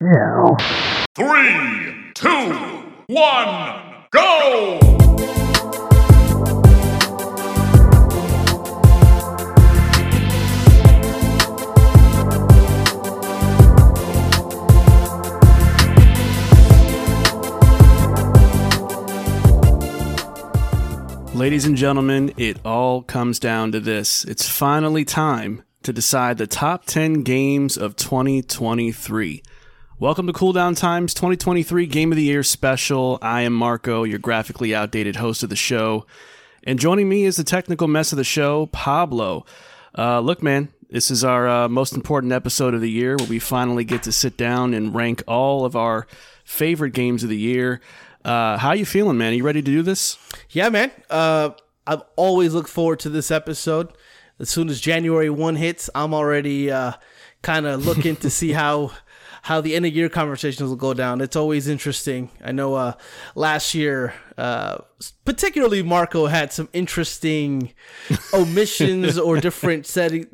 No. 3, 2, 1, go! Ladies and gentlemen, it all comes down to this. It's finally time to decide the top 10 games of 2023. Welcome to Cool Down Time's 2023 Game of the Year special. I am Marco, your graphically outdated host of the show. And joining me is the technical mess of the show, Pablo. Look, man, this is our most important episode of the year where we finally get to sit down and rank all of our favorite games of the year. How you feeling, man? Are you ready to do this? Yeah, man. I've always looked forward to this episode. As soon as January 1 hits, I'm already kind of looking to see how the end-of-year conversations will go down. It's always interesting. I know last year, particularly Marco had some interesting omissions or different kind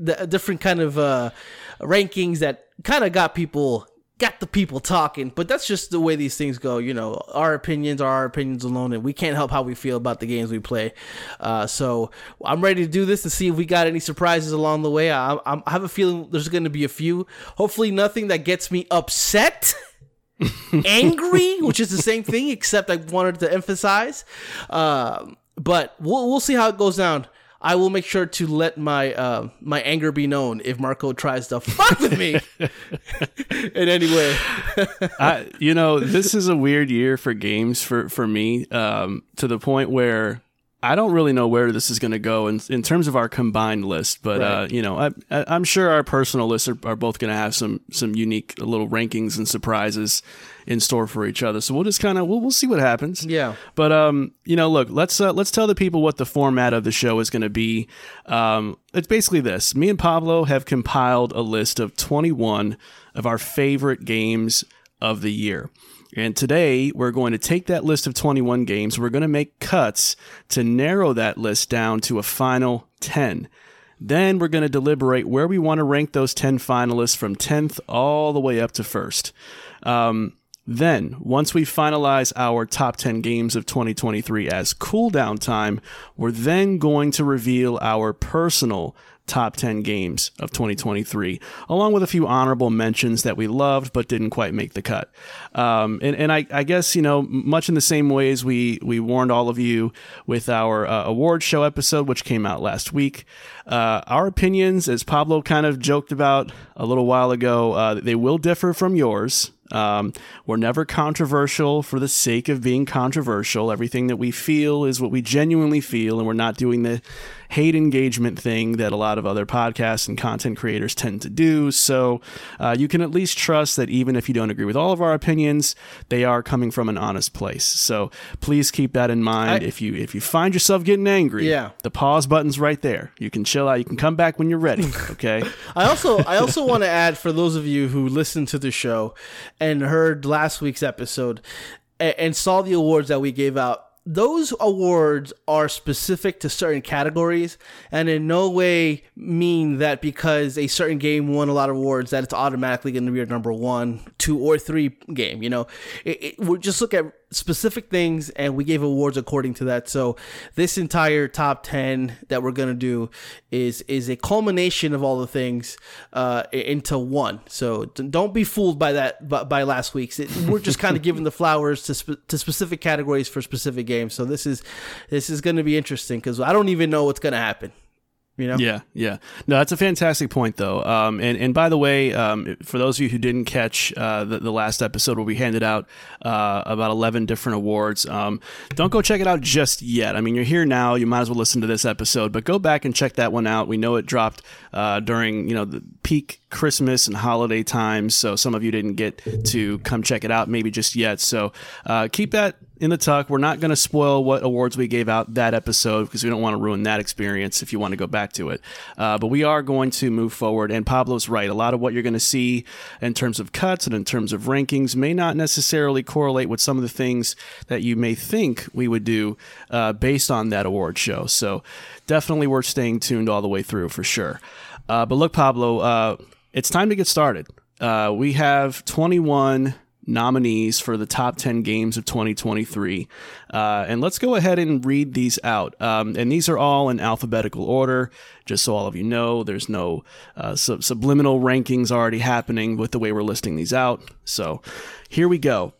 of rankings that kind of got the people talking. But that's just the way these things go. You know, our opinions are our opinions alone, and we can't help how we feel about the games we play. So I'm ready to do this and see if we got any surprises along the way. I have a feeling there's going to be a few. Hopefully nothing that gets me upset, angry, which is the same thing, except I wanted to emphasize. But we'll see how it goes down. I will make sure to let my my anger be known if Marco tries to fuck with me in any way. This is a weird year for games for me, to the point where I don't really know where this is going to go in terms of our combined list. But, right. I'm sure our personal lists are both going to have some unique little rankings and surprises in store for each other. So we'll just kind of we'll see what happens. Yeah. But, look, let's tell the people what the format of the show is going to be. It's basically this. Me and Pablo have compiled a list of 21 of our favorite games of the year. And today, we're going to take that list of 21 games, we're going to make cuts to narrow that list down to a final 10. Then we're going to deliberate where we want to rank those 10 finalists from 10th all the way up to 1st. Then, once we finalize our top 10 games of 2023 as Cool Down Time, we're then going to reveal our personal top 10 games of 2023, along with a few honorable mentions that we loved but didn't quite make the cut. And I guess, much in the same way as we warned all of you with our award show episode, which came out last week, our opinions, as Pablo kind of joked about a little while ago, they will differ from yours. We're never controversial for the sake of being controversial. Everything that we feel is what we genuinely feel, and we're not doing the hate engagement thing that a lot of other podcasts and content creators tend to do. So you can at least trust that even if you don't agree with all of our opinions, they are coming from an honest place. So please keep that in mind. If you find yourself getting angry, yeah, the pause button's right there. You can chill out. You can come back when you're ready. Okay. I also want to add, for those of you who listen to the show and heard last week's episode and saw the awards that we gave out, those awards are specific to certain categories and in no way mean that because a certain game won a lot of awards that it's automatically going to be a number 1, 2, or 3 game. We'll just look at specific things, and we gave awards according to that. So this entire top 10 that we're going to do is a culmination of all the things into one. So don't be fooled by that, by last week's. We're just kind of giving the flowers to specific categories for specific games. So this is going to be interesting because I don't even know what's going to happen. Yeah. No, that's a fantastic point, though. And by the way, for those of you who didn't catch the last episode where we handed out about 11 different awards, don't go check it out just yet. I mean, you're here now. You might as well listen to this episode, but go back and check that one out. We know it dropped during the peak Christmas and holiday times, so some of you didn't get to come check it out maybe just yet. So keep that in the tuck. We're not going to spoil what awards we gave out that episode because we don't want to ruin that experience if you want to go back to it. But we are going to move forward, and Pablo's right. A lot of what you're going to see in terms of cuts and in terms of rankings may not necessarily correlate with some of the things that you may think we would do based on that award show. So definitely worth staying tuned all the way through for sure. But look, Pablo, it's time to get started. We have 21 nominees for the top 10 games of 2023. And let's go ahead and read these out. And these are all in alphabetical order, just so all of you know. There's no subliminal rankings already happening with the way we're listing these out. So here we go.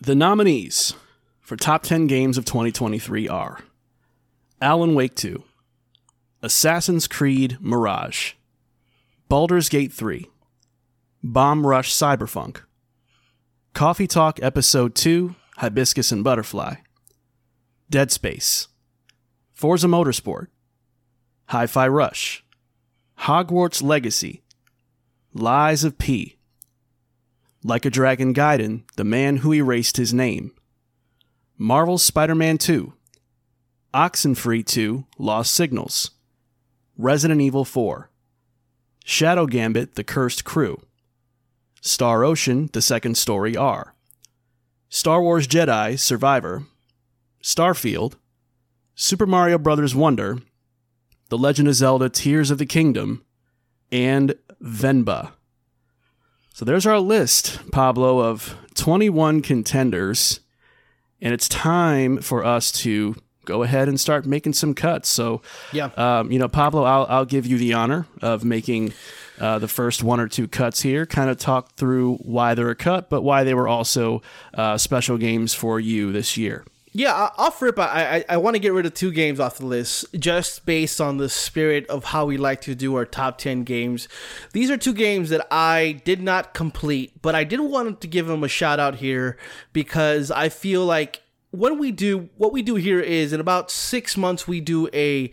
The nominees for top 10 games of 2023 are Alan Wake 2, Assassin's Creed Mirage, Baldur's Gate 3, Bomb Rush Cyberfunk, Coffee Talk Episode 2, Hibiscus and Butterfly, Dead Space, Forza Motorsport, Hi-Fi Rush, Hogwarts Legacy, Lies of P, Like a Dragon Gaiden, The Man Who Erased His Name, Marvel's Spider-Man 2, Oxenfree 2: Lost Signals, Resident Evil 4, Shadow Gambit: The Cursed Crew, Star Ocean: The Second Story R, Star Wars Jedi: Survivor, Starfield, Super Mario Bros. Wonder, The Legend of Zelda: Tears of the Kingdom, and Venba. So there's our list, Pablo, of 21 contenders, and it's time for us to go ahead and start making some cuts. So, yeah, Pablo, I'll give you the honor of making the first one or two cuts here, kind of talk through why they're a cut, but why they were also special games for you this year. Yeah, off rip, I want to get rid of two games off the list, just based on the spirit of how we like to do our top 10 games. These are two games that I did not complete, but I did want to give them a shout out here, because I feel like what we do here is, in about 6 months, we do a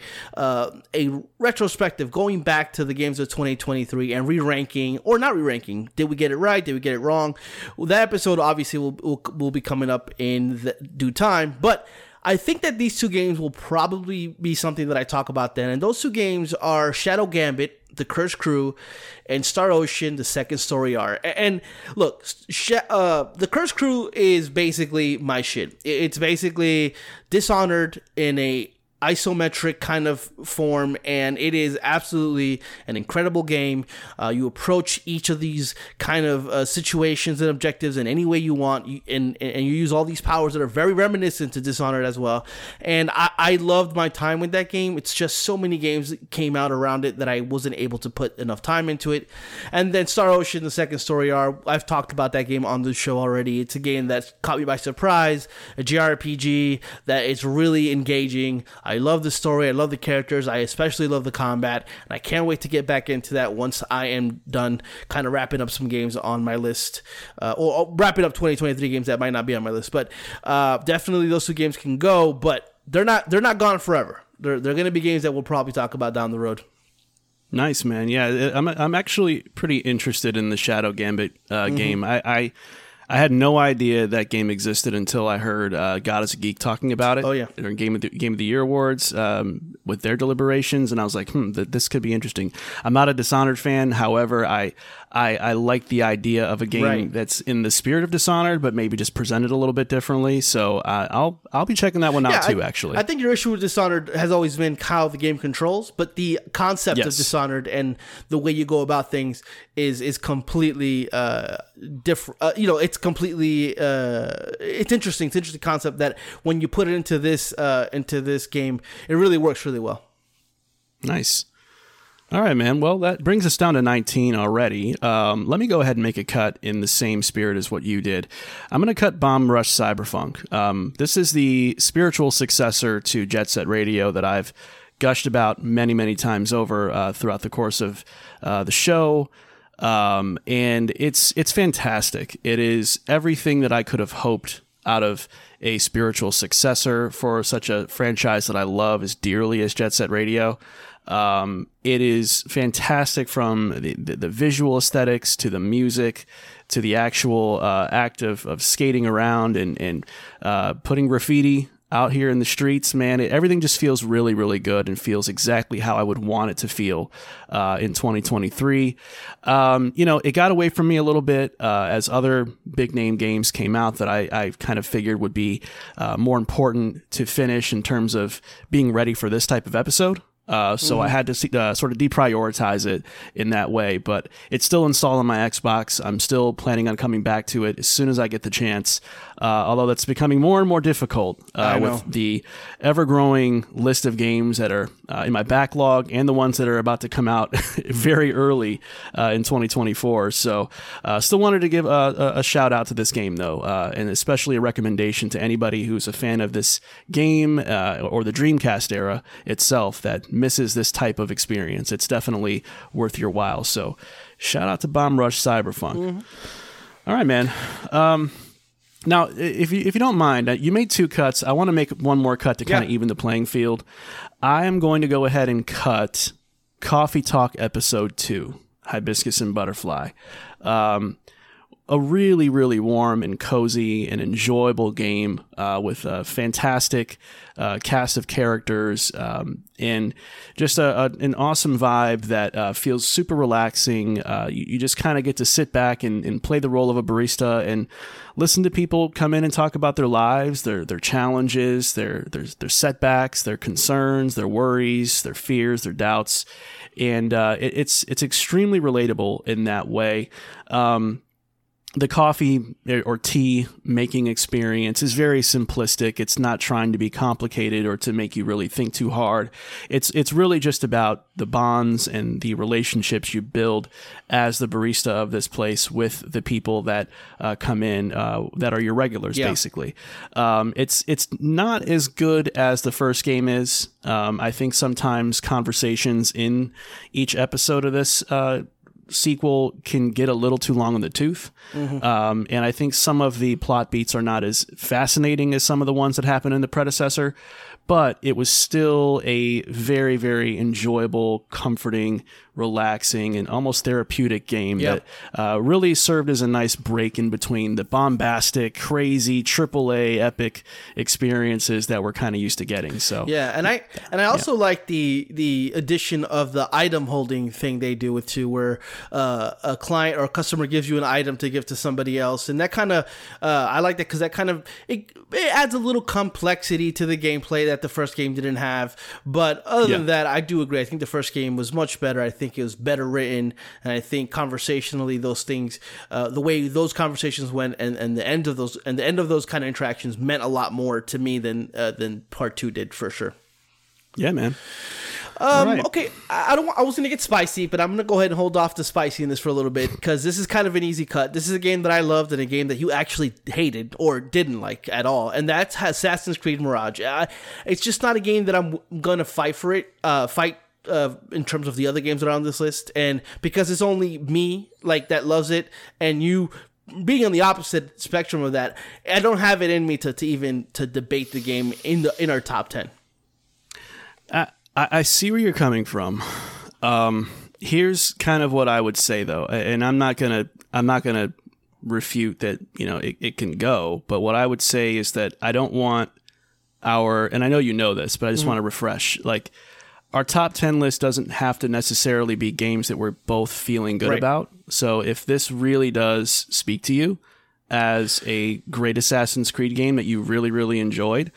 retrospective, going back to the games of 2023 and re-ranking, or not re-ranking. Did we get it right? Did we get it wrong? Well, that episode obviously will be coming up in due time, but I think that these two games will probably be something that I talk about then. And those two games are Shadow Gambit, The Cursed Crew, and Star Ocean: The Second Story R. And look, The Cursed Crew is basically my shit. It's basically Dishonored in a isometric kind of form, and it is absolutely an incredible game. You approach each of these kind of situations and objectives in any way you want, and you use all these powers that are very reminiscent to Dishonored as well. And I loved my time with that game. It's just so many games came out around it that I wasn't able to put enough time into it. And then Star Ocean: The Second Story R, I've talked about that game on the show already. It's a game that caught me by surprise, a JRPG that is really engaging. I love the story. I love the characters. I especially love the combat. And I can't wait to get back into that once I am done kind of wrapping up some games on my list. Or wrapping up 2023 games that might not be on my list. But definitely those two games can go. But they're not gone forever. They're going to be games that we'll probably talk about down the road. Nice, man. Yeah, I'm actually pretty interested in the Shadow Gambit game. I had no idea that game existed until I heard God is a Geek talking about it. Oh, yeah. During Game of the Year Awards with their deliberations. And I was like, this could be interesting. I'm not a Dishonored fan. However, I like the idea of a game that's in the spirit of Dishonored, but maybe just presented a little bit differently. So I'll be checking that one out too, actually. I think your issue with Dishonored has always been how the game controls, but the concept of Dishonored and the way you go about things is completely different. It's completely it's interesting. It's an interesting concept that when you put it into this game, it really works really well. Nice. All right, man. Well, that brings us down to 19 already. Let me go ahead and make a cut in the same spirit as what you did. I'm going to cut Bomb Rush Cyberfunk. This is the spiritual successor to Jet Set Radio that I've gushed about many, many times over throughout the course of the show. And it's fantastic. It is everything that I could have hoped out of a spiritual successor for such a franchise that I love as dearly as Jet Set Radio. It is fantastic from the visual aesthetics to the music to the actual act of skating around and putting graffiti out here in the streets, man. Everything just feels really, really good and feels exactly how I would want it to feel in 2023. It got away from me a little bit as other big name games came out that I kind of figured would be more important to finish in terms of being ready for this type of episode. So I had to see, sort of deprioritize it in that way. But it's still installed on my Xbox. I'm still planning on coming back to it as soon as I get the chance. Although that's becoming more and more difficult with the ever-growing list of games that are in my backlog and the ones that are about to come out very early in 2024. So still wanted to give a shout-out to this game, though, and especially a recommendation to anybody who's a fan of this game or the Dreamcast era itself that misses this type of experience. It's definitely worth your while. So shout out to Bomb Rush Cyberfunk. Mm-hmm. All right, man. Now, if you don't mind, you made two cuts. I want to make one more cut to kind of even the playing field. I am going to go ahead and cut Coffee Talk Episode 2, Hibiscus and Butterfly. A really, really warm and cozy and enjoyable game with a fantastic cast of characters and just an awesome vibe that feels super relaxing. You just kind of get to sit back and play the role of a barista and listen to people come in and talk about their lives, their challenges, their setbacks, their concerns, their worries, their fears, their doubts. And it's extremely relatable in that way. The coffee or tea making experience is very simplistic. It's not trying to be complicated or to make you really think too hard. It's really just about the bonds and the relationships you build as the barista of this place with the people that come in that are your regulars, basically. It's not as good as the first game is. I think sometimes conversations in each episode of this sequel can get a little too long in the tooth. And I think some of the plot beats are not as fascinating as some of the ones that happened in the predecessor, but it was still a very, very enjoyable, comforting, relaxing, and almost therapeutic game that really served as a nice break in between the bombastic, crazy, AAA epic experiences that we're kind of used to getting. So and I also like the addition of the item holding thing they do with two, where a client or a customer gives you an item to give to somebody else, and that kind of I like that because that kind of it adds a little complexity to the gameplay that the first game didn't have. But other than that, I do agree. I think the first game was much better. I think it was better written, and I think conversationally those things, the way those conversations went, and the end of those kind of interactions meant a lot more to me than part two did, for sure. Yeah, man. Right. Okay, I was going to get spicy, but I'm going to go ahead and hold off the spiciness for a little bit, because this is kind of an easy cut. This is a game that I loved and a game that you actually hated or didn't like at all, and that's Assassin's Creed Mirage. It's just not a game that I'm going to fight for it. In terms of the other games that are on this list, and because it's only me like that loves it, and you being on the opposite spectrum of that, I don't have it in me to even debate the game in our top 10. I see where you're coming from. Here's kind of what I would say though, and I'm not gonna refute that, you know, it can go, but what I would say is that I don't want our, and I know you know this, but I just want to refresh, like, our top 10 list doesn't have to necessarily be games that we're both feeling good about. So if this really does speak to you as a great Assassin's Creed game that you really, really enjoyed,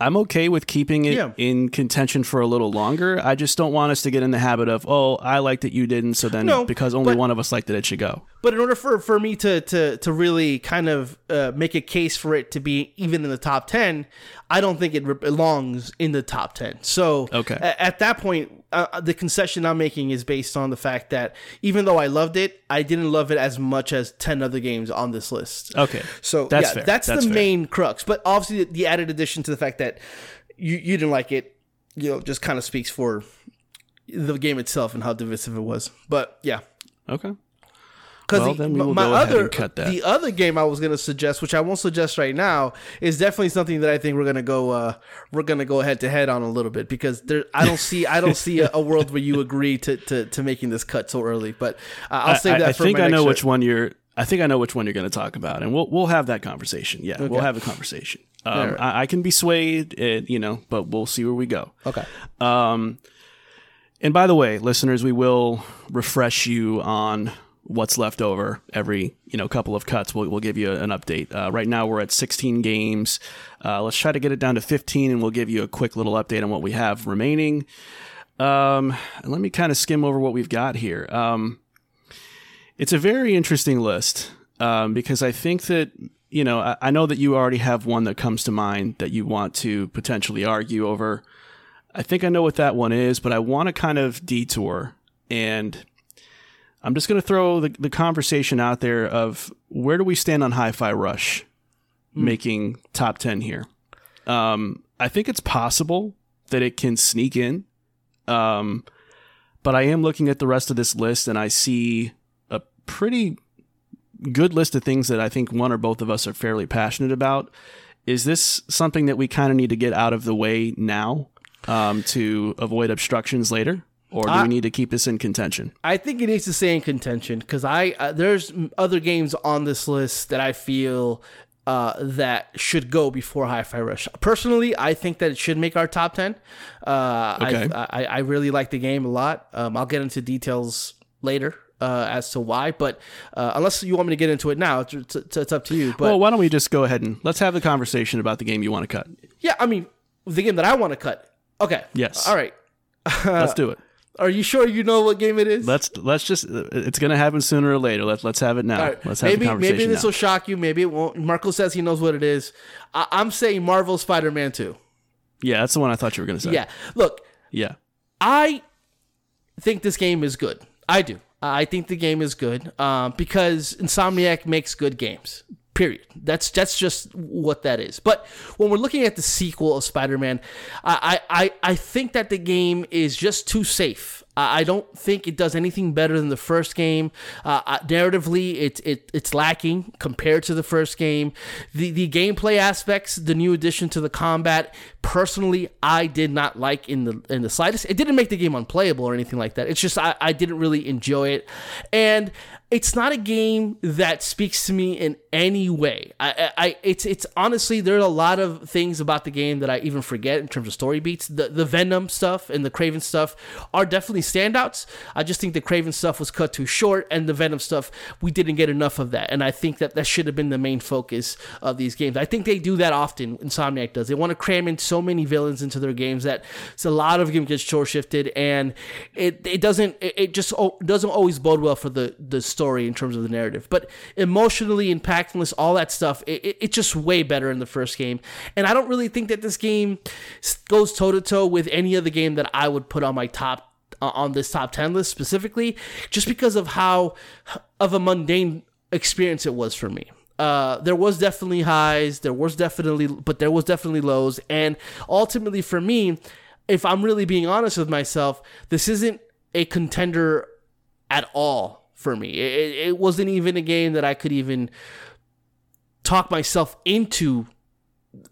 I'm okay with keeping it in contention for a little longer. I just don't want us to get in the habit of, oh, I liked it, you didn't, so then because only one of us liked it should go. But in order for me to really kind of make a case for it to be even in the top 10, I don't think it belongs in the top 10. So at that point, the concession I'm making is based on the fact that even though I loved it, I didn't love it as much as 10 other games on this list. Okay. So that's fair. That's the main crux. But obviously the added addition to the fact that you didn't like it, you know, just kind of speaks for the game itself and how divisive it was. But yeah. Okay. Because the other game I was going to suggest, which I won't suggest right now, is definitely something that I think we're going to go head to head on a little bit, because I don't see a world where you agree to making this cut so early. But I'll save that for my next show. I think I know which one you're going to talk about, and we'll have that conversation. Yeah, okay. We'll have a conversation. Right. I can be swayed, you know, but we'll see where we go. Okay. And by the way, listeners, we will refresh you on what's left over every, you know, couple of cuts. We'll give you an update. Right now we're at 16 games. Let's try to get it down to 15, and we'll give you a quick little update on what we have remaining. Let me kind of skim over what we've got here. It's a very interesting list because I think that, you know, I know that you already have one that comes to mind that you want to potentially argue over. I think I know what that one is, but I want to kind of detour, and I'm just going to throw the conversation out there of where do we stand on Hi-Fi Rush making top 10 here? I think it's possible that it can sneak in, but I am looking at the rest of this list, and I see a pretty good list of things that I think one or both of us are fairly passionate about. Is this something that we kind of need to get out of the way now? To avoid obstructions later, or do we need to keep this in contention? I think it needs to stay in contention because there's other games on this list that I feel that should go before Hi-Fi Rush. Personally, I think that it should make our top 10. Okay. I really like the game a lot. I'll get into details later as to why, but unless you want me to get into it now, it's up to you. But, well, why don't we just go ahead and let's have the conversation about the game you want to cut. Yeah, I mean, the game that I want to cut. Okay. Yes. All right. Let's do it. Are you sure you know what game it is? Let's just. It's gonna happen sooner or later. Let's have it now. All right. Let's have the conversation. Maybe this will shock you. Maybe it won't. Marco says he knows what it is. I'm saying Marvel's Spider-Man 2. Yeah, that's the one I thought you were gonna say. Yeah. Look. Yeah. I think this game is good. I do. I think the game is good because Insomniac makes good games. Period. That's just what that is. But when we're looking at the sequel of Spider-Man, I think that the game is just too safe. I don't think it does anything better than the first game. Narratively, it's lacking compared to the first game. The gameplay aspects, the new addition to the combat, personally, I did not like in the slightest. It didn't make the game unplayable or anything like that. It's just I didn't really enjoy it. And it's not a game that speaks to me in any way. It's honestly, there are a lot of things about the game that I even forget in terms of story beats. The Venom stuff and the Kraven stuff are definitely standouts. I just think the Kraven stuff was cut too short, and the Venom stuff, we didn't get enough of that. And I think that should have been the main focus of these games. I think they do that often. Insomniac does. They want to cram in so many villains into their games that it's a lot of them gets short shifted, and it just doesn't always bode well for the story in terms of the narrative. But emotionally impactless, all that stuff, it's just way better in the first game. And I don't really think that this game goes toe-to-toe with any other game that I would put on my top 10 list specifically, just because of how of a mundane experience it was for me. There was definitely highs, but there was definitely lows. And ultimately for me, if I'm really being honest with myself, this isn't a contender at all. For me, it wasn't even a game that I could even talk myself into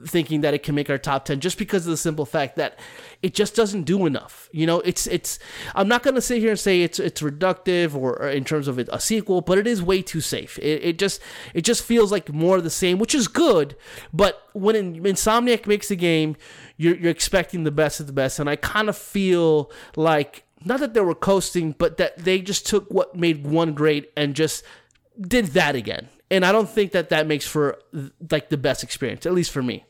thinking that it can make our top 10, just because of the simple fact that it just doesn't do enough. You know, it's. I'm not gonna sit here and say it's reductive or in terms of a sequel, but it is way too safe. It just feels like more of the same, which is good. But when Insomniac makes a game, you're expecting the best of the best, and I kind of feel like, not that they were coasting, but that they just took what made one great and just did that again. And I don't think that makes for like the best experience, at least for me.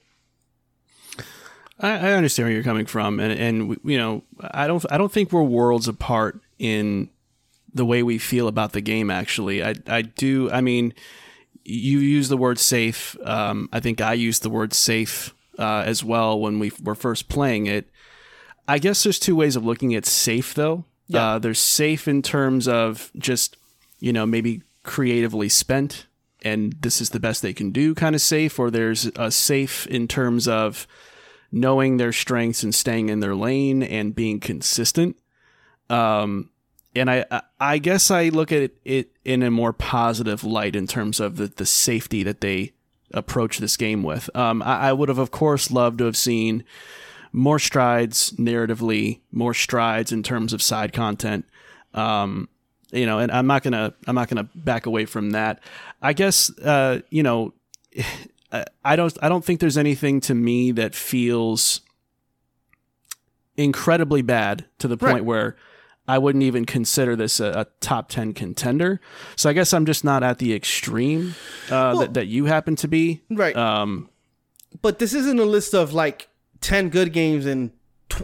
I understand where you're coming from, and you know, I don't think we're worlds apart in the way we feel about the game. Actually, I do. I mean, you use the word safe. I think I used the word safe as well when we were first playing it. I guess there's two ways of looking at safe, though. Yeah. There's safe in terms of just, you know, maybe creatively spent, and this is the best they can do kind of safe, or there's a safe in terms of knowing their strengths and staying in their lane and being consistent. And I guess I look at it in a more positive light in terms of the safety that they approach this game with. I would have, of course, loved to have seen more strides narratively, more strides in terms of side content, you know. And I'm not gonna back away from that. I guess you know, I don't think there's anything to me that feels incredibly bad to the point where I wouldn't even consider this a top 10 contender. So I guess I'm just not at the extreme that you happen to be, right? But this isn't a list of like 10 good games and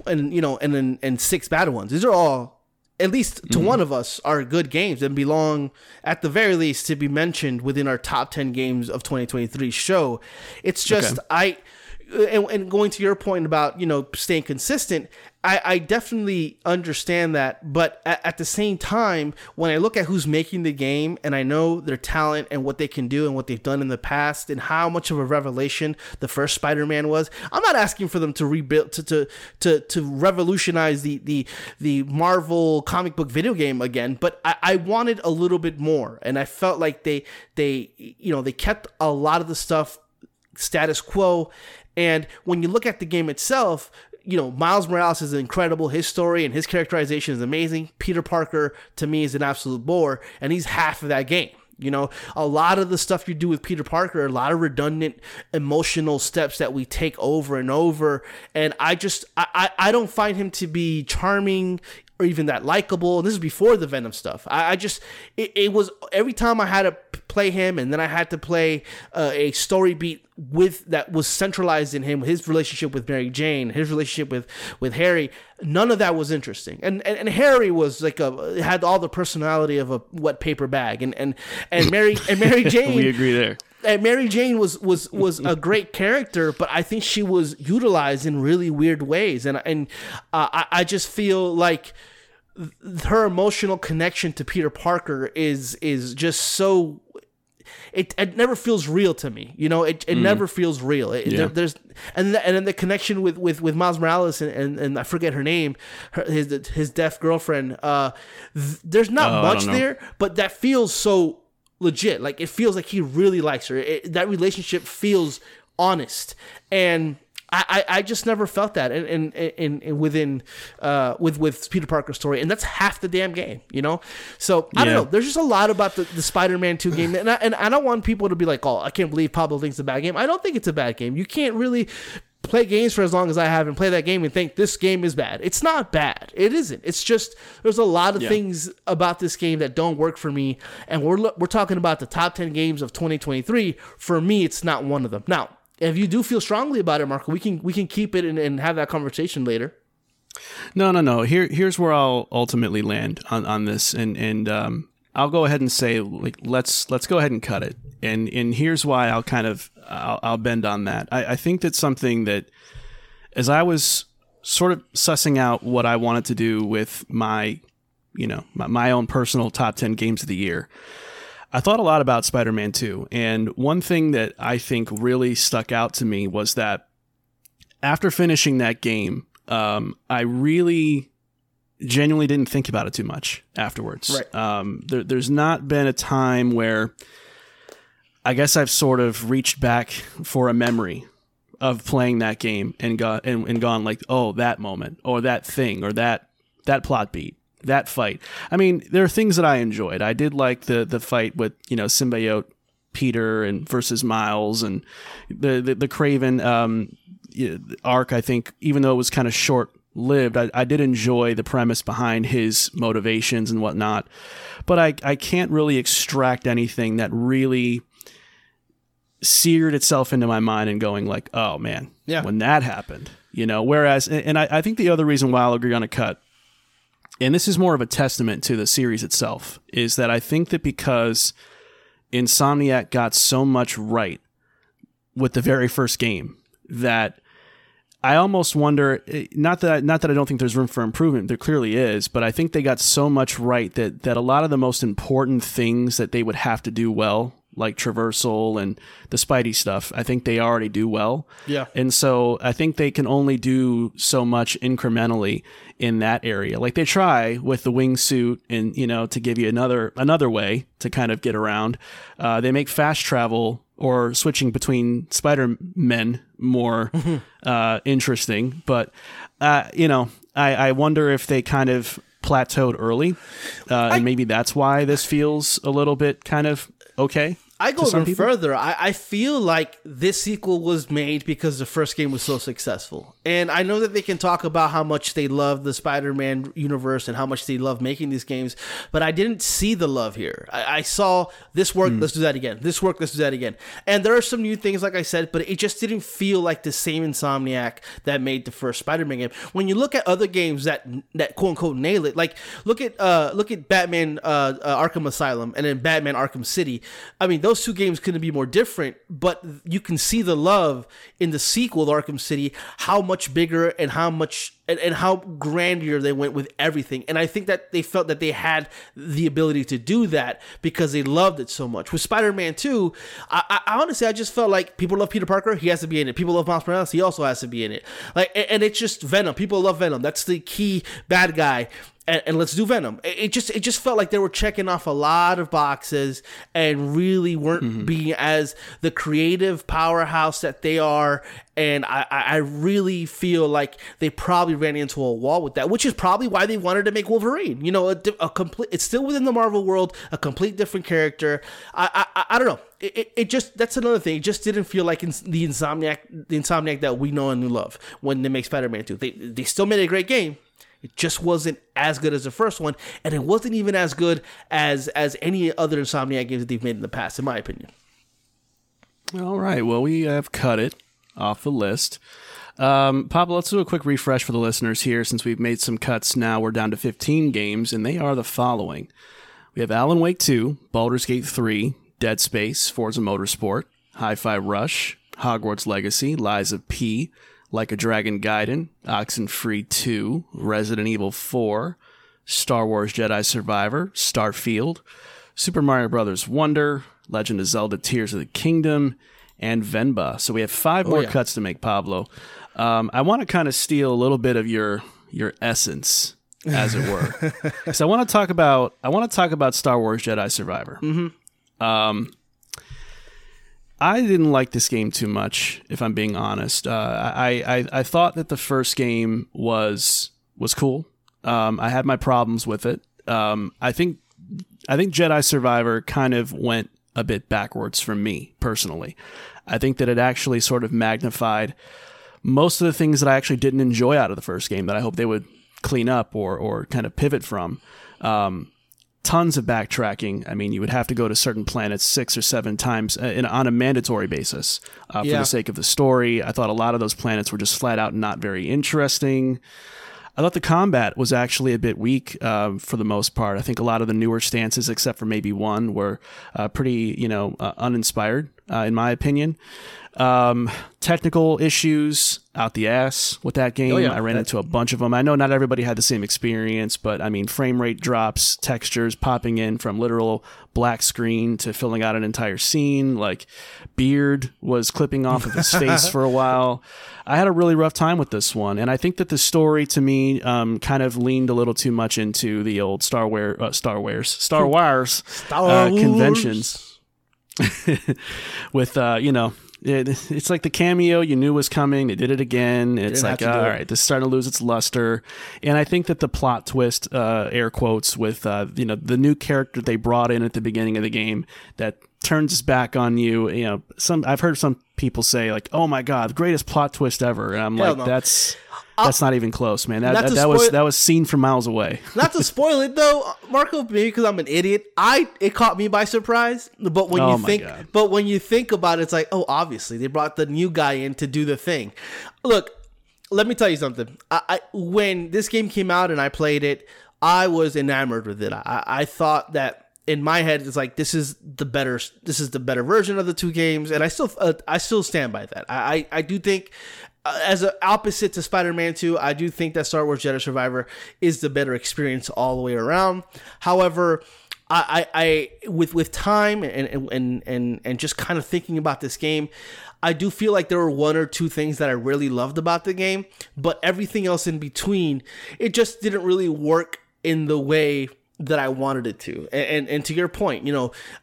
and 6 bad ones. These are all, at least to one of us, are good games and belong, at the very least, to be mentioned within our top 10 games of 2023 show. It's just, okay. And going to your point about, you know, staying consistent, I definitely understand that. But at the same time, when I look at who's making the game and I know their talent and what they can do and what they've done in the past and how much of a revelation the first Spider-Man was, I'm not asking for them to rebuild, to revolutionize the Marvel comic book video game again. But I wanted a little bit more. And I felt like they kept a lot of the stuff status quo. And when you look at the game itself, you know, Miles Morales is incredible. His story and his characterization is amazing. Peter Parker, to me, is an absolute bore, and he's half of that game. You know, a lot of the stuff you do with Peter Parker, a lot of redundant emotional steps that we take over and over. And I don't find him to be charming or even that likable. And this is before the Venom stuff. It was every time I had to play him, and then I had to play a story beat with that was centralized in him, his relationship with Mary Jane, his relationship with Harry. None of that was interesting. And Harry was had all the personality of a wet paper bag, and Mary Jane. We agree there. And Mary Jane was a great character, but I think she was utilized in really weird ways, and I just feel like her emotional connection to Peter Parker is just so it never feels real to me. You know, it never feels real. And then the connection with Miles Morales and I forget her name, his deaf girlfriend. There's not much there, but that feels so legit. Like, it feels like he really likes her. That relationship feels honest, and I just never felt that in within with Peter Parker's story, and that's half the damn game, you know. So I don't know. There's just a lot about the Spider-Man 2 game, and I don't want people to be like, oh, I can't believe Pablo thinks it's a bad game. I don't think it's a bad game. You can't really play games for as long as I have and play that game and think this game is bad. It's not bad. It isn't. It's just there's a lot of things about this game that don't work for me, and we're talking about the top 10 games of 2023. For me, it's not one of them. Now, if you do feel strongly about it, Marco, we can keep it and have that conversation later. No. Here's where I'll ultimately land on this, and I'll go ahead and say, like, let's go ahead and cut it. And here's why I'll kind of I'll bend on that. I think that's something that, as I was sort of sussing out what I wanted to do with my own personal top 10 games of the year, I thought a lot about Spider-Man 2, and one thing that I think really stuck out to me was that after finishing that game, I really genuinely didn't think about it too much afterwards. Right. There's not been a time where I guess I've sort of reached back for a memory of playing that game and gone like, oh, that moment or that thing or that plot beat. That fight. I mean, there are things that I enjoyed. I did like the fight with, you know, symbiote Peter and versus Miles, and the Craven arc. I think, even though it was kind of short-lived, I did enjoy the premise behind his motivations and whatnot. But I can't really extract anything that really seared itself into my mind and going like, oh man, when that happened, you know. Whereas, and I think the other reason why I'll agree on a cut, and this is more of a testament to the series itself, is that I think that because Insomniac got so much right with the very first game, that I almost wonder, not that I don't think there's room for improvement, there clearly is, but I think they got so much right that a lot of the most important things that they would have to do well, like traversal and the Spidey stuff, I think they already do well. Yeah. And so I think they can only do so much incrementally in that area. Like, they try with the wingsuit and, you know, to give you another way to kind of get around. They make fast travel or switching between Spider-Men more interesting. But, you know, I wonder if they kind of plateaued early, and maybe that's why this feels a little bit kind of okay. I go even further. I feel like this sequel was made because the first game was so successful. And I know that they can talk about how much they love the Spider-Man universe and how much they love making these games, but I didn't see the love here. I saw this work, let's do that again. This work, let's do that again. And there are some new things, like I said, but it just didn't feel like the same Insomniac that made the first Spider-Man game. When you look at other games that quote-unquote nail it, like look at Batman Arkham Asylum and then Batman Arkham City. I mean, those two games couldn't be more different, but you can see the love in the sequel, Arkham City, how much bigger and how much and how grander they went with everything. And I think that they felt that they had the ability to do that because they loved it so much. With Spider-Man 2, I honestly, I just felt like people love Peter Parker, he has to be in it. People love Miles Morales, he also has to be in it. Like, and it's just Venom. People love Venom. That's the key bad guy. And let's do Venom. It just felt like they were checking off a lot of boxes and really weren't being as the creative powerhouse that they are. And I really feel like they probably ran into a wall with that, which is probably why they wanted to make Wolverine. You know, a complete. It's still within the Marvel world, a complete different character. I don't know. It just, that's another thing. It just didn't feel like the Insomniac that we know and love when they make Spider-Man 2. They still made a great game. It just wasn't as good as the first one, and it wasn't even as good as any other Insomniac games that they've made in the past, in my opinion. All right. Well, we have cut it off the list. Pablo, let's do a quick refresh for the listeners here. Since we've made some cuts now, we're down to 15 games, and they are the following. We have Alan Wake 2, Baldur's Gate 3, Dead Space, Forza Motorsport, Hi-Fi Rush, Hogwarts Legacy, Lies of P, Like a Dragon Gaiden, Oxenfree 2, Resident Evil 4, Star Wars Jedi: Survivor, Starfield, Super Mario Bros. Wonder, Legend of Zelda: Tears of the Kingdom, and Venba. So we have five more cuts to make, Pablo. I want to kind of steal a little bit of your essence, as it were. So I want to talk about Star Wars Jedi: Survivor. Mm-hmm. I didn't like this game too much, if I'm being honest. I thought that the first game was cool. I had my problems with it. I think Jedi Survivor kind of went a bit backwards for me personally. I think that it actually sort of magnified most of the things that I actually didn't enjoy out of the first game that I hope they would clean up or kind of pivot from. Tons of backtracking. I mean, you would have to go to certain planets 6 or 7 times on a mandatory basis for the sake of the story. I thought a lot of those planets were just flat out not very interesting. I thought the combat was actually a bit weak for the most part. I think a lot of the newer stances, except for maybe one, were pretty, uninspired, in my opinion. Technical issues out the ass with that game. I ran into a bunch of them. I know not everybody had the same experience, but I mean, frame rate drops, textures popping in from literal black screen to filling out an entire scene. Like, Beard was clipping off of his face for a while. I had a really rough time with this one, and I think that the story, to me, kind of leaned a little too much into the old Star Wars conventions with it's like the cameo you knew was coming. They did it again. It's like, all right, this is starting to lose its luster. And I think that the plot twist, air quotes, with the new character they brought in at the beginning of the game that turns its back on you. I've heard some people say like, "Oh my god, the greatest plot twist ever," and I'm Hell like, no. That's not even close, man. That was seen from miles away. Not to spoil it though, Marco, maybe because I'm an idiot. It caught me by surprise. But when you think about it, it's like, oh, obviously they brought the new guy in to do the thing. Look, let me tell you something. When this game came out and I played it, I was enamored with it. I thought that. In my head, it's like this is the better version of the two games, and I still stand by that. I do think, as an opposite to Spider-Man 2, I do think that Star Wars Jedi Survivor is the better experience all the way around. However, I with time and just kind of thinking about this game, I do feel like there were one or two things that I really loved about the game, but everything else in between, it just didn't really work in the way that I wanted it to. And to your point,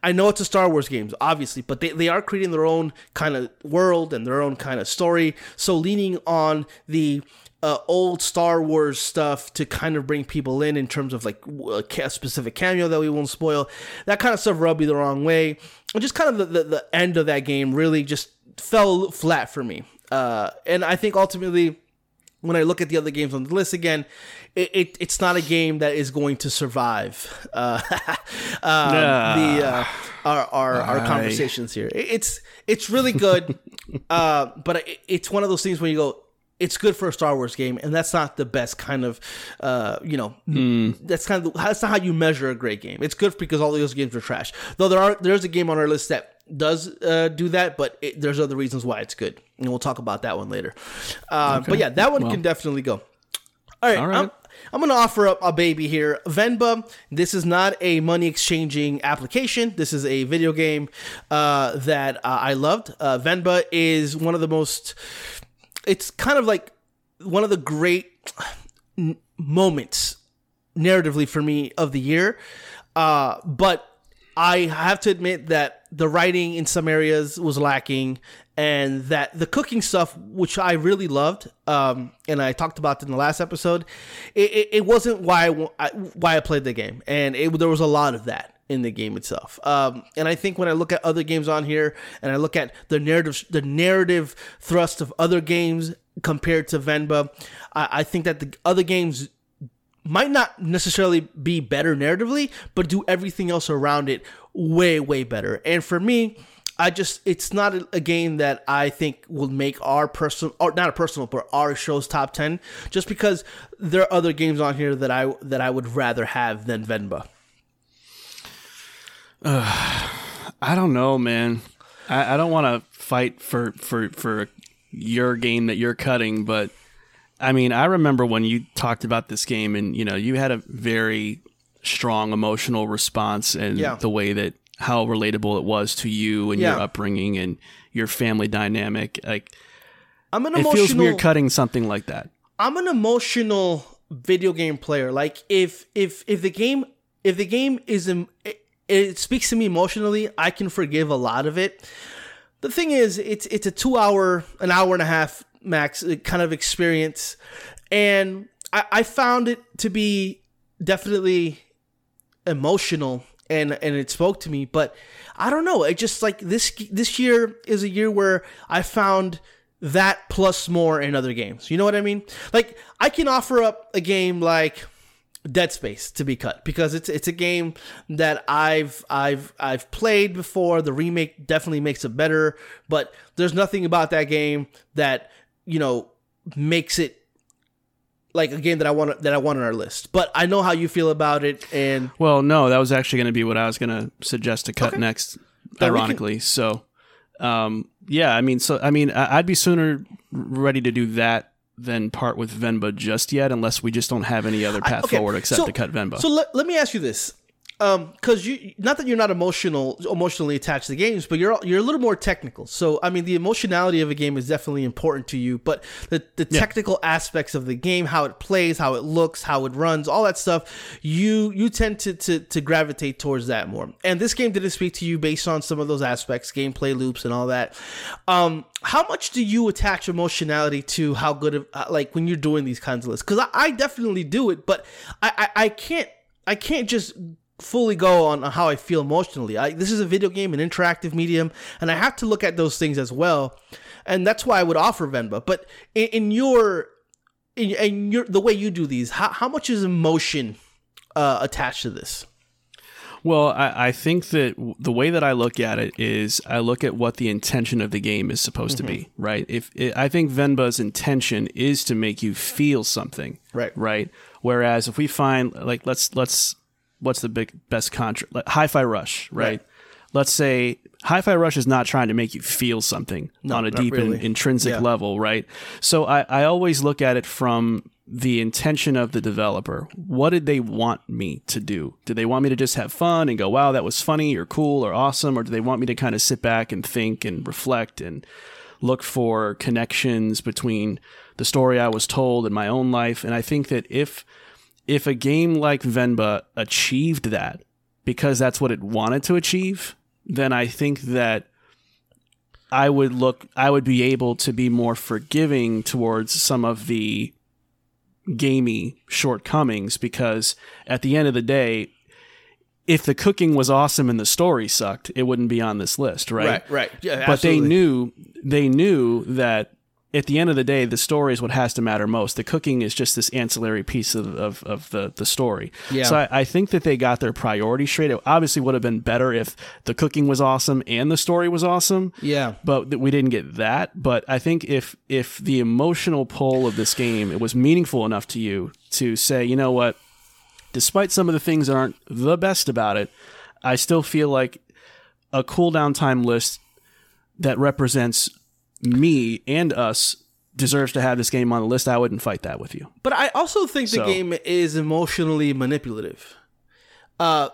I know it's a Star Wars game, obviously, but they are creating their own kind of world and their own kind of story. So leaning on the old Star Wars stuff to kind of bring people in terms of like a specific cameo that we won't spoil. That kind of stuff rubbed me the wrong way. And just kind of the end of that game really just fell flat for me. And I think ultimately, when I look at the other games on the list again, it's not a game that is going to survive our conversations here. It's really good, but it's one of those things where you go, it's good for a Star Wars game, and that's not the best kind of, that's not how you measure a great game. It's good because all those games are trash. Though there's a game on our list that does do that, but there's other reasons why it's good, and we'll talk about that one later. Okay. But yeah, that one can definitely go. All right. I'm going to offer up a baby here. Venba, this is not a money exchanging application. This is a video game that I loved. Venba is one of the most, it's kind of like one of the great moments narratively for me of the year. But I have to admit that the writing in some areas was lacking, and that the cooking stuff, which I really loved, and I talked about in the last episode, it wasn't why I played the game, and there was a lot of that in the game itself. And I think when I look at other games on here, and I look at the narrative thrust of other games compared to Venba, I think that the other games might not necessarily be better narratively, but do everything else around it way, way better. And for me, it's not a game that I think will make our show's top 10, just because there are other games on here that I would rather have than Venba. I don't know, man. I don't want to fight for your game that you're cutting, but I mean, I remember when you talked about this game, and you had a very strong emotional response, and the way that how relatable it was to you and your upbringing and your family dynamic. Like, it feels weird cutting something like that. I'm an emotional video game player. Like, if the game it speaks to me emotionally, I can forgive a lot of it. The thing is, it's a an hour and a half max kind of experience, and I found it to be definitely emotional, and it spoke to me, but I don't know, it just, like, this year is a year where I found that plus more in other games. You know what I mean? Like, I can offer up a game like Dead Space to be cut, because it's a game that I've played before. The remake definitely makes it better, but there's nothing about that game that makes it like a game that I want on our list. But I know how you feel about it, and well, no, that was actually going to be what I was going to suggest to cut next, ironically. So, I'd be sooner ready to do that than part with Venba just yet, unless we just don't have any other path forward except to cut Venba. So let me ask you this. Because not that you're not emotionally attached to the games, but you're a little more technical. So I mean, the emotionality of a game is definitely important to you, but the technical aspects of the game, how it plays, how it looks, how it runs, all that stuff, you tend to gravitate towards that more. And this game didn't speak to you based on some of those aspects, gameplay loops and all that. How much do you attach emotionality to how good of, like, when you're doing these kinds of lists? Because I definitely do it, but I can't just fully go on how I feel emotionally. This is a video game, an interactive medium, and I have to look at those things as well, and that's why I would offer Venba. But in your the way you do these, how much is emotion attached to this? Well, I think that the way that I look at it is I look at what the intention of the game is supposed to be, right? I think Venba's intention is to make you feel something, right? Whereas if we find, like, let's what's the best contract? Hi-Fi Rush, right? Let's say Hi-Fi Rush is not trying to make you feel something on a deep and intrinsic level, right? So I always look at it from the intention of the developer. What did they want me to do? Did they want me to just have fun and go, wow, that was funny or cool or awesome? Or do they want me to kind of sit back and think and reflect and look for connections between the story I was told and my own life? And I think that if a game like Venba achieved that, because that's what it wanted to achieve, then I think that I would be able to be more forgiving towards some of the gamey shortcomings, because at the end of the day, if the cooking was awesome and the story sucked, it wouldn't be on this list, right? Right. Yeah, but they knew that at the end of the day, the story is what has to matter most. The cooking is just this ancillary piece of the story. Yeah. So I think that they got their priorities straight. It obviously would have been better if the cooking was awesome and the story was awesome. Yeah. But we didn't get that. But I think if the emotional pull of this game, it was meaningful enough to you to say, you know what, despite some of the things that aren't the best about it, I still feel like a cool down time list that represents me and us deserves to have this game on the list. I wouldn't fight that with you. But I also think the game is emotionally manipulative,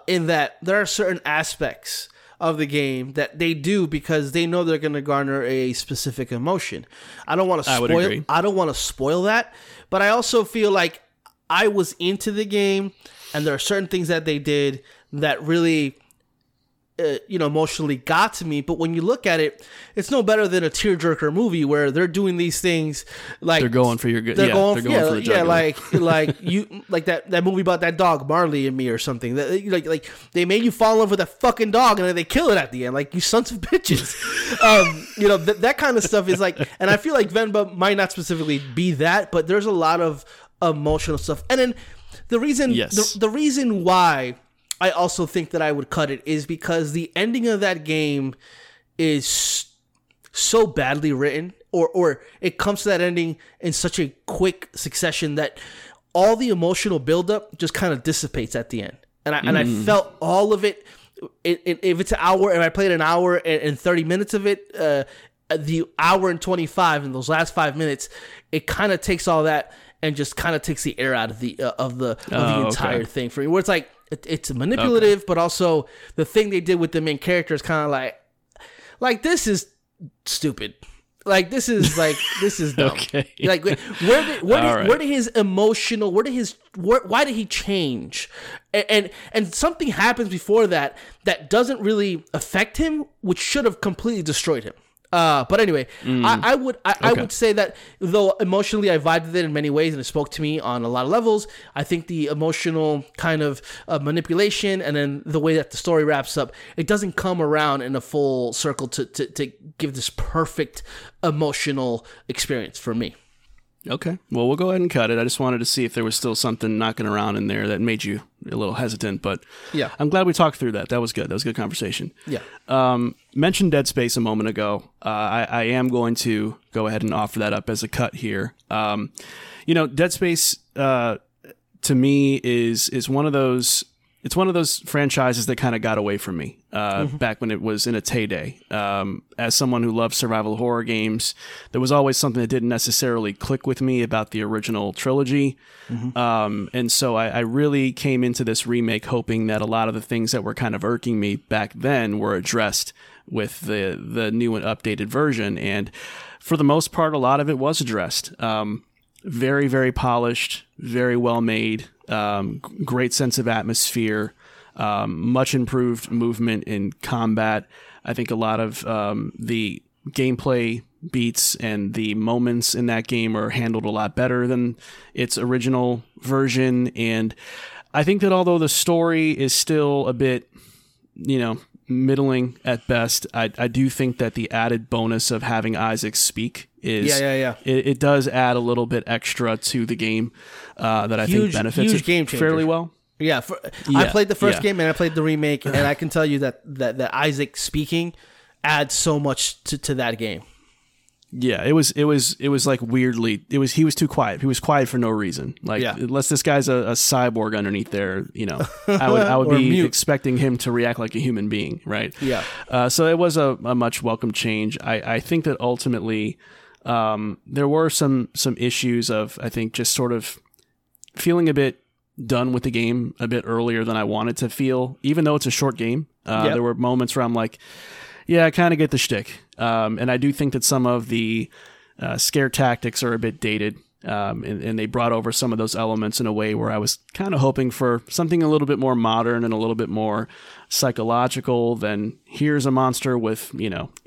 in that there are certain aspects of the game that they do because they know they're going to garner a specific emotion. I don't want to spoil that, but I also feel like I was into the game, and there are certain things that they did that really emotionally got to me. But when you look at it, it's no better than a tearjerker movie where they're doing these things like they're going for your good. Like that movie about that dog, Marley and Me, or something. Like they made you fall in love with a fucking dog and then they kill it at the end. Like, you sons of bitches. That kind of stuff is like, and I feel like Venba might not specifically be that, but there's a lot of emotional stuff. And then the reason, the reason why I also think that I would cut it is because the ending of that game is so badly written, or it comes to that ending in such a quick succession that all the emotional buildup just kind of dissipates at the end. And I felt all of it. If it's an hour, and I played an hour and 30 minutes of it, the hour and 25 in those last 5 minutes, it kind of takes all that and just kind of takes the air out of the entire thing for me. Where it's like, it's manipulative, but also the thing they did with the main character is kind of like this is stupid. Like, this is like, this is dumb. Okay. Like, why did he change? And something happens before that doesn't really affect him, which should have completely destroyed him. But anyway, I would say that though emotionally I vibed with it in many ways and it spoke to me on a lot of levels, I think the emotional kind of manipulation and then the way that the story wraps up, it doesn't come around in a full circle to give this perfect emotional experience for me. Okay. Well, we'll go ahead and cut it. I just wanted to see if there was still something knocking around in there that made you a little hesitant, but yeah, I'm glad we talked through that. That was good. That was a good conversation. Yeah. Mentioned Dead Space a moment ago. I am going to go ahead and offer that up as a cut here. Dead Space to me is one of those. It's one of those franchises that kind of got away from me back when it was in its heyday. As someone who loves survival horror games, there was always something that didn't necessarily click with me about the original trilogy. Mm-hmm. And so I really came into this remake hoping that a lot of the things that were kind of irking me back then were addressed with the new and updated version. And for the most part, a lot of it was addressed. Very, very polished, very well made. Great sense of atmosphere, much improved movement in combat. I think a lot of the gameplay beats and the moments in that game are handled a lot better than its original version. And I think that although the story is still a bit, middling at best, I do think that the added bonus of having Isaac speak is it does add a little bit extra to the game that I think benefits it fairly well. I played the first game and I played the remake, and I can tell you that Isaac speaking adds so much to that game. Yeah, it was like weirdly, he was too quiet. He was quiet for no reason. Like, unless this guy's a cyborg underneath there, I would be mute. Expecting him to react like a human being, right? Yeah. So it was a much welcome change. I think that ultimately, there were some issues of, I think, just sort of feeling a bit done with the game a bit earlier than I wanted to feel, even though it's a short game. There were moments where I'm like, yeah, I kind of get the shtick. And I do think that some of the scare tactics are a bit dated, and they brought over some of those elements in a way where I was kind of hoping for something a little bit more modern and a little bit more psychological than here's a monster with,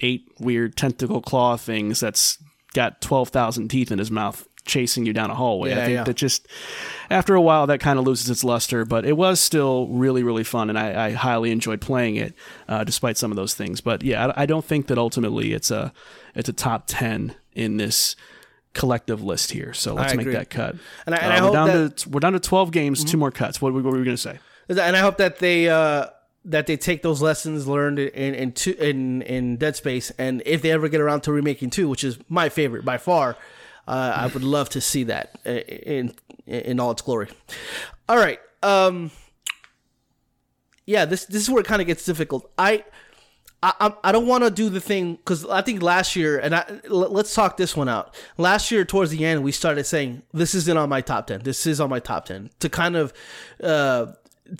8 weird tentacle claw things that's got 12,000 teeth in his mouth. chasing you down a hallway. I think that just after a while that kind of loses its luster, but it was still really, really fun, and I highly enjoyed playing it despite some of those things. But yeah, I don't think that ultimately it's a top 10 in this collective list here. So let's make that cut. And I hope we're down to 12 games, mm-hmm. 2 more cuts. What were we going to say? And I hope that they take those lessons learned in Dead Space, and if they ever get around to remaking 2, which is my favorite by far, I would love to see that in all its glory. All right, this is where it kind of gets difficult. I don't want to do the thing because I think last year, and let's talk this one out. Last year, towards the end, we started saying this isn't on my top 10. This is on my top 10 to kind of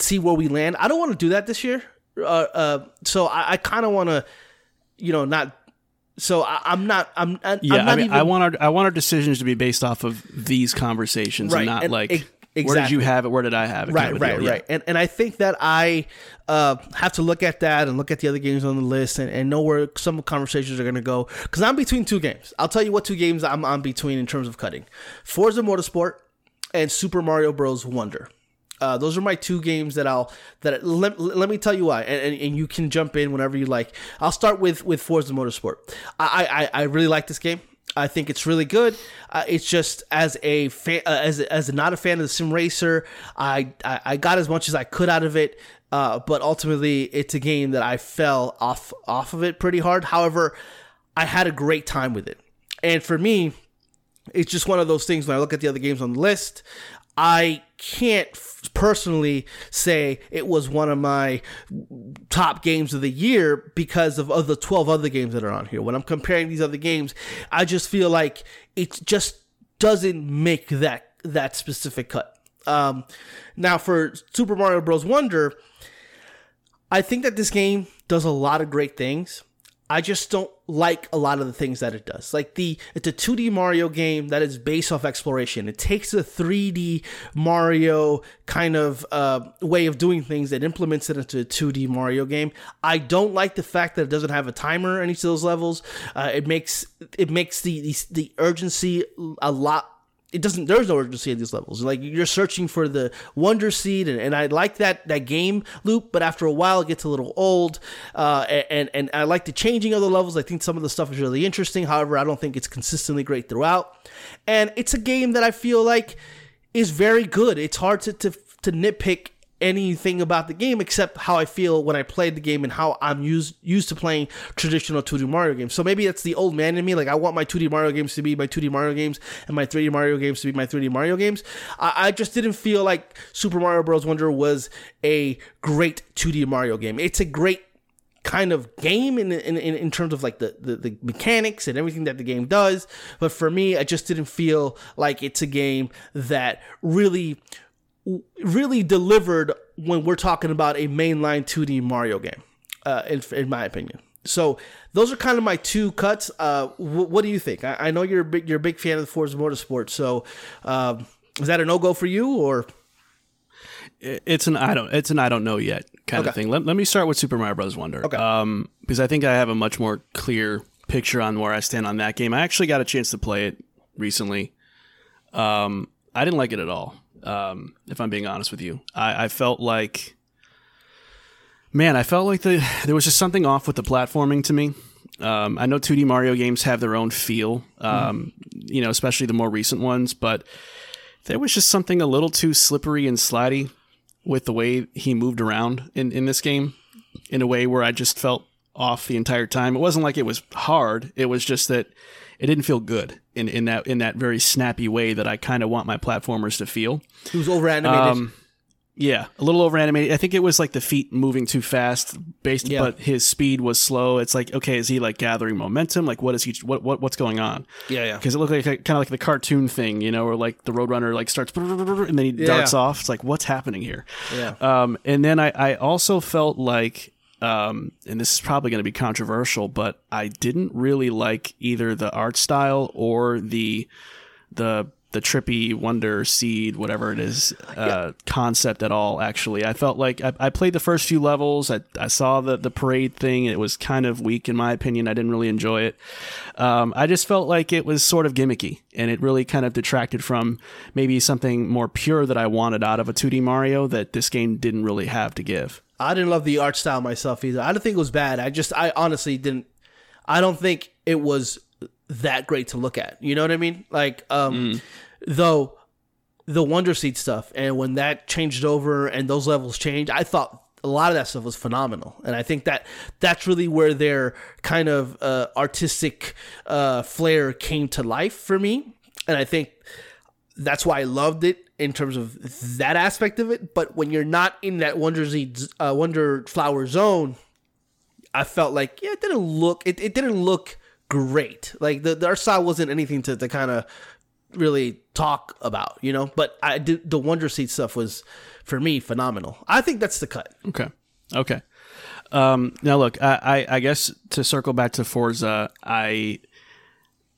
see where we land. I don't want to do that this year, so I kind of want to, not. So I want our decisions to be based off of these conversations, right, and not exactly. Where did you have it? Where did I have it? Right. And I think that I have to look at that and look at the other games on the list and know where some conversations are going to go, because I'm between 2 games. I'll tell you what 2 games I'm between in terms of cutting: Forza Motorsport and Super Mario Bros. Wonder. Those are my 2 games that let me tell you why, and you can jump in whenever you like. I'll start with Forza Motorsport. I really like this game. I think it's really good. It's just as not a fan of the sim racer, I got as much as I could out of it, but ultimately it's a game that I fell off of it pretty hard. However, I had a great time with it, and for me, it's just one of those things when I look at the other games on the list. I can't personally say it was one of my top games of the year because of the 12 other games that are on here. When I'm comparing these other games, I just feel like it just doesn't make that specific cut. Now, for Super Mario Bros. Wonder, I think that this game does a lot of great things. I just don't like a lot of the things that it does. Like it's a 2D Mario game that is based off exploration. It takes a 3D Mario kind of way of doing things and implements it into a 2D Mario game. I don't like the fact that it doesn't have a timer in each of those levels. It makes the urgency a lot. It doesn't. There's no urgency at these levels. Like, you're searching for the Wonder Seed, and I like that game loop. But after a while, it gets a little old. And I like the changing of the levels. I think some of the stuff is really interesting. However, I don't think it's consistently great throughout. And it's a game that I feel like is very good. It's hard to nitpick anything about the game except how I feel when I played the game and how I'm used to playing traditional 2D Mario games. So maybe that's the old man in me. Like, I want my 2D Mario games to be my 2D Mario games and my 3D Mario games to be my 3D Mario games. I just didn't feel like Super Mario Bros. Wonder was a great 2D Mario game. It's a great kind of game in terms of like the mechanics and everything that the game does. But for me, I just didn't feel like it's a game that really delivered when we're talking about a mainline 2D Mario game, in my opinion. So those are kind of my 2 cuts. What do you think? I know you're a big fan of the Forza Motorsport. So is that a no go for you, or? It's an I don't know yet kind of thing. Let me start with Super Mario Bros. Wonder, because I think I have a much more clear picture on where I stand on that game. I actually got a chance to play it recently. I didn't like it at all. If I'm being honest with you, I felt like there was just something off with the platforming to me. I know 2D Mario games have their own feel, especially the more recent ones, but there was just something a little too slippery and slidey with the way he moved around in this game in a way where I just felt off the entire time. It wasn't like it was hard. It was just that it didn't feel good in that very snappy way that I kind of want my platformers to feel. It was overanimated. Yeah, a little overanimated. I think it was like the feet moving too fast, but his speed was slow. It's like, okay, is he like gathering momentum? Like, what is he? What's going on? Yeah. Because it looked like kind of like the cartoon thing, where like the Roadrunner like starts and then he darts off. It's like, what's happening here? Yeah. And then I also felt like. And this is probably going to be controversial, but I didn't really like either the art style or the the trippy Wonder Seed, whatever it is, concept at all, actually. I felt like I played the first few levels. I saw the parade thing. It was kind of weak, in my opinion. I didn't really enjoy it. I just felt like it was sort of gimmicky, and it really kind of detracted from maybe something more pure that I wanted out of a 2D Mario that this game didn't really have to give. I didn't love the art style myself either. I don't think it was bad. I honestly didn't. I don't think it was that great to look at. You know what I mean? Like, though the Wonder Seed stuff, and when that changed over and those levels changed, I thought a lot of that stuff was phenomenal. And I think that that's really where their kind of artistic flair came to life for me. And I think that's why I loved it in terms of that aspect of it. But when you're not in that Wonder Seed, Wonder Flower zone, I felt like, yeah, it didn't look great. Like the art style wasn't anything to kind of really talk about, you know. But I did, the Wonder Seed stuff was, for me, phenomenal. I think that's the cut. Okay. Now look, I guess to circle back to Forza, I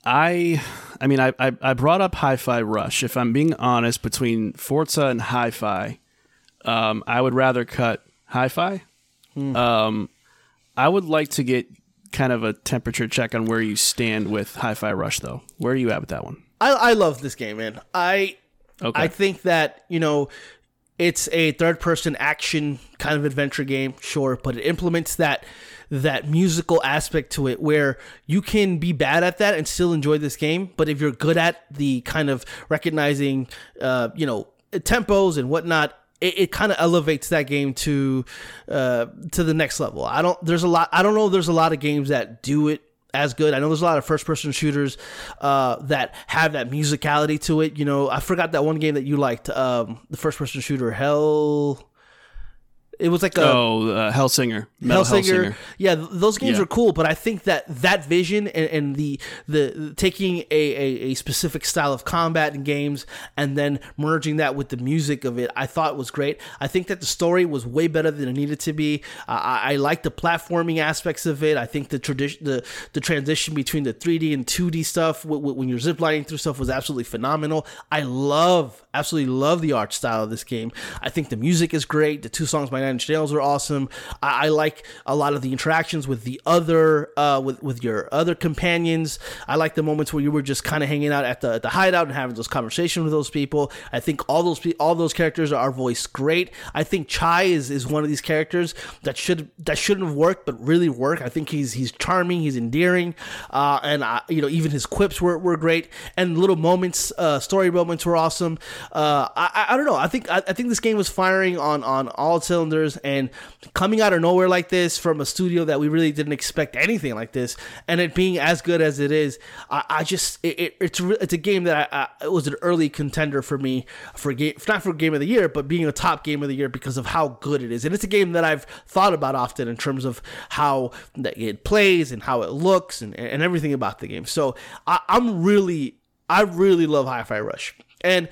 mean I brought up Hi-Fi Rush. If I'm being honest, between Forza and Hi-Fi, I would rather cut Hi-Fi. I would like to get kind of a temperature check on where you stand with Hi-Fi Rush, though. Where are you at with that one? I love this game, man. I think that, you know, it's a third-person action kind of adventure game, sure, but it implements that musical aspect to it where you can be bad at that and still enjoy this game. But if you're good at the kind of recognizing, you know, tempos and whatnot, it kind of elevates that game to the next level. I don't know if there's a lot of games that do it as good. I know there's a lot of first-person shooters that have that musicality to it. You know, I forgot that one game that you liked, the first-person shooter, Hell. It was like Hellsinger. Hellsinger. Yeah, those games are cool, but I think that vision and the taking a specific style of combat in games and then merging that with the music of it, I thought was great. I think that the story was way better than it needed to be. I like the platforming aspects of it. I think the transition between the 3D and 2D stuff when you're ziplining through stuff was absolutely phenomenal. I absolutely love the art style of this game. I think the music is great. The two songs by Nine Inch Nails are awesome. I like a lot of the interactions with the other with your other companions. I like the moments where you were just kind of hanging out at the hideout and having those conversations with those people. I think all those characters are voiced great. I think Chai is one of these characters that shouldn't have worked but really work. I think he's charming, he's endearing, and you know, even his quips were great, and little moments, story moments were awesome. I don't know. I think this game was firing on all cylinders. And coming out of nowhere like this from a studio that we really didn't expect anything like this, and it being as good as it is, it's a game that it was an early contender for me not for game of the year, but being a top game of the year because of how good it is. And it's a game that I've thought about often in terms of how it plays and how it looks and everything about the game. So I really love Hi-Fi Rush. And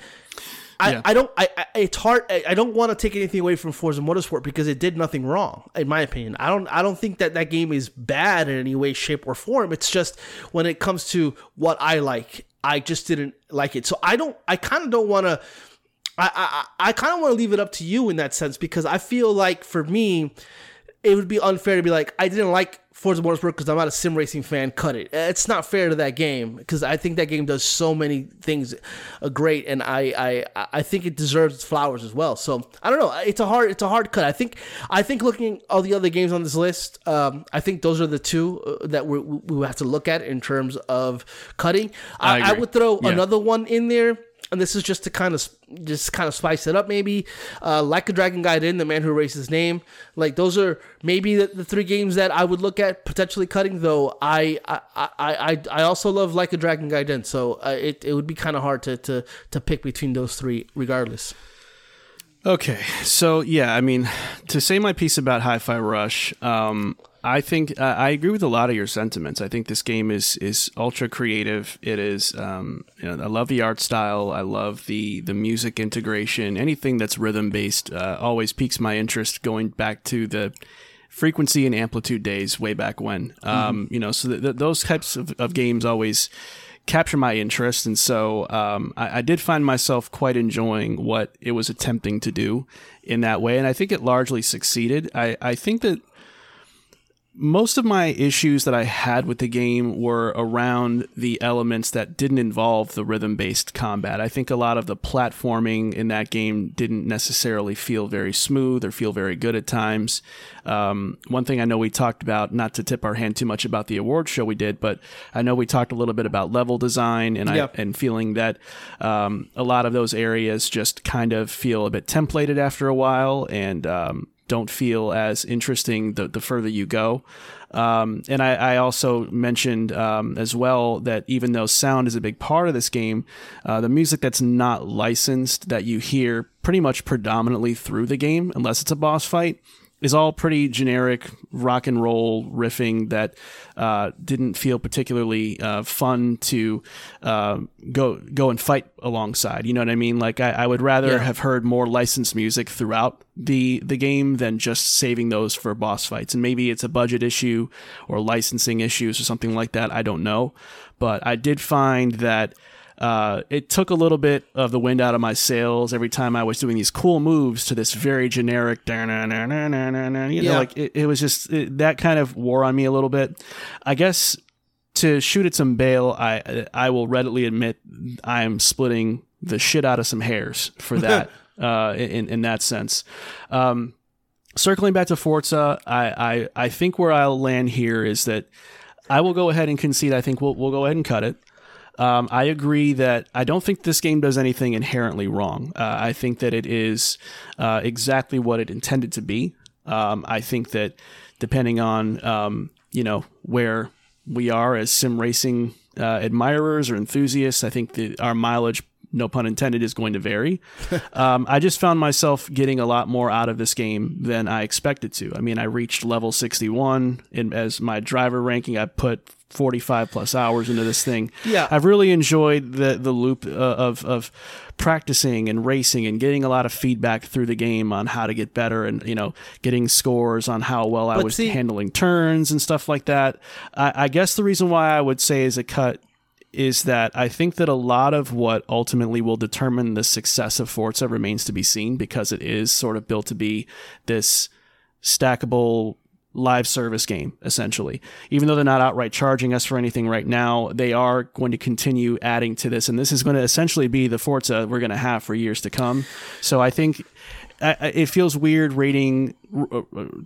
I don't want to take anything away from Forza Motorsport because it did nothing wrong, in my opinion. I don't think that game is bad in any way, shape, or form. It's just when it comes to what I like, I just didn't like it. So I kind of want to leave it up to you in that sense, because I feel like for me, it would be unfair to be like, I didn't like Forza Motorsport because I'm not a sim racing fan, cut it. It's not fair to that game, because I think that game does so many things great, and I think it deserves its flowers as well. So I don't know. It's a hard cut. I think looking at all the other games on this list, I think those are the two that we have to look at in terms of cutting. I would throw another one in there, and this is just to kind of spice it up, maybe. Like a Dragon Gaiden, The Man Who Erased His Name. Like, those are maybe the three games that I would look at potentially cutting, though I also love Like a Dragon Gaiden, so it would be kind of hard to pick between those three regardless. Okay, so yeah, I mean, to say my piece about Hi-Fi Rush, I think I agree with a lot of your sentiments. I think this game is ultra creative. It is, you know, I love the art style. I love the music integration. Anything that's rhythm based always piques my interest. Going back to the frequency and amplitude days way back when, you know, so those types of games always capture my interest. And so I did find myself quite enjoying what it was attempting to do in that way. And I think it largely succeeded. I think that most of my issues that I had with the game were around the elements that didn't involve the rhythm-based combat. I think a lot of the platforming in that game didn't necessarily feel very smooth or feel very good at times. One thing I know we talked about, not to tip our hand too much about the award show we did, but I know we talked a little bit about level design and and feeling that a lot of those areas just kind of feel a bit templated after a while and don't feel as interesting the further you go. And I also mentioned as well that even though sound is a big part of this game, the music that's not licensed that you hear pretty much predominantly through the game, unless it's a boss fight, is all pretty generic rock and roll riffing that didn't feel particularly fun to go and fight alongside. You know what I mean? Like I would rather have heard more licensed music throughout the game than just saving those for boss fights. And maybe it's a budget issue or licensing issues or something like that. I don't know. But I did find that it took a little bit of the wind out of my sails every time I was doing these cool moves to this very generic, like it was just that kind of wore on me a little bit. I guess to shoot at some bail, I will readily admit I'm splitting the shit out of some hairs for that in that sense. Circling back to Forza, I think where I'll land here is that I will go ahead and concede. I think we'll go ahead and cut it. I agree that I don't think this game does anything inherently wrong. I think that it is exactly what it intended to be. I think that depending on, where we are as sim racing admirers or enthusiasts, I think that our mileage, no pun intended, is going to vary. I just found myself getting a lot more out of this game than I expected to. I mean, I reached level 61 as my driver ranking. I put 45 plus hours into this thing. Yeah. I've really enjoyed the loop of practicing and racing and getting a lot of feedback through the game on how to get better and, getting scores on how well I was handling turns and stuff like that. I guess the reason why I would say is a cut is that I think that a lot of what ultimately will determine the success of Forza remains to be seen, because it is sort of built to be this stackable live service game, essentially. Even though they're not outright charging us for anything right now, they are going to continue adding to this, and this is going to essentially be the Forza we're going to have for years to come. So I think it feels weird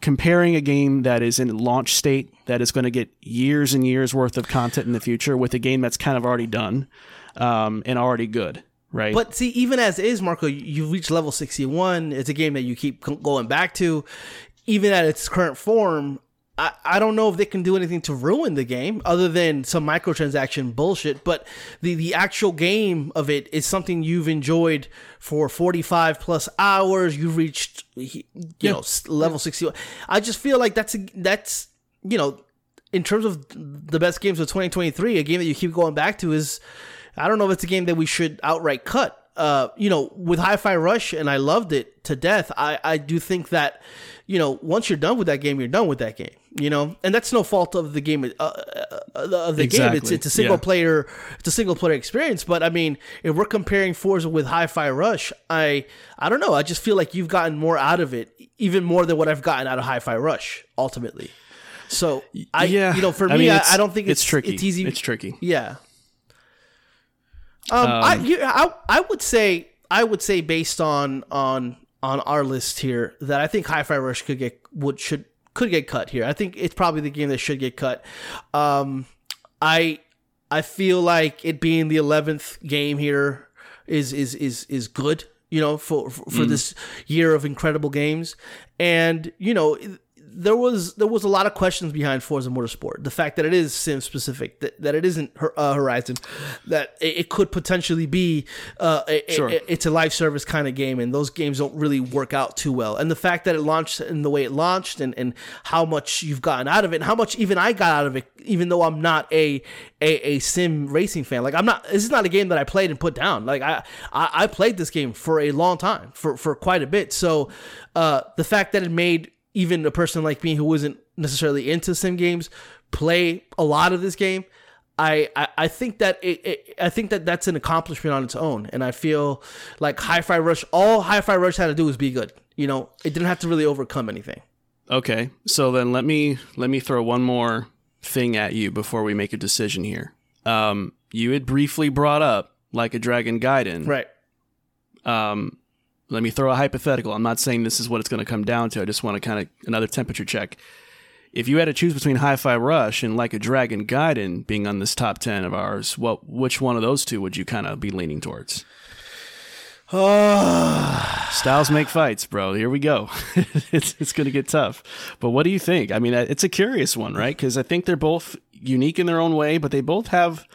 comparing a game that is in launch state, that is going to get years and years worth of content in the future, with a game that's kind of already done and already good, right? But see, even as is, Marco, you've reached level 61. It's a game that you keep going back to. Even at its current form, I don't know if they can do anything to ruin the game other than some microtransaction bullshit, but the actual game of it is something you've enjoyed for 45 plus hours. You've reached, level 61. I just feel like that's in terms of the best games of 2023, a game that you keep going back to is, I don't know if it's a game that we should outright cut. With Hi-Fi Rush, and I loved it to death, I do think that, once you're done with that game, you're done with that game, and that's no fault of the game, game. It's a single player, it's a single player experience. But I mean, if we're comparing Forza with Hi-Fi Rush, I don't know. I just feel like you've gotten more out of it, even more than what I've gotten out of Hi-Fi Rush ultimately. So I don't think it's tricky. It's easy. It's tricky. Yeah. I would say based on our list here that I think Hi-Fi Rush could get cut here. I think it's probably the game that should get cut. I feel like it being the 11th game here is good, for this year of incredible games. And there was a lot of questions behind Forza Motorsport. The fact that it is sim specific, that it isn't Horizon, that it could potentially be it's a live service kind of game, and those games don't really work out too well. And the fact that it launched in the way it launched, and how much you've gotten out of it, and how much even I got out of it, even though I'm not a sim racing fan. Like this is not a game that I played and put down. Like I played this game for a long time, for quite a bit. So the fact that it made even a person like me who isn't necessarily into sim games play a lot of this game, I think that I think that that's an accomplishment on its own, and I feel like Hi-Fi Rush, all Hi-Fi Rush had to do was be good. You know, it didn't have to really overcome anything. Okay, so then let me throw one more thing at you before we make a decision here. You had briefly brought up Like a Dragon Gaiden, right? Let me throw a hypothetical. I'm not saying this is what it's going to come down to. I just want to kind of another temperature check. If you had to choose between Hi-Fi Rush and Like a Dragon Gaiden being on this top 10 of ours, which one of those two would you kind of be leaning towards? Oh. Styles make fights, bro. Here we go. It's going to get tough. But what do you think? I mean, it's a curious one, right? Because I think they're both unique in their own way, but they both have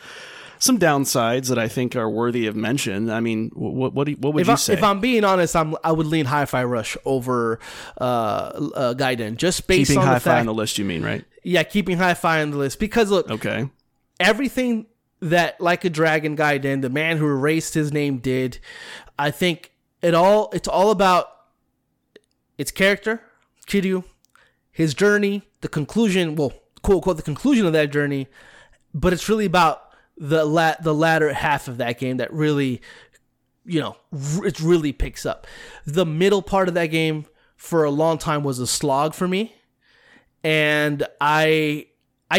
some downsides that I think are worthy of mention. I mean, what would you say? If I'm being honest, I would lean Hi-Fi Rush over Gaiden, just based on the fact... Keeping Hi-Fi on the list, you mean, right? Yeah, keeping Hi-Fi on the list. Because, look, okay, everything that Like a Dragon Gaiden, the man who erased his name did, I think it's all about its character, Kiryu, his journey, the conclusion, well, quote-unquote, the conclusion of that journey, but it's really about the latter half of that game that really, you know, it really picks up. The middle part of that game for a long time was a slog for me, and I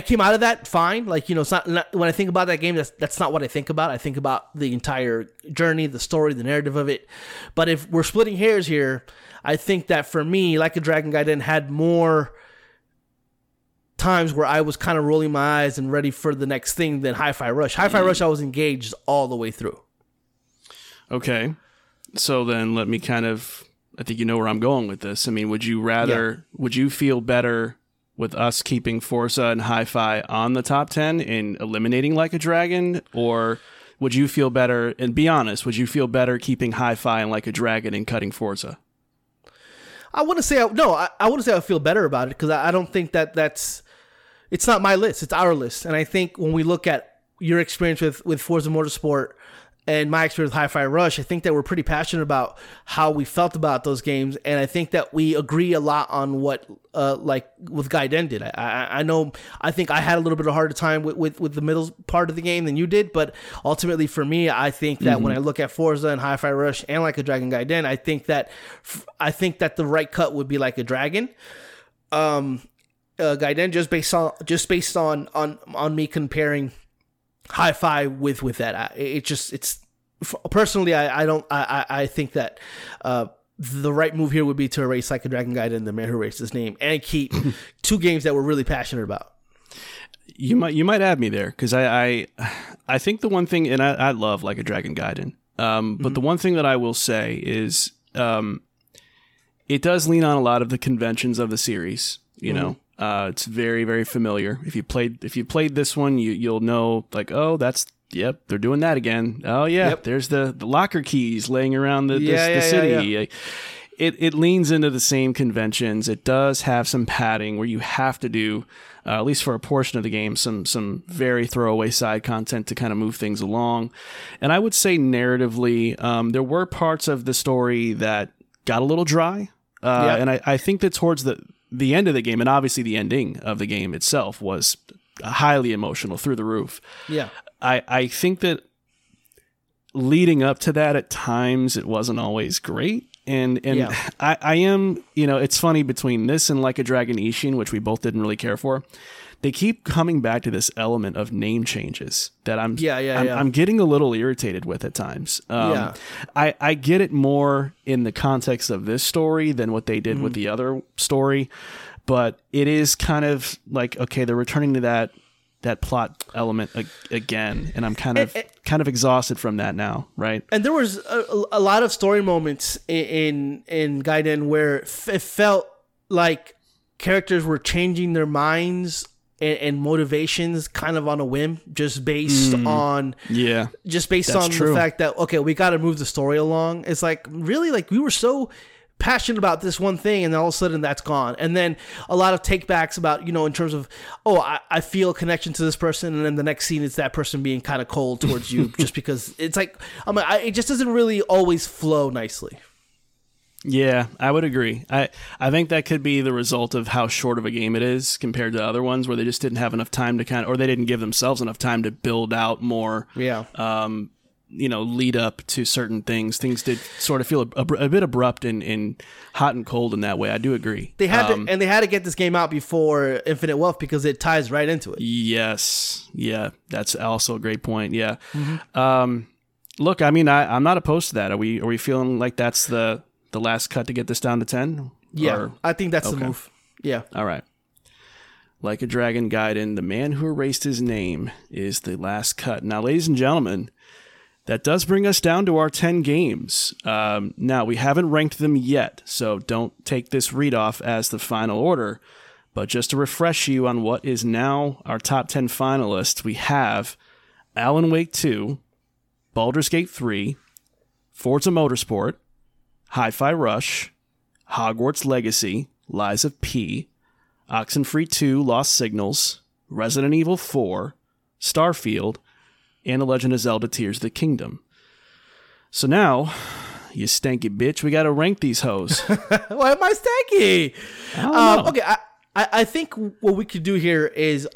came out of that fine. Like, you know, it's not when I think about that game, that's not what I think about. I think about the entire journey, the story, the narrative of it. But if we're splitting hairs here, I think that for me, Like a Dragon Gaiden had more times where I was kind of rolling my eyes and ready for the next thing than Hi-Fi Rush. Hi-Fi Rush, I was engaged all the way through. Okay. So then let me kind of, I think you know where I'm going with this. I mean, would you rather, would you feel better with us keeping Forza and Hi-Fi on the top 10 and eliminating Like a Dragon? Or would you feel better, and be honest, would you feel better keeping Hi-Fi and Like a Dragon and cutting Forza? I wouldn't say, I wouldn't say I feel better about it, because I don't think that that's, it's not my list. It's our list. And I think when we look at your experience with Forza Motorsport and my experience with Hi-Fi Rush, I think that we're pretty passionate about how we felt about those games. And I think that we agree a lot on what, like with Gaiden did. I know, I think I had a little bit of a harder time with the middle part of the game than you did. But ultimately for me, I think that when I look at Forza and Hi-Fi Rush and Like a Dragon Gaiden, I think that the right cut would be Like a Dragon. Gaiden, just based on me comparing Hi-Fi with that, personally, I think that the right move here would be to erase Like a Dragon Gaiden, the man who erased his name, and keep two games that we're really passionate about. You might add me there, because I think the one thing, and I love Like a Dragon Gaiden, but the one thing that I will say is it does lean on a lot of the conventions of the series. You know, it's very, very familiar. If you played this one, you'll know, like, oh, that's, yep, they're doing that again. Oh yeah, yep. There's the locker keys laying around the city. Yeah. It leans into the same conventions. It does have some padding where you have to do, at least for a portion of the game, some very throwaway side content to kind of move things along. And I would say narratively, there were parts of the story that got a little dry, and I think that towards the end of the game, and obviously the ending of the game itself was highly emotional, through the roof. Yeah. I think that leading up to that, at times it wasn't always great. And I am, you know, it's funny, between this and Like a Dragon Ishin, which we both didn't really care for, they keep coming back to this element of name changes that I'm getting a little irritated with at times. I get it more in the context of this story than what they did with the other story, but it is kind of like, okay, they're returning to that plot element again, and I'm kind of exhausted from that now, right? And there was a lot of story moments in Gaiden where it felt like characters were changing their minds and motivations kind of on a whim, just based on the fact that, okay, we got to move the story along. It's like, really, like, we were so passionate about this one thing, and all of a sudden that's gone. And then a lot of takebacks about, you know, in terms of, oh, I feel a connection to this person, and then the next scene is that person being kind of cold towards you, just because it's like, it just doesn't really always flow nicely. Yeah, I would agree. I think that could be the result of how short of a game it is compared to other ones where they just didn't have enough time to kind of, or they didn't give themselves enough time to build out more. Yeah. Lead up to certain things. Things did sort of feel a bit abrupt and hot and cold in that way. I do agree. They had to get this game out before Infinite Wealth because it ties right into it. Yes. Yeah, that's also a great point. Yeah. Mm-hmm. Look, I mean, I'm not opposed to that. Are we feeling like that's the last cut to get this down to 10? Yeah, I think that's the move. Yeah. All right. Like a Dragon Gaiden, The Man Who Erased His Name is the last cut. Now, ladies and gentlemen, that does bring us down to our 10 games. Now, we haven't ranked them yet, so don't take this read off as the final order. But just to refresh you on what is now our top 10 finalists, we have Alan Wake 2, Baldur's Gate 3, Forza Motorsport, Hi-Fi Rush, Hogwarts Legacy, Lies of P, Oxenfree 2: Lost Signals, Resident Evil 4, Starfield, and The Legend of Zelda: Tears of the Kingdom. So now, you stanky bitch, we got to rank these hoes. Why am I stanky? I don't know. Okay, I think what we could do here is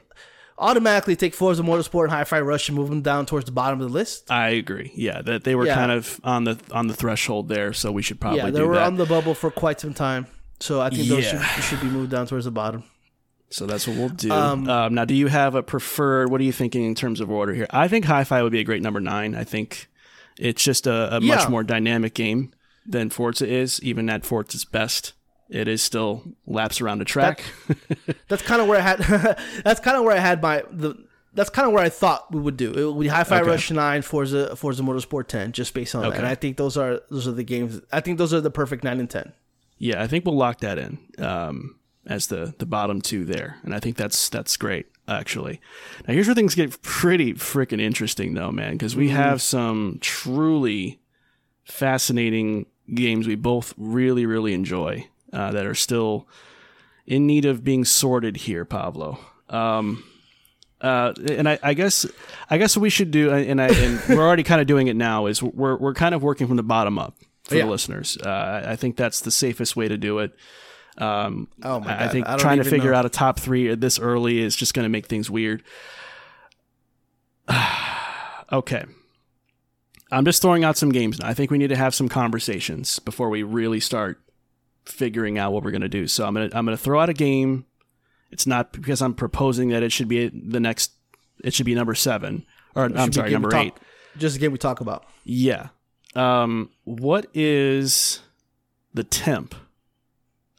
automatically take Forza Motorsport and Hi-Fi Rush and move them down towards the bottom of the list. I agree. Yeah, that they were kind of on the threshold there, so we should probably do that. Yeah, they were on the bubble for quite some time, so I think those should be moved down towards the bottom. So that's what we'll do. Now, do you have a preferred? What are you thinking in terms of order here? I think Hi-Fi would be a great number 9. I think it's just a much more dynamic game than Forza is, even at Forza's best. It is still laps around a track. That's kind of where I had. That's kind of where I thought we would do. It would be Hi-Fi Rush 9, Forza Motorsport 10, just based on that. And I think those are the games. I think those are the perfect 9 and 10. Yeah, I think we'll lock that in as the bottom 2 there, and I think that's great actually. Now here's where things get pretty freaking interesting though, man, because we have some truly fascinating games we both really really enjoy. That are still in need of being sorted here, Pablo. And I guess what we should do, and we're already kind of doing it now, is we're kind of working from the bottom up for the listeners. I think that's the safest way to do it. Oh my God. I think trying to figure out a top 3 this early is just going to make things weird. Okay. I'm just throwing out some games now. I think we need to have some conversations before we really start figuring out what we're going to do. So I'm going to throw out a game. It's not because I'm proposing that it should be it should be number 7 or I'm sorry, number 8. Just a game we talk about. Yeah. What is the temp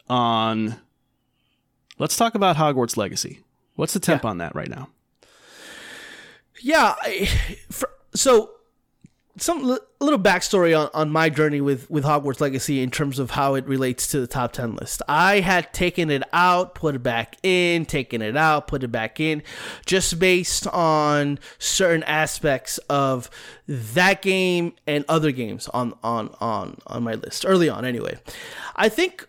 on? Let's talk about Hogwarts Legacy. What's the temp on that right now? Yeah. A little backstory on my journey with Hogwarts Legacy in terms of how it relates to the top 10 list. I had taken it out, put it back in, just based on certain aspects of that game and other games on my list, early on anyway. I think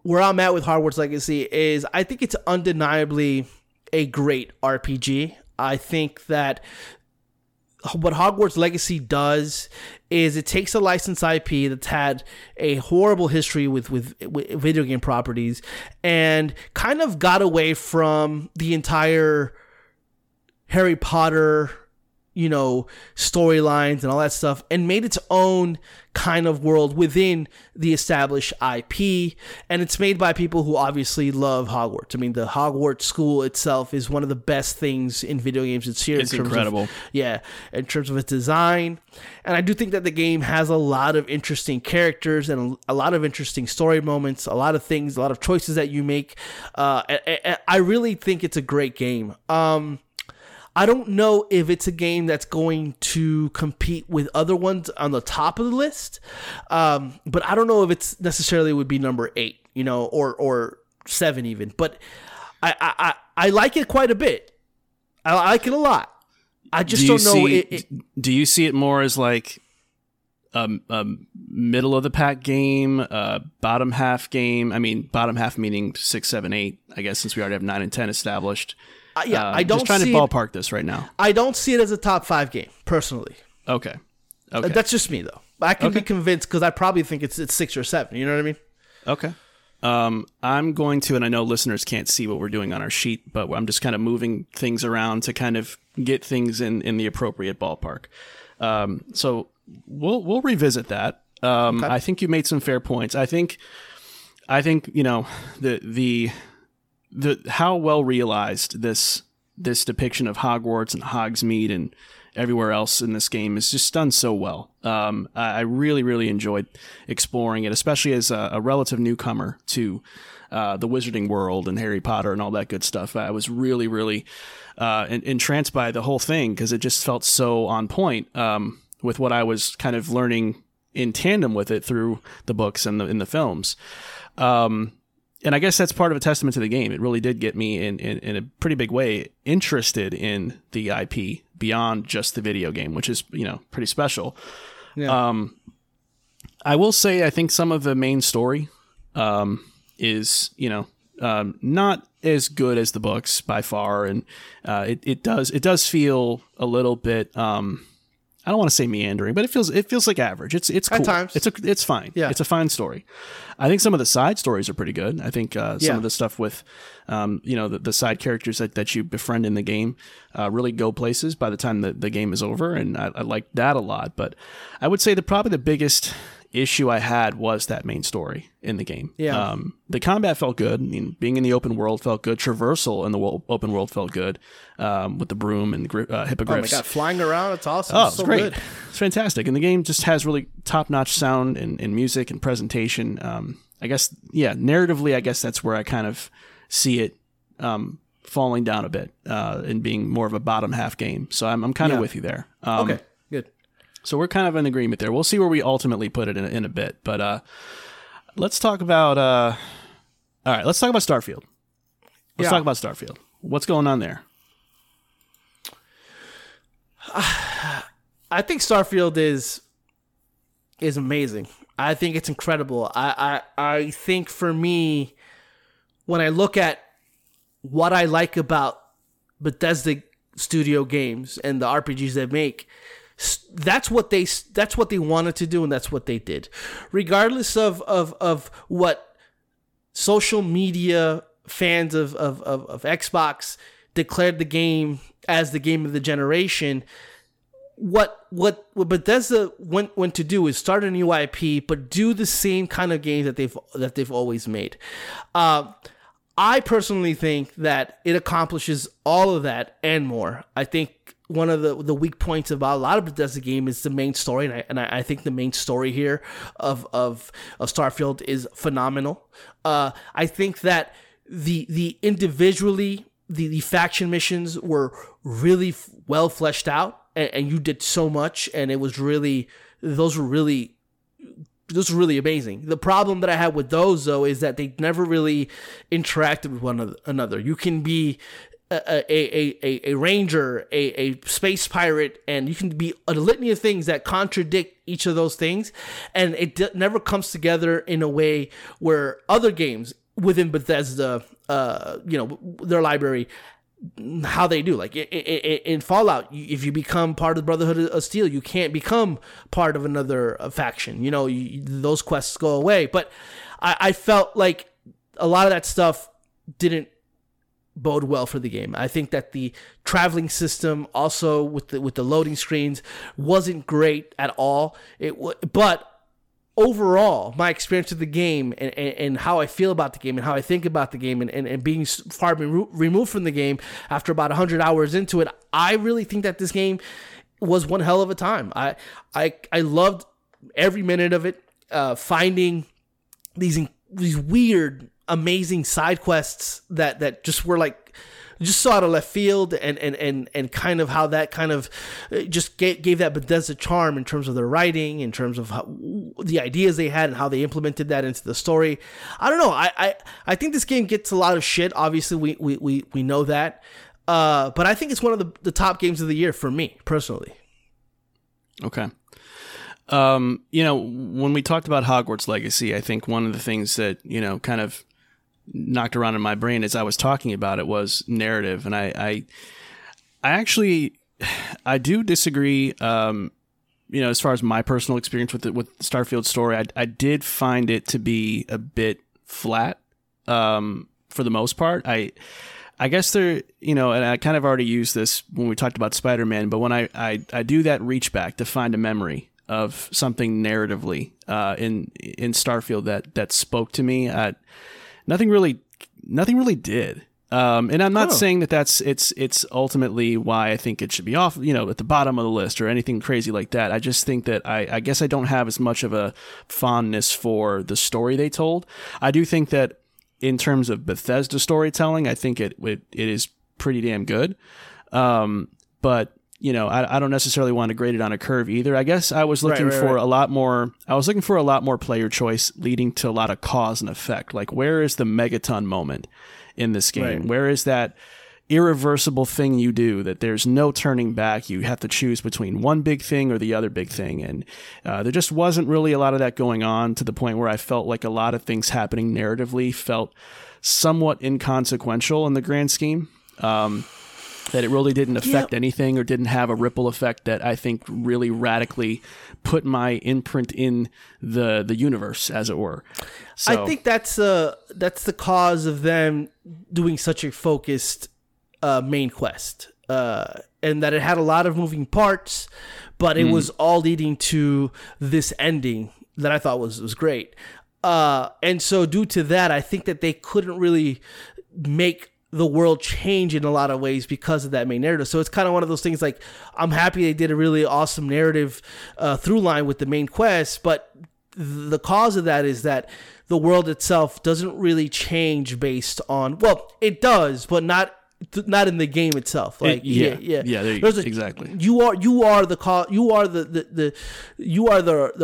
where I'm at with Hogwarts Legacy is I think it's undeniably a great RPG. I think that what Hogwarts Legacy does is it takes a licensed IP that's had a horrible history with video game properties and kind of got away from the entire Harry Potter, storylines and all that stuff, and made its own kind of world within the established IP. And it's made by people who obviously love Hogwarts. I mean, the Hogwarts school itself is one of the best things in video games. It's here. It's incredible. In terms of its design. And I do think that the game has a lot of interesting characters and a lot of interesting story moments, a lot of things, a lot of choices that you make. I really think it's a great game. I don't know if it's a game that's going to compete with other ones on the top of the list, but I don't know if it's necessarily would be number 8, or 7 even. But I like it quite a bit. I like it a lot. I just don't know. Do you see it more as like a middle of the pack game, a bottom half game? I mean, bottom half meaning 6, 7, 8. I guess since we already have 9 and 10 established. I don't just trying to ballpark this right now. I don't see it as a top 5 game personally. Okay, that's just me though. I can be convinced because I probably think it's 6 or 7. You know what I mean? Okay. I'm going to, and I know listeners can't see what we're doing on our sheet, but I'm just kind of moving things around to kind of get things in the appropriate ballpark. So we'll revisit that. Okay. I think you made some fair points. I think you know the how well realized this depiction of Hogwarts and Hogsmeade and everywhere else in this game is just done so well. I really enjoyed exploring it, especially as a relative newcomer to the Wizarding World and Harry Potter and all that good stuff. I was really entranced by the whole thing because it just felt so on point with what I was kind of learning in tandem with it through the books and in the films. And I guess that's part of a testament to the game. It really did get me in a pretty big way interested in the IP beyond just the video game, which is, you know, pretty special. Yeah. I will say, I think some of the main story is, you know, not as good as the books by far. And it does feel a little bit, I don't want to say meandering, but it feels like average. It's cool. At times. It's fine. Yeah. It's a fine story. I think some of the side stories are pretty good. I think some of the stuff with, you know, the side characters that you befriend in the game really go places by the time the game is over. And I like that a lot. But I would say probably the biggest issue I had was that main story in the game. Yeah. The combat felt good. I mean, being in the open world felt good. Traversal in the open world felt good with the broom and hippogriffs. Oh my God, flying around, it's awesome. Oh, it's so great. Good. It's fantastic. And the game just has really top-notch sound and music and presentation. I guess, yeah, narratively, I guess that's where I kind of see it falling down a bit and being more of a bottom half game. So I'm kind of with you there. Okay. So we're kind of in agreement there. We'll see where we ultimately put it in a bit, but let's talk about. All right, let's talk about Starfield. Let's talk about Starfield. What's going on there? I think Starfield is amazing. I think it's incredible. I think for me, when I look at what I like about Bethesda Studio games and the RPGs they make. That's what they wanted to do, and that's what they did, regardless of what social media fans of Xbox declared the game as the game of the generation. What Bethesda went to do is start a new IP, but do the same kind of game that they've always made. I personally think that it accomplishes all of that and more. I think one of the weak points about a lot of Bethesda game is the main story, and I think the main story here of Starfield is phenomenal. I think that the faction missions were really well fleshed out, and you did so much, and it was really those were really amazing. The problem that I had with those though is that they never really interacted with one another. You can be a ranger, a space pirate, and you can be a litany of things that contradict each of those things, and it never comes together in a way where other games within Bethesda, you know, their library, how they do. Like in Fallout, if you become part of the Brotherhood of Steel, you can't become part of another faction. You know, those quests go away. But I felt like a lot of that stuff didn't bode well for the game. I think that the traveling system, also with the loading screens, wasn't great at all. But overall, my experience with the game and how I feel about the game and how I think about the game and being far removed from the game after about 100 hours into it, I really think that this game was one hell of a time. I loved every minute of it. Finding these weird, amazing side quests that just were like just out of left field and kind of how that kind of just gave that Bethesda charm in terms of their writing, in terms of the ideas they had and how they implemented that into the story. I don't know. I think this game gets a lot of shit. Obviously we know that. But I think it's one of the top games of the year for me personally. Okay. You know, when we talked about Hogwarts Legacy, I think one of the things that, you know, kind of knocked around in my brain as I was talking about it was narrative. And I do disagree you know, as far as my personal experience with it, with Starfield's story, I did find it to be a bit flat for the most part. I guess there, you know, and I kind of already used this when we talked about Spider-Man, but when I do that reach back to find a memory of something narratively in Starfield that spoke to me, nothing really did. And I'm not saying that's ultimately why I think it should be off, you know, at the bottom of the list or anything crazy like that. I just think that I guess I don't have as much of a fondness for the story they told. I do think that in terms of Bethesda storytelling, I think it is pretty damn good. But you know, I don't necessarily want to grade it on a curve either. I guess I was looking for a lot more. I was looking for a lot more player choice leading to a lot of cause and effect. Like, where is the megaton moment in this game? Right. Where is that irreversible thing you do that there's no turning back? You have to choose between one big thing or the other big thing. And there just wasn't really a lot of that going on, to the point where I felt like a lot of things happening narratively felt somewhat inconsequential in the grand scheme, that it really didn't affect anything or didn't have a ripple effect that I think really radically put my imprint in the universe, as it were. So I think that's the cause of them doing such a focused main quest, and that it had a lot of moving parts, but it was all leading to this ending that I thought was great. And so due to that, I think that they couldn't really make the world change in a lot of ways because of that main narrative. So it's kind of one of those things, like, I'm happy they did a really awesome narrative through line with the main quest, but the cause of that is that the world itself doesn't really change based on, well, it does, but not in the game itself. Like, exactly. You are the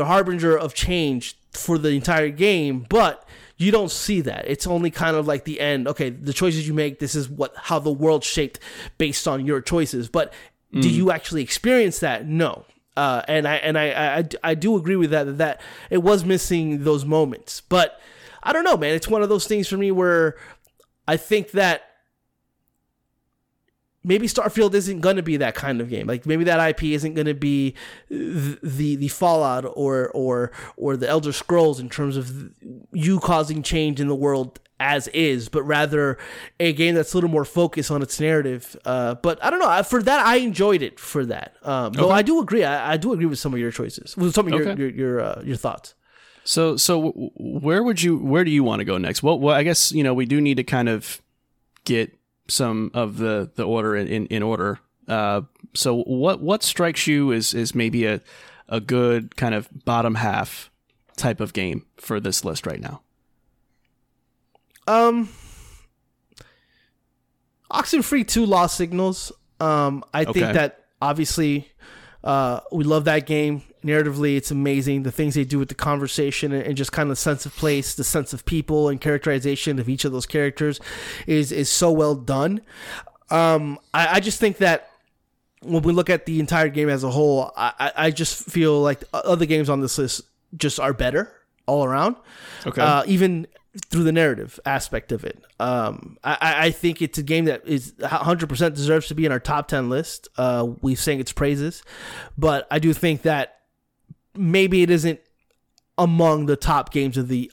harbinger of change for the entire game, but you don't see that. It's only kind of like the end. Okay, the choices you make, this is how the world shaped based on your choices. But do you actually experience that? No. And I do agree with that it was missing those moments. But I don't know, man. It's one of those things for me where I think that maybe Starfield isn't going to be that kind of game. Like, maybe that IP isn't going to be the Fallout or the Elder Scrolls in terms of you causing change in the world as is, but rather a game that's a little more focused on its narrative. But I don't know. For that, I enjoyed it for that. Though I do agree. I do agree with some of your choices, with some of your thoughts. So where do you want to go next? Well, I guess, you know, we do need to kind of get some of the order in order. So what strikes you is maybe a good kind of bottom half type of game for this list right now? Oxenfree 2: Lost Signals. I think that obviously we love that game. Narratively, it's amazing. The things they do with the conversation and just kind of the sense of place, the sense of people, and characterization of each of those characters is so well done. I just think that when we look at the entire game as a whole, I just feel like other games on this list just are better all around. Okay. Even through the narrative aspect of it. I think it's a game that is 100% deserves to be in our top 10 list. We've sang its praises, but I do think that maybe it isn't among the top games of the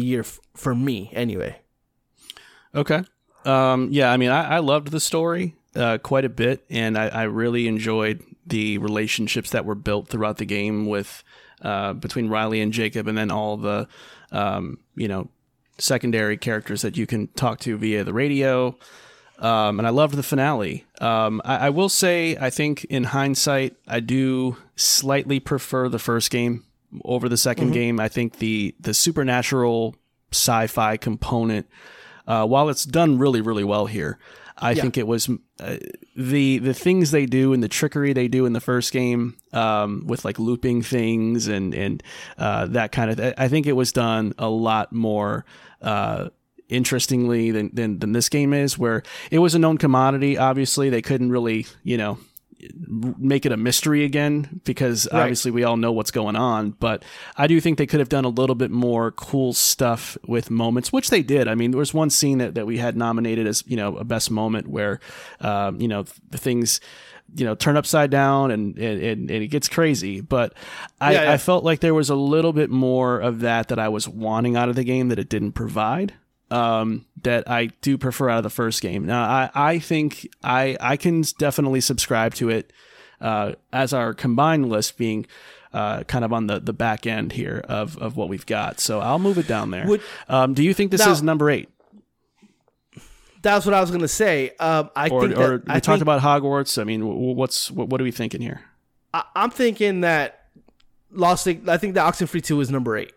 year for me anyway. Okay. I mean, I loved the story quite a bit, and I really enjoyed the relationships that were built throughout the game with between Riley and Jacob, and then all the secondary characters that you can talk to via the radio, and I loved the finale. I will say, I think in hindsight, I do slightly prefer the first game over the second game. I think the supernatural sci-fi component, while it's done really, really well here, I think it was the things they do and the trickery they do in the first game with like looping things and that kind of thing. I think it was done a lot more interestingly than this game is, where it was a known commodity. Obviously, they couldn't really, you know, make it a mystery again, because obviously we all know what's going on, but I do think they could have done a little bit more cool stuff with moments, which they did. I mean, there was one scene that we had nominated as, you know, a best moment where, you know, the things you know, turn upside down and it gets crazy. But I felt like there was a little bit more of that I was wanting out of the game that it didn't provide. That I do prefer out of the first game. Now, I think I can definitely subscribe to it as our combined list being kind of on the back end here of what we've got. So I'll move it down there. Do you think this is number 8? That's what I was going to say. I think we talked about Hogwarts. I mean, what are we thinking here? I'm thinking that I think the Oxenfree 2 is number 8.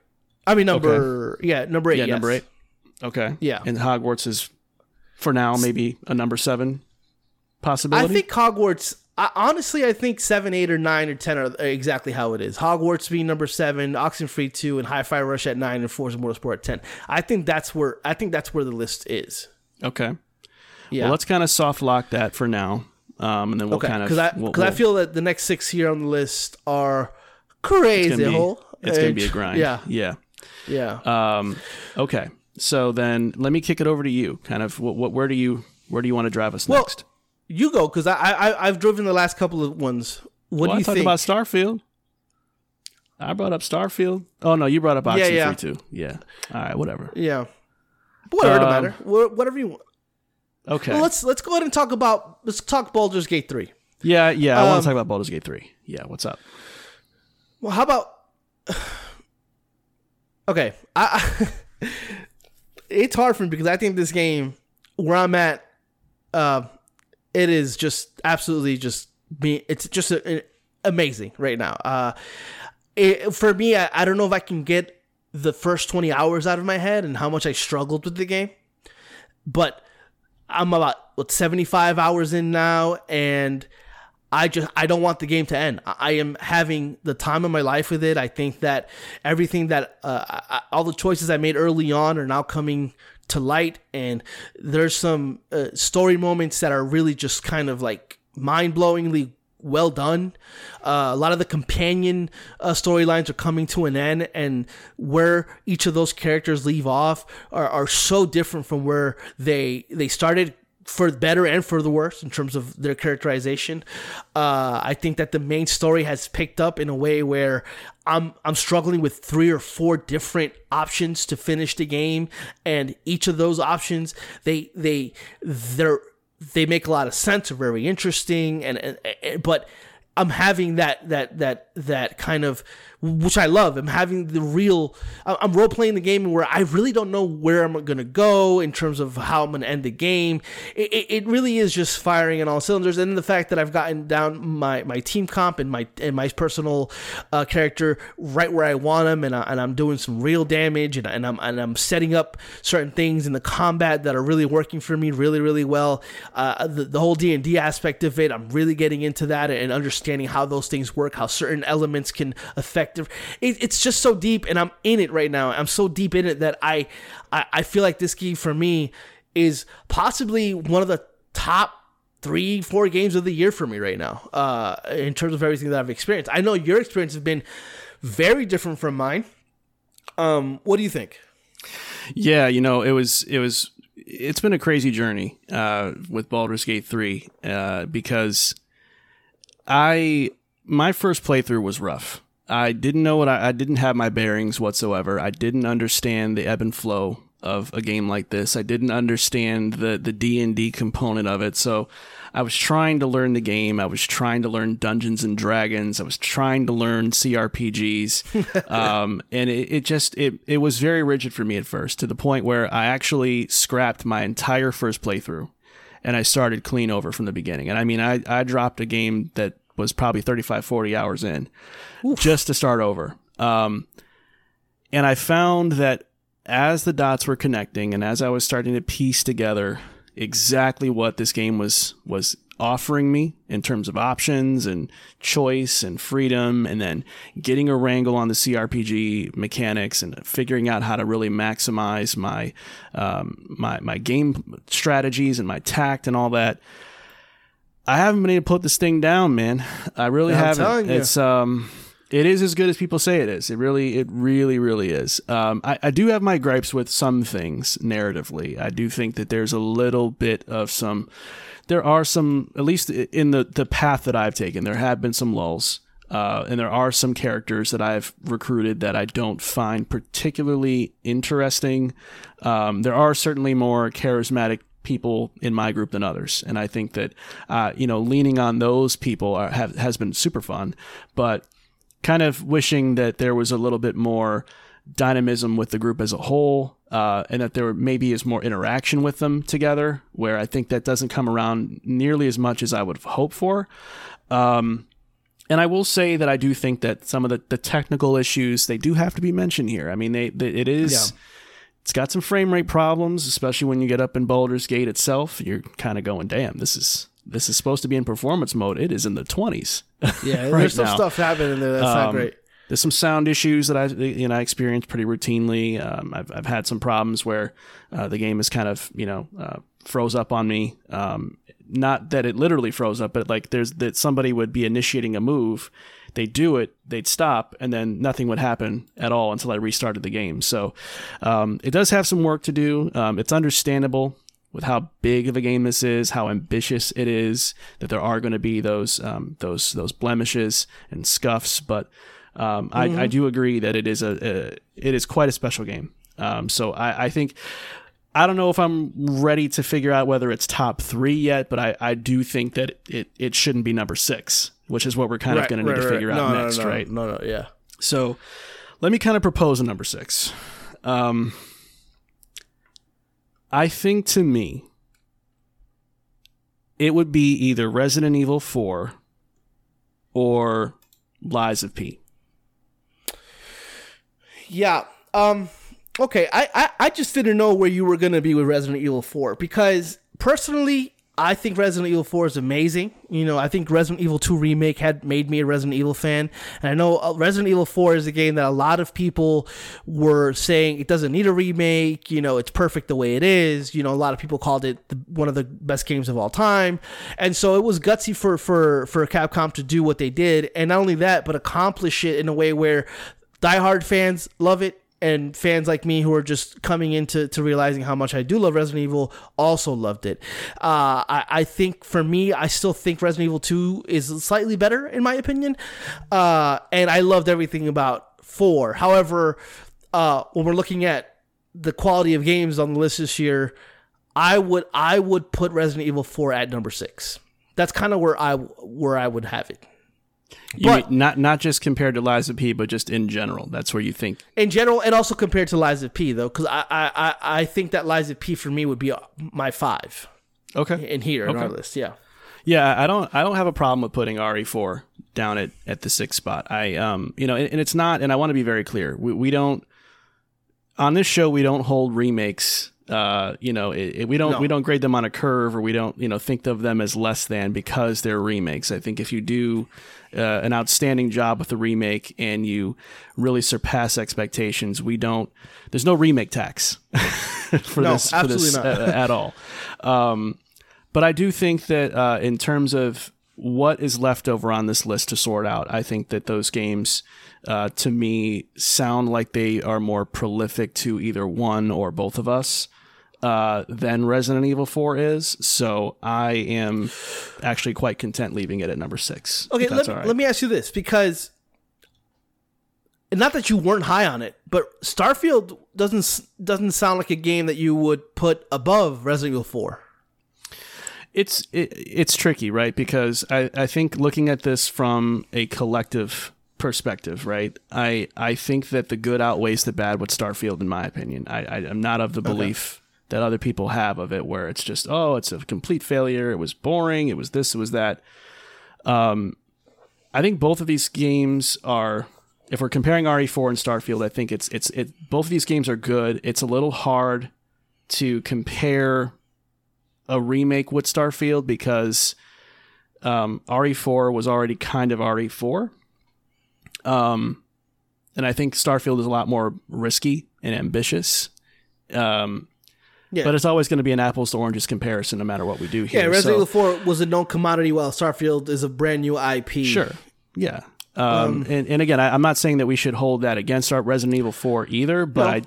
I mean, number 8. Yeah, yes. Number 8. Okay. Yeah. And Hogwarts is, for now, maybe a number 7 possibility? I think Hogwarts, honestly, I think 7, 8, or 9, or 10 are exactly how it is. Hogwarts being number 7, Oxenfree 2, and Hi-Fi Rush at 9, and Forza Motorsport at 10. I think that's where the list is. Okay. Yeah. Well, let's kind of soft lock that for now, and then we'll kind of... Because I feel that the next 6 here on the list are crazy. It's going to be a grind. Yeah. Okay. So then, let me kick it over to you. Kind of, where do you want to drive us next? You go, because I've driven the last couple of ones. What do you think? I talked about Starfield. I brought up Starfield. Oh no, you brought up Oxenfree too. Yeah. All right. Whatever. Yeah. Whatever. It doesn't matter. Whatever you want. Okay. Well, let's go ahead and talk Baldur's Gate 3. Yeah. Yeah. I want to talk about Baldur's Gate 3. Yeah. What's up? Well, how about? Okay. It's hard for me because I think this game, where I'm at, it is just absolutely just being. It's just amazing right now. For me, I don't know if I can get the first 20 hours out of my head and how much I struggled with the game, but I'm about 75 hours in now, and I don't want the game to end. I am having the time of my life with it. I think that everything that all the choices I made early on are now coming to light, and there's some story moments that are really just kind of like mind-blowingly well done. A lot of the companion storylines are coming to an end, and where each of those characters leave off are so different from where they started, for the better and for the worse in terms of their characterization. I think that the main story has picked up in a way where I'm struggling with 3 or 4 different options to finish the game, and each of those options they make a lot of sense, are very interesting, and but I'm having that kind of, which I love. I'm having I'm role playing the game where I really don't know where I'm going to go in terms of how I'm going to end the game. It really is just firing on all cylinders. And the fact that I've gotten down my team comp and my personal character right where I want them, and I'm doing some real damage, and I'm setting up certain things in the combat that are really working for me really, really well. The whole D&D aspect of it, I'm really getting into that and understanding how those things work, how certain elements can affect it. It's just so deep, and I'm in it right now. I'm so deep in it that I feel like this game for me is possibly one of the top 3-4 games of the year for me right now, in terms of everything that I've experienced. I know your experience has been very different from mine. What do you think? Yeah, you know, it's been a crazy journey with Baldur's Gate 3 because my first playthrough was rough. I didn't have my bearings whatsoever. I didn't understand the ebb and flow of a game like this. I didn't understand the D&D component of it. So I was trying to learn the game. I was trying to learn Dungeons and Dragons. I was trying to learn CRPGs. And it was very rigid for me at first, to the point where I actually scrapped my entire first playthrough. And I started clean over from the beginning. And I mean, I dropped a game that was probably 35, 40 hours in. Oof. Just to start over. And I found that as the dots were connecting and as I was starting to piece together exactly what this game was offering me in terms of options and choice and freedom, and then getting a wrangle on the CRPG mechanics and figuring out how to really maximize my my game strategies and my tact and all that. I haven't been able to put this thing down, man. I really haven't. It's It is as good as people say it is. It really is. I do have my gripes with some things narratively. I do think that there's a little bit of some, there are some, at least in the path that I've taken, there have been some lulls. And there are some characters that I've recruited that I don't find particularly interesting. There are certainly more charismatic people in my group than others. And I think that, leaning on those people has been super fun, but kind of wishing that there was a little bit more dynamism with the group as a whole, and that there maybe is more interaction with them together, where I think that doesn't come around nearly as much as I would hope for. And I will say that I do think that some of the technical issues, they do have to be mentioned here. I mean, it is... Yeah. It's got some frame rate problems, especially when you get up in Baldur's Gate itself. You're kind of going, damn, this is supposed to be in performance mode. It is in the 20s. Yeah, right, there's some stuff happening there that's not great. There's some sound issues that I experienced pretty routinely. I've had some problems where the game is kind of froze up on me. Not that it literally froze up, but like that somebody would be initiating a move. They do it, they'd stop, and then nothing would happen at all until I restarted the game. So it does have some work to do. It's understandable with how big of a game this is, how ambitious it is, that there are going to be those blemishes and scuffs. But I do agree that it is it is quite a special game. So I think. I don't know if I'm ready to figure out whether it's top 3 yet, but I do think that it shouldn't be number 6, which is what we're kind of going to need to figure out next, right? No, yeah. So let me kind of propose a number 6. I think to me, it would be either Resident Evil 4 or Lies of P. Yeah, okay, I just didn't know where you were going to be with Resident Evil 4, because personally, I think Resident Evil 4 is amazing. I think Resident Evil 2 Remake had made me a Resident Evil fan. And I know Resident Evil 4 is a game that a lot of people were saying it doesn't need a remake. It's perfect the way it is. A lot of people called it one of the best games of all time. And so it was gutsy for Capcom to do what they did. And not only that, but accomplish it in a way where diehard fans love it. And fans like me who are just coming into realizing how much I do love Resident Evil also loved it. I think for me, I still think Resident Evil 2 is slightly better in my opinion. And I loved everything about 4. However, when we're looking at the quality of games on the list this year, I would put Resident Evil 4 at number 6. That's kind of where I would have it. But not just compared to Lies of P, but just in general. That's where you think. In general, and also compared to Lies of P, though, because I think that Lies of P for me would be my 5. Okay. In here, okay. On our list, yeah. Yeah, I don't have a problem with putting RE4 down at the 6th spot. And it's not, and I want to be very clear. We don't, on this show, we don't hold remakes. We don't grade them on a curve, or we don't think of them as less than because they're remakes. I think if you do an outstanding job with the remake and you really surpass expectations, there's no remake tax at all. But I do think that in terms of what is left over on this list to sort out, I think that those games, to me, sound like they are more prolific to either one or both of us than Resident Evil 4 is. So I am actually quite content leaving it at number 6. Okay, let me ask you this, because not that you weren't high on it, but Starfield doesn't sound like a game that you would put above Resident Evil 4. It's tricky, right? Because I think looking at this from a collective perspective, right? I think that the good outweighs the bad with Starfield, in my opinion. I'm not of the belief that other people have of it, where it's just, it's a complete failure. It was boring. It was this, it was that. I think both of these games are, if we're comparing RE4 and Starfield, I think it's both of these games are good. It's a little hard to compare a remake with Starfield because RE4 was already kind of RE4. And I think Starfield is a lot more risky and ambitious. Yeah. But it's always going to be an apples to oranges comparison, no matter what we do here. Yeah, Resident Evil 4 was a known commodity, while Starfield is a brand new IP. Sure. Yeah. And again, I'm not saying that we should hold that against our Resident Evil 4 either, but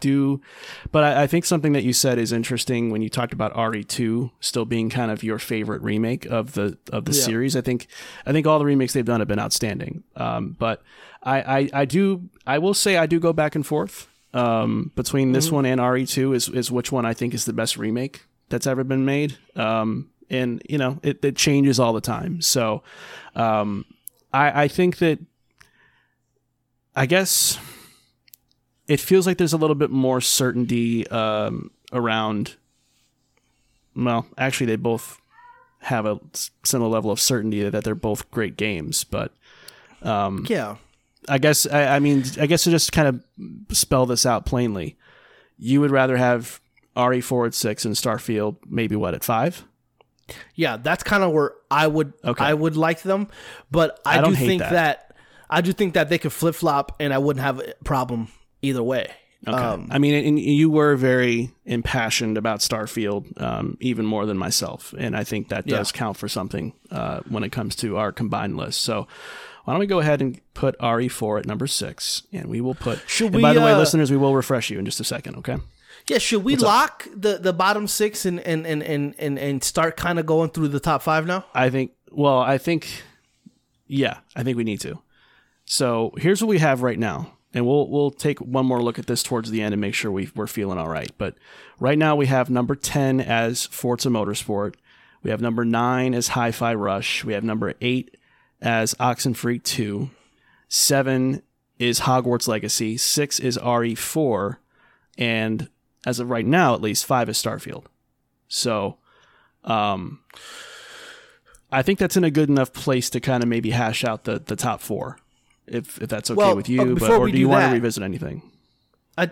I think something that you said is interesting when you talked about RE2 still being kind of your favorite remake of the series. I think all the remakes they've done have been outstanding. But I will say I do go back and forth between this one and RE2 is which one I think is the best remake that's ever been made. And you know, it changes all the time. So I think that, I guess it feels like there's a little bit more certainty around. Well, actually, they both have a similar level of certainty that they're both great games. But I guess I guess to just kind of spell this out plainly, you would rather have RE4 at 6 and Starfield maybe what at 5? Yeah, that's kind of where I would like them, but I do think that I do think that they could flip flop, and I wouldn't have a problem either way. Okay. I mean, and you were very impassioned about Starfield, even more than myself, and I think that does count for something when it comes to our combined list. So why don't we go ahead and put RE4 at number 6, and we will put. By the way, listeners, we will refresh you in just a second. Okay. Yeah, should we lock the bottom 6 and start kind of going through the top 5 now? I think we need to. So here's what we have right now. And we'll take one more look at this towards the end and make sure we're feeling all right. But right now we have number 10 as Forza Motorsport. We have number 9 as Hi-Fi Rush. We have number 8 as Oxenfree 2. 7 is Hogwarts Legacy. 6 is RE4. And as of right now, at least 5 is Starfield. So I think that's in a good enough place to kind of maybe hash out the top 4, if that's okay with you. Or do you want to revisit anything? I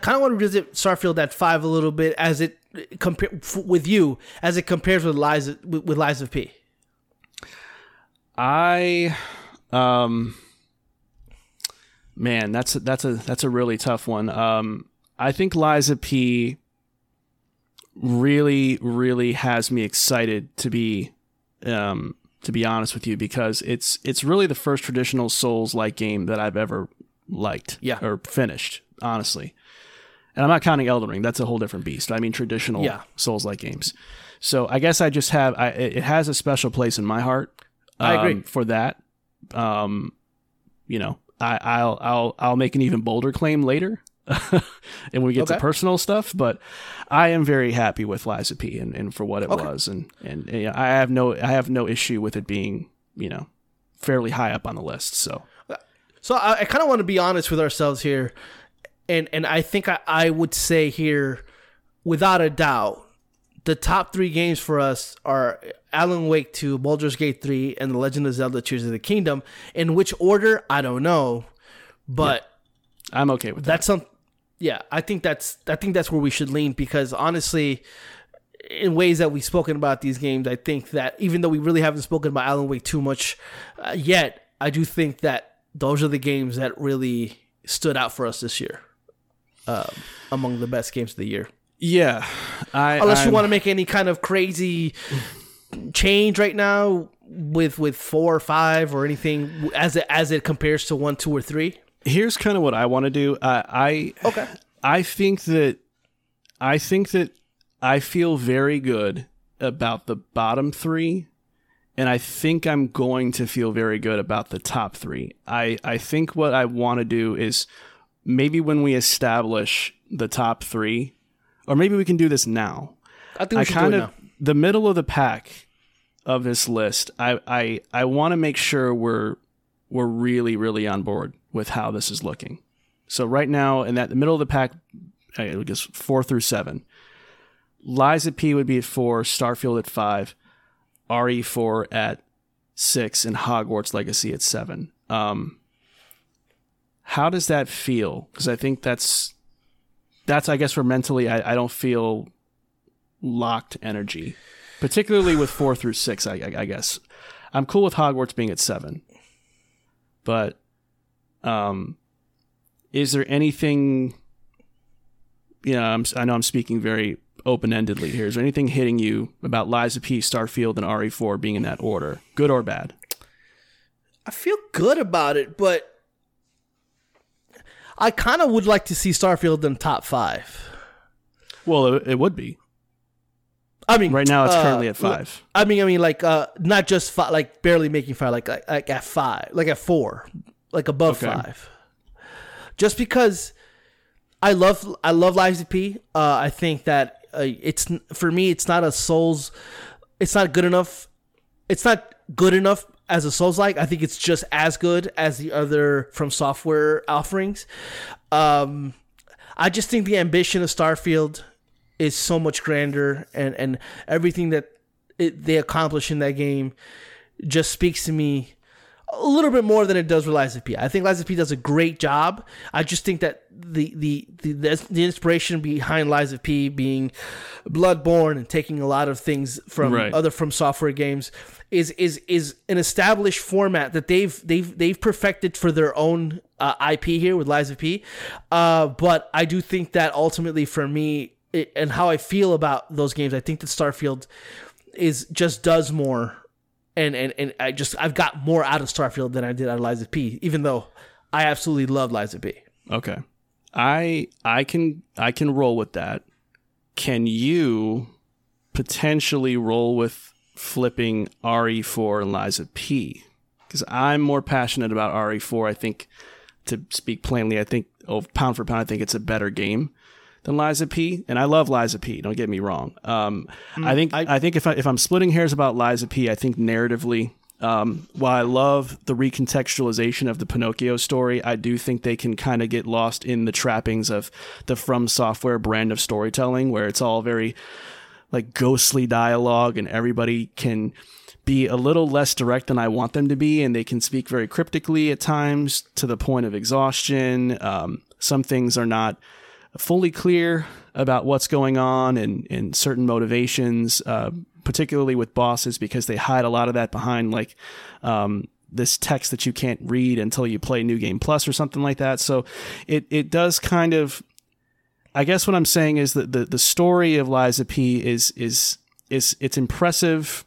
kind of want to revisit Starfield at 5 a little bit as it compares with Lies of P. Man, that's a really tough one. I think Lies of P really, really has me excited to be honest with you, because it's really the first traditional Souls-like game that I've ever liked or finished, honestly. And I'm not counting Elden Ring; that's a whole different beast. I mean, traditional Souls-like games. So I guess I just have it has a special place in my heart. I agree for that. You know, I'll make an even bolder claim later. And we get to personal stuff, but I am very happy with Lies of P and for what it was, and I have no issue with it being, you know, fairly high up on the list. So I kind of want to be honest with ourselves here, and I think I would say here, without a doubt, the top 3 games for us are Alan Wake 2, Baldur's Gate 3, and The Legend of Zelda: Tears of the Kingdom. In which order, I don't know, but I'm okay with that. I think that's where we should lean, because honestly, in ways that we've spoken about these games, I think that even though we really haven't spoken about Alan Wake too much yet, I do think that those are the games that really stood out for us this year, among the best games of the year. Yeah, unless you want to make any kind of crazy change right now with 4 or 5 or anything as it compares to 1, 2, or 3. Here's kind of what I want to do. I think that I feel very good about the bottom 3, and I think I'm going to feel very good about the top 3. I think what I want to do is maybe when we establish the top 3, or maybe we can do this now. I think we should do it now. The middle of the pack of this list, I want to make sure we're really, really on board with how this is looking. So right now, in the middle of the pack, I guess 4 through 7, Lies at P would be at 4, Starfield at 5, RE4 at 6, and Hogwarts Legacy at 7. How does that feel? Because I think that's I guess where mentally I don't feel locked energy, particularly with 4 through 6. I guess I'm cool with Hogwarts being at 7. But is there anything, you know, I know I'm speaking very open-endedly here. Is there anything hitting you about Lies of P, Starfield, and RE4 being in that order, good or bad? I feel good about it, but I kind of would like to see Starfield in top 5. Well, it would be. I mean, right now it's currently at 5. I mean, like not just 5, like barely making 5, like at 5, like at 4, like above 5. Just because I love Lies of P. I think that it's, for me, it's not a Souls. It's not good enough. It's not good enough as a Souls-like. I think it's just as good as the other FromSoftware offerings. I just think the ambition of Starfield is so much grander, and everything that they accomplish in that game just speaks to me a little bit more than it does with Lies of P. I think Lies of P does a great job. I just think that the inspiration behind Lies of P being Bloodborne and taking a lot of things from other FromSoftware games is an established format that they've perfected for their own IP here with Lies of P. But I do think that ultimately for me and how I feel about those games, I think that Starfield does more. And I've got more out of Starfield than I did out of Lies of P, even though I absolutely love Lies of P. Okay. I can roll with that. Can you potentially roll with flipping RE4 and Lies of P? Because I'm more passionate about RE4. I think, to speak plainly, pound for pound, I think it's a better game than Lies of P, and I love Lies of P, don't get me wrong. I think if I'm splitting hairs about Lies of P, I think narratively, while I love the recontextualization of the Pinocchio story, I do think they can kind of get lost in the trappings of the FromSoftware brand of storytelling, where it's all very like ghostly dialogue and everybody can be a little less direct than I want them to be, and they can speak very cryptically at times to the point of exhaustion. Some things are not fully clear about what's going on and certain motivations, particularly with bosses, because they hide a lot of that behind like this text that you can't read until you play New Game Plus or something like that. So it does kind of, I guess what I'm saying is that the story of Lies of P is it's impressive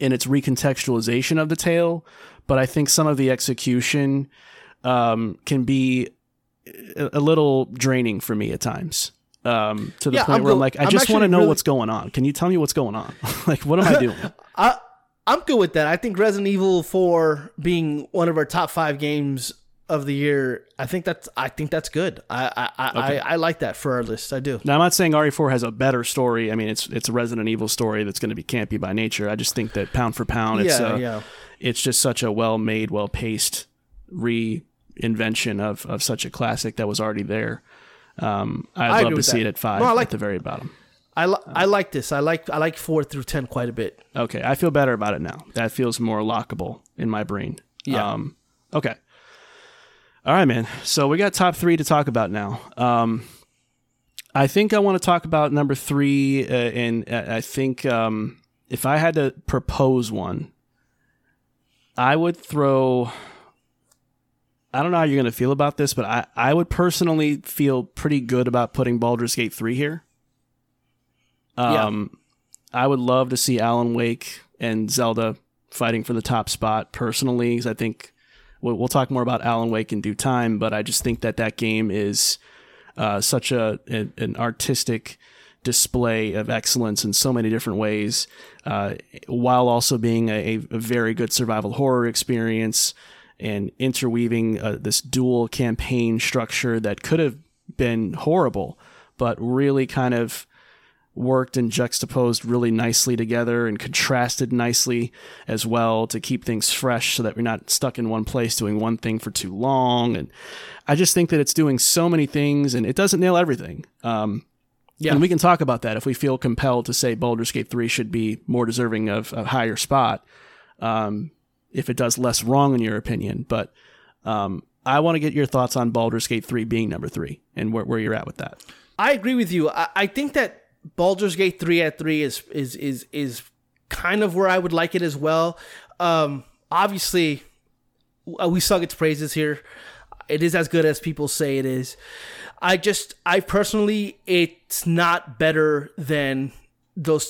in its recontextualization of the tale, but I think some of the execution can be a little draining for me at times, to the point where I'm like, I just want to know what's going on. Can you tell me what's going on? Like, what am I doing? I'm good with that. I think Resident Evil 4 being one of our top 5 games of the year, I think that's good. I like that for our list. I do. Now, I'm not saying RE4 has a better story. I mean, it's a Resident Evil story that's going to be campy by nature. I just think that pound for pound, it's just such a well-made, well-paced reinvention of such a classic that was already there. I'd love to see it at 5 at the very bottom. I like this. I like 4 through 10 quite a bit. Okay, I feel better about it now. That feels more lockable in my brain. Yeah. Okay. All right, man. So we got top 3 to talk about now. I think I want to talk about number 3, and I think if I had to propose one, I would throw. I don't know how you're going to feel about this, but I would personally feel pretty good about putting Baldur's Gate 3 here. I would love to see Alan Wake and Zelda fighting for the top spot personally, because I think we'll talk more about Alan Wake in due time, but I just think that game is such an artistic display of excellence in so many different ways, while also being a very good survival horror experience, and interweaving this dual campaign structure that could have been horrible, but really kind of worked and juxtaposed really nicely together and contrasted nicely as well to keep things fresh so that we're not stuck in one place doing one thing for too long. And I just think that it's doing so many things and it doesn't nail everything. And we can talk about that if we feel compelled to say Baldur's Gate 3 should be more deserving of a higher spot. If it does less wrong in your opinion, but I want to get your thoughts on Baldur's Gate 3 being number 3 and where you're at with that. I agree with you. I think that Baldur's Gate 3 at 3 is kind of where I would like it as well. Obviously, we sung its praises here. It is as good as people say it is. I personally, it's not better than those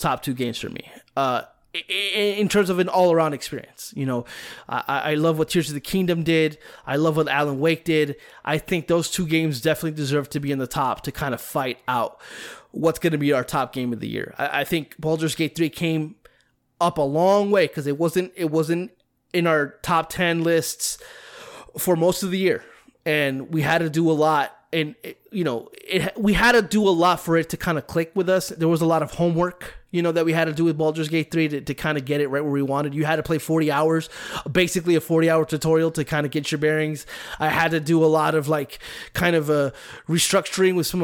top two games for me. in terms of an all-around experience. You know, I love what Tears of the Kingdom did. I love what Alan Wake did. I think those two games definitely deserve to be in the top to kind of fight out what's going to be our top game of the year. I think Baldur's Gate 3 came up a long way because it wasn't in our top 10 lists for most of the year. And we had to do a lot. And, you know, we had to do a lot for it to kind of click with us. There was a lot of homework, you know, that we had to do with Baldur's Gate 3 to kind of get it right where we wanted. You had to play 40 hours, basically a 40-hour tutorial to kind of get your bearings. I had to do a lot of like kind of a restructuring with some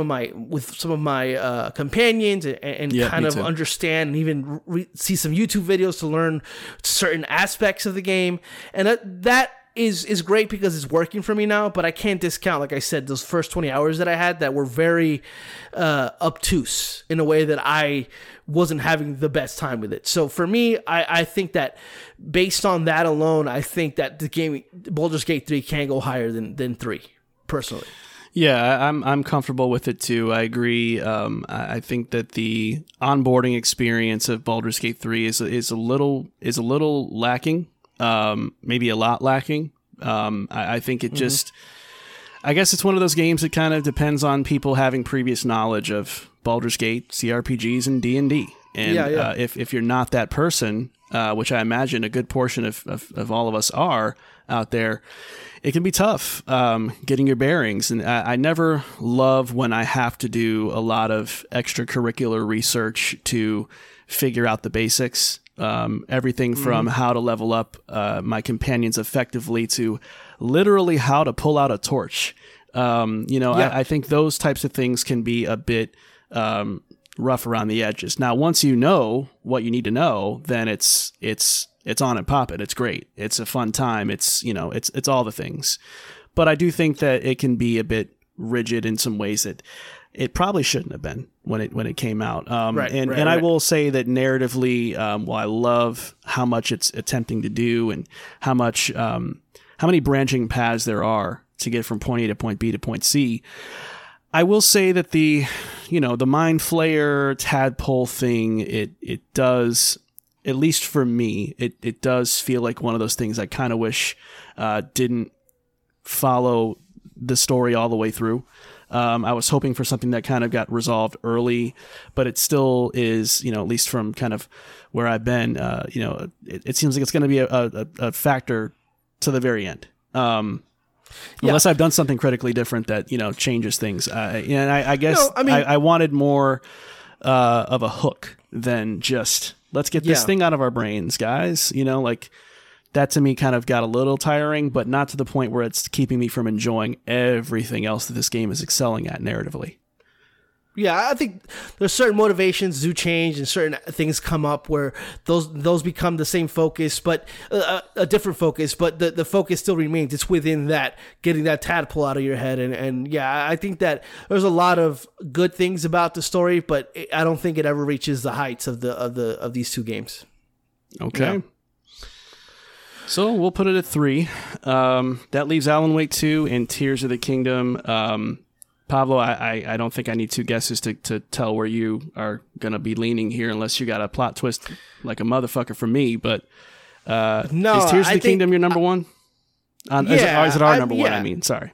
of my companions and kind of too. Understand and even see some YouTube videos to learn certain aspects of the game. And that is great because it's working for me now, but I can't discount, like I said, those first 20 hours that I had that were very obtuse in a way that I wasn't having the best time with it. So for me, I think that based on that alone, I think that the game Baldur's Gate 3 can go higher than 3, personally. Yeah, I'm comfortable with it too. I agree. I think that the onboarding experience of Baldur's Gate 3 is a little lacking. Maybe a lot lacking. I think it just, I guess it's one of those games that kind of depends on people having previous knowledge of Baldur's Gate, CRPGs, and D&D. And if you're not that person, which I imagine a good portion of all of us are out there, it can be tough getting your bearings. And I never love when I have to do a lot of extracurricular research to figure out the basics. Everything from how to level up my companions effectively to literally how to pull out a torch. I think those types of things can be a bit rough around the edges. Now, once you know what you need to know, then it's on and popping. It's great. It's a fun time. It's all the things. But I do think that it can be a bit rigid in some ways that it probably shouldn't have been when it came out. I will say that narratively, I love how much it's attempting to do and how many branching paths there are to get from point A to point B to point C. I will say that the mind flayer tadpole thing, it does, at least for me, it does feel like one of those things I kind of wish didn't follow the story all the way through. I was hoping for something that kind of got resolved early, but it still is, at least from kind of where I've been, it seems like it's going to be a factor to the very end. Unless I've done something critically different that, changes things. I wanted more of a hook than just let's get this thing out of our brains, guys. That to me kind of got a little tiring, but not to the point where it's keeping me from enjoying everything else that this game is excelling at narratively. Yeah, I think there's certain motivations do change and certain things come up where those become the same focus, but a different focus, but the focus still remains. It's within that, getting that tadpole out of your head. And I think that there's a lot of good things about the story, but I don't think it ever reaches the heights of these two games. Okay. Yeah. So we'll put it at 3. That leaves Alan Wake 2 and Tears of the Kingdom. Pablo, I don't think I need two guesses to tell where you are going to be leaning here unless you got a plot twist like a motherfucker for me. But no, is Tears of the Kingdom your number one? Is it our number one? I mean, sorry.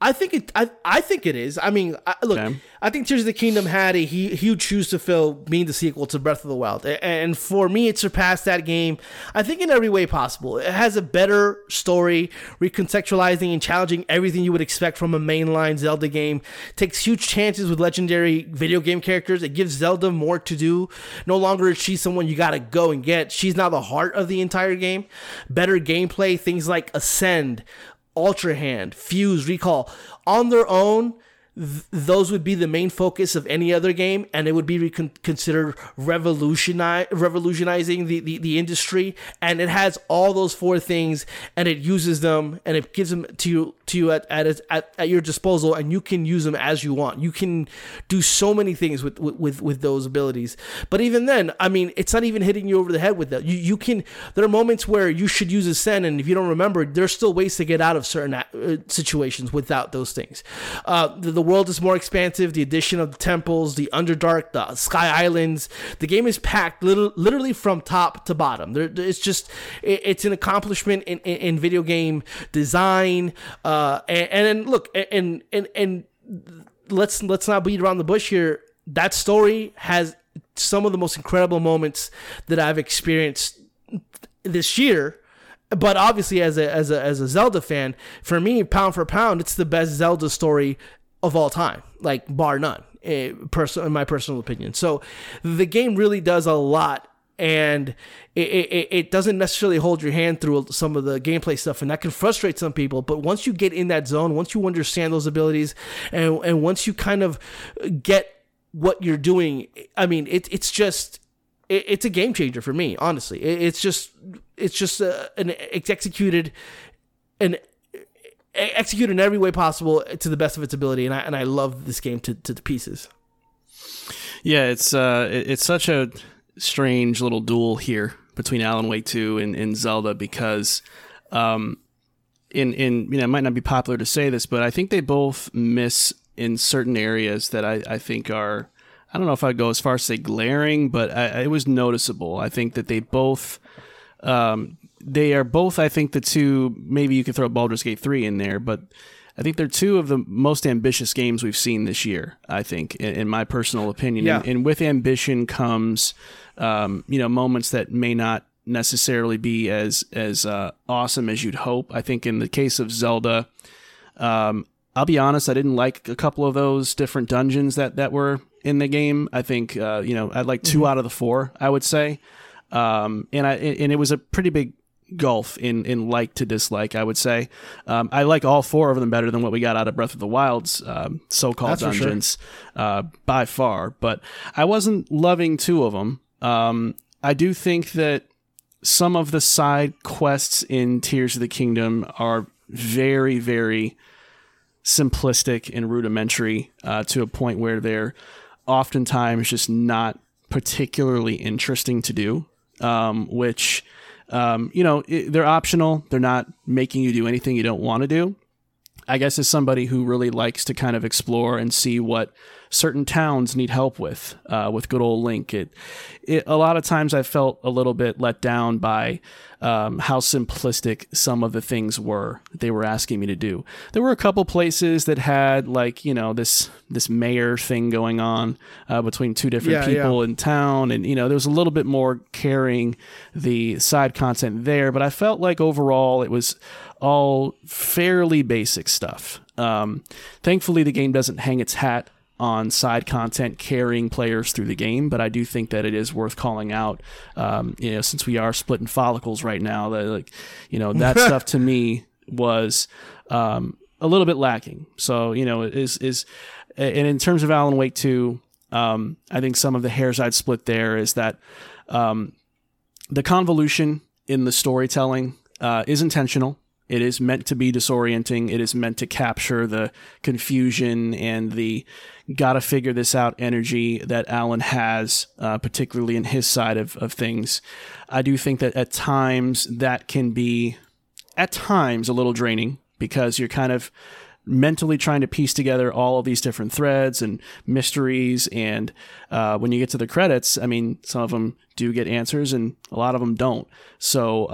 I think it is. I mean, look, okay. I think Tears of the Kingdom had a huge shoes to fill being the sequel to Breath of the Wild. And for me, it surpassed that game, I think, in every way possible. It has a better story, recontextualizing and challenging everything you would expect from a mainline Zelda game. It takes huge chances with legendary video game characters. It gives Zelda more to do. No longer is she someone you got to go and get. She's now the heart of the entire game. Better gameplay, things like Ascend, Ultra Hand, Fuse, Recall. On their own, those would be the main focus of any other game, and it would be considered revolutionizing the industry. And it has all those 4 things, and it uses them, and it gives them to you at your disposal, and you can use them as you want. You can do so many things with those abilities. But even then, I mean, it's not even hitting you over the head with that. You can. There are moments where you should use Ascend, and if you don't remember, there's still ways to get out of certain situations without those things. The world is more expansive, the addition of the temples, the Underdark, the Sky Islands. The game is packed literally from top to bottom. It's just, it's an accomplishment in video game design. Let's not beat around the bush here. That story has some of the most incredible moments that I've experienced this year. But obviously, as a Zelda fan, for me, pound for pound, it's the best Zelda story of all time, like bar none, in my personal opinion. So the game really does a lot, and it doesn't necessarily hold your hand through some of the gameplay stuff, and that can frustrate some people. But once you get in that zone, once you understand those abilities, and once you kind of get what you're doing, I mean, it's a game changer for me, honestly. It's just executed in every way possible to the best of its ability, and I love this game to pieces. Yeah, it's such a strange little duel here between Alan Wake 2 and Zelda, because in it might not be popular to say this, but I think they both miss in certain areas that I think are, I don't know if I'd go as far as say glaring, but it was noticeable. I think that they both, they are both, I think the two, maybe you could throw Baldur's Gate 3 in there, but I think they're two of the most ambitious games we've seen this year, I think, in my personal opinion. Yeah. And with ambition comes, moments that may not necessarily be as awesome as you'd hope. I think in the case of Zelda, I'll be honest, I didn't like a couple of those different dungeons that were in the game. I think, I'd like 2 out of the 4, I would say. And it was a pretty big gulf in like to dislike, I would say. I like all 4 of them better than what we got out of Breath of the Wild's so-called That's dungeons, for sure. By far. But I wasn't loving 2 of them. I do think that some of the side quests in Tears of the Kingdom are very, very simplistic and rudimentary to a point where they're oftentimes just not particularly interesting to do, they're optional. They're not making you do anything you don't want to do. I guess as somebody who really likes to kind of explore and see what certain towns need help with good old Link, it a lot of times I felt a little bit let down by how simplistic some of the things were they were asking me to do. There were a couple places that had this mayor thing going on between two different people in town, and there was a little bit more carrying the side content there, but I felt like overall it was all fairly basic stuff. Thankfully, the game doesn't hang its hat on side content carrying players through the game, but I do think that it is worth calling out. Since we are splitting follicles right now, that stuff to me was a little bit lacking. So and in terms of Alan Wake 2, I think some of the hairs I'd split there is that the convolution in the storytelling is intentional. It is meant to be disorienting. It is meant to capture the confusion and the gotta figure this out energy that Alan has, particularly in his side of things. I do think that at times that can be a little draining, because you're kind of mentally trying to piece together all of these different threads and mysteries. And when you get to the credits, I mean, some of them do get answers and a lot of them don't. So,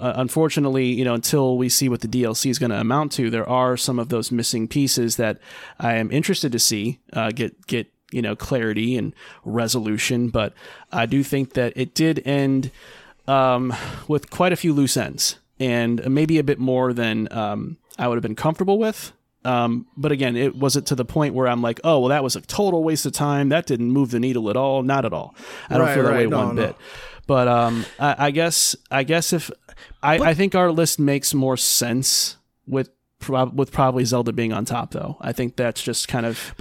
unfortunately, until we see what the DLC is going to amount to, there are some of those missing pieces that I am interested to see get clarity and resolution. But I do think that it did end with quite a few loose ends, and maybe a bit more than I would have been comfortable with. But again, it wasn't to the point where I'm like, oh, well, that was a total waste of time. That didn't move the needle at all. Not at all. I don't feel that way one bit. But I think our list makes more sense with probably Zelda being on top, though. I think that's just kind of...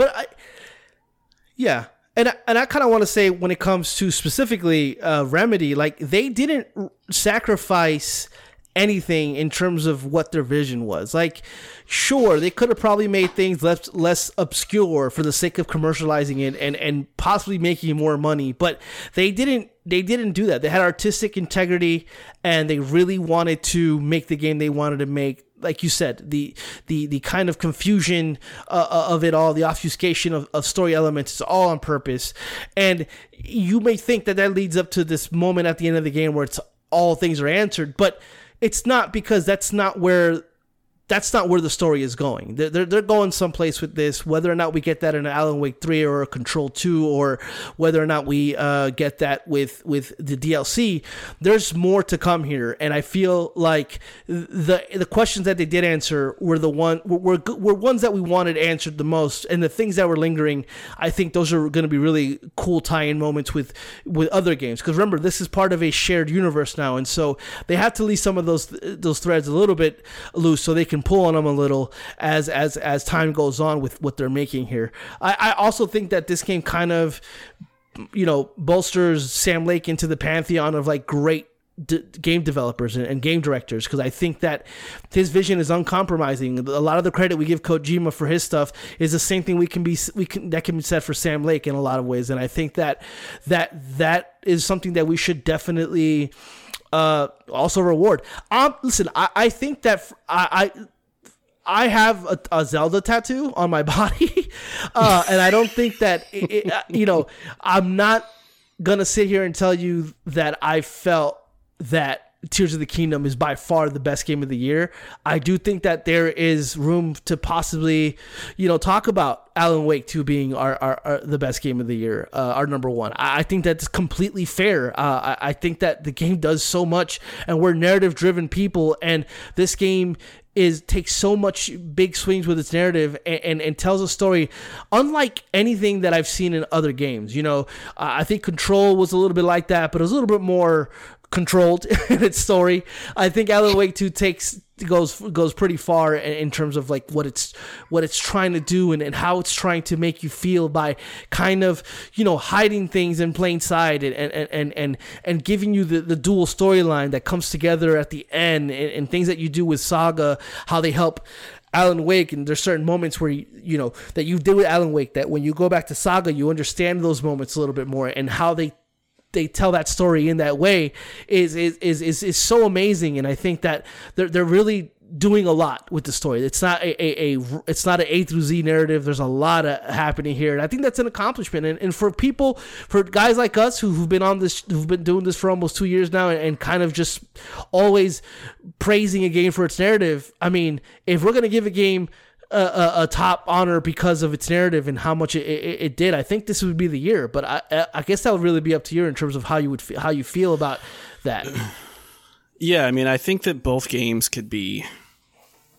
Yeah. And I kind of want to say, when it comes to specifically Remedy, like, they didn't sacrifice anything in terms of what their vision was. Like, sure, they could have probably made things less obscure for the sake of commercializing it and possibly making more money, but they didn't do that. They had artistic integrity, and they really wanted to make the game they wanted to make. like you said, the kind of confusion of it all, the obfuscation of story elements, it's all on purpose. And you may think that that leads up to this moment at the end of the game where it's all things are answered, but it's not, because that's not where the story is going. They're going someplace with this, whether or not we get that in Alan Wake 3 or Control 2, or whether or not we get that with the DLC. There's more to come here, and I feel like the questions that they did answer were ones that we wanted answered the most, and the things that were lingering, I think those are going to be really cool tie-in moments with other games, because remember, this is part of a shared universe now, and so they have to leave some of those threads a little bit loose so they can pull on them a little as time goes on with what they're making here. I also think that this game kind of, you know, bolsters Sam Lake into the pantheon of like great game developers and game directors, because I think that his vision is uncompromising. A lot of the credit we give Kojima for his stuff is the same thing that can be said for Sam Lake in a lot of ways, and I think that is something that we should definitely also reward. Listen, I think that I have a Zelda tattoo on my body, and I don't think that I'm not gonna sit here and tell you that I felt that Tears of the Kingdom is by far the best game of the year. I do think that there is room to possibly, talk about Alan Wake 2 being the best game of the year, our number one. I think that's completely fair. I think that the game does so much, and we're narrative-driven people, and this game takes so much big swings with its narrative and tells a story unlike anything that I've seen in other games. I think Control was a little bit like that, but it was a little bit more controlled in its story. I think Alan Wake 2 goes pretty far in terms of like what it's trying to do and how it's trying to make you feel by kind of hiding things in plain sight and giving you the dual storyline that comes together at the end, and things that you do with Saga, how they help Alan Wake, and there's certain moments where that you did with Alan Wake that when you go back to Saga you understand those moments a little bit more, and how they tell that story in that way is so amazing. And I think that they're really doing a lot with the story. It's not an A through Z narrative. There's a lot happening here, and I think that's an accomplishment. And for guys like us who've been doing this for almost 2 years now, and kind of just always praising a game for its narrative. I mean, if we're gonna give a game a top honor because of its narrative and how much it did, I think this would be the year. But I guess that would really be up to you in terms of how you feel about that. Yeah, I mean, I think that both games could be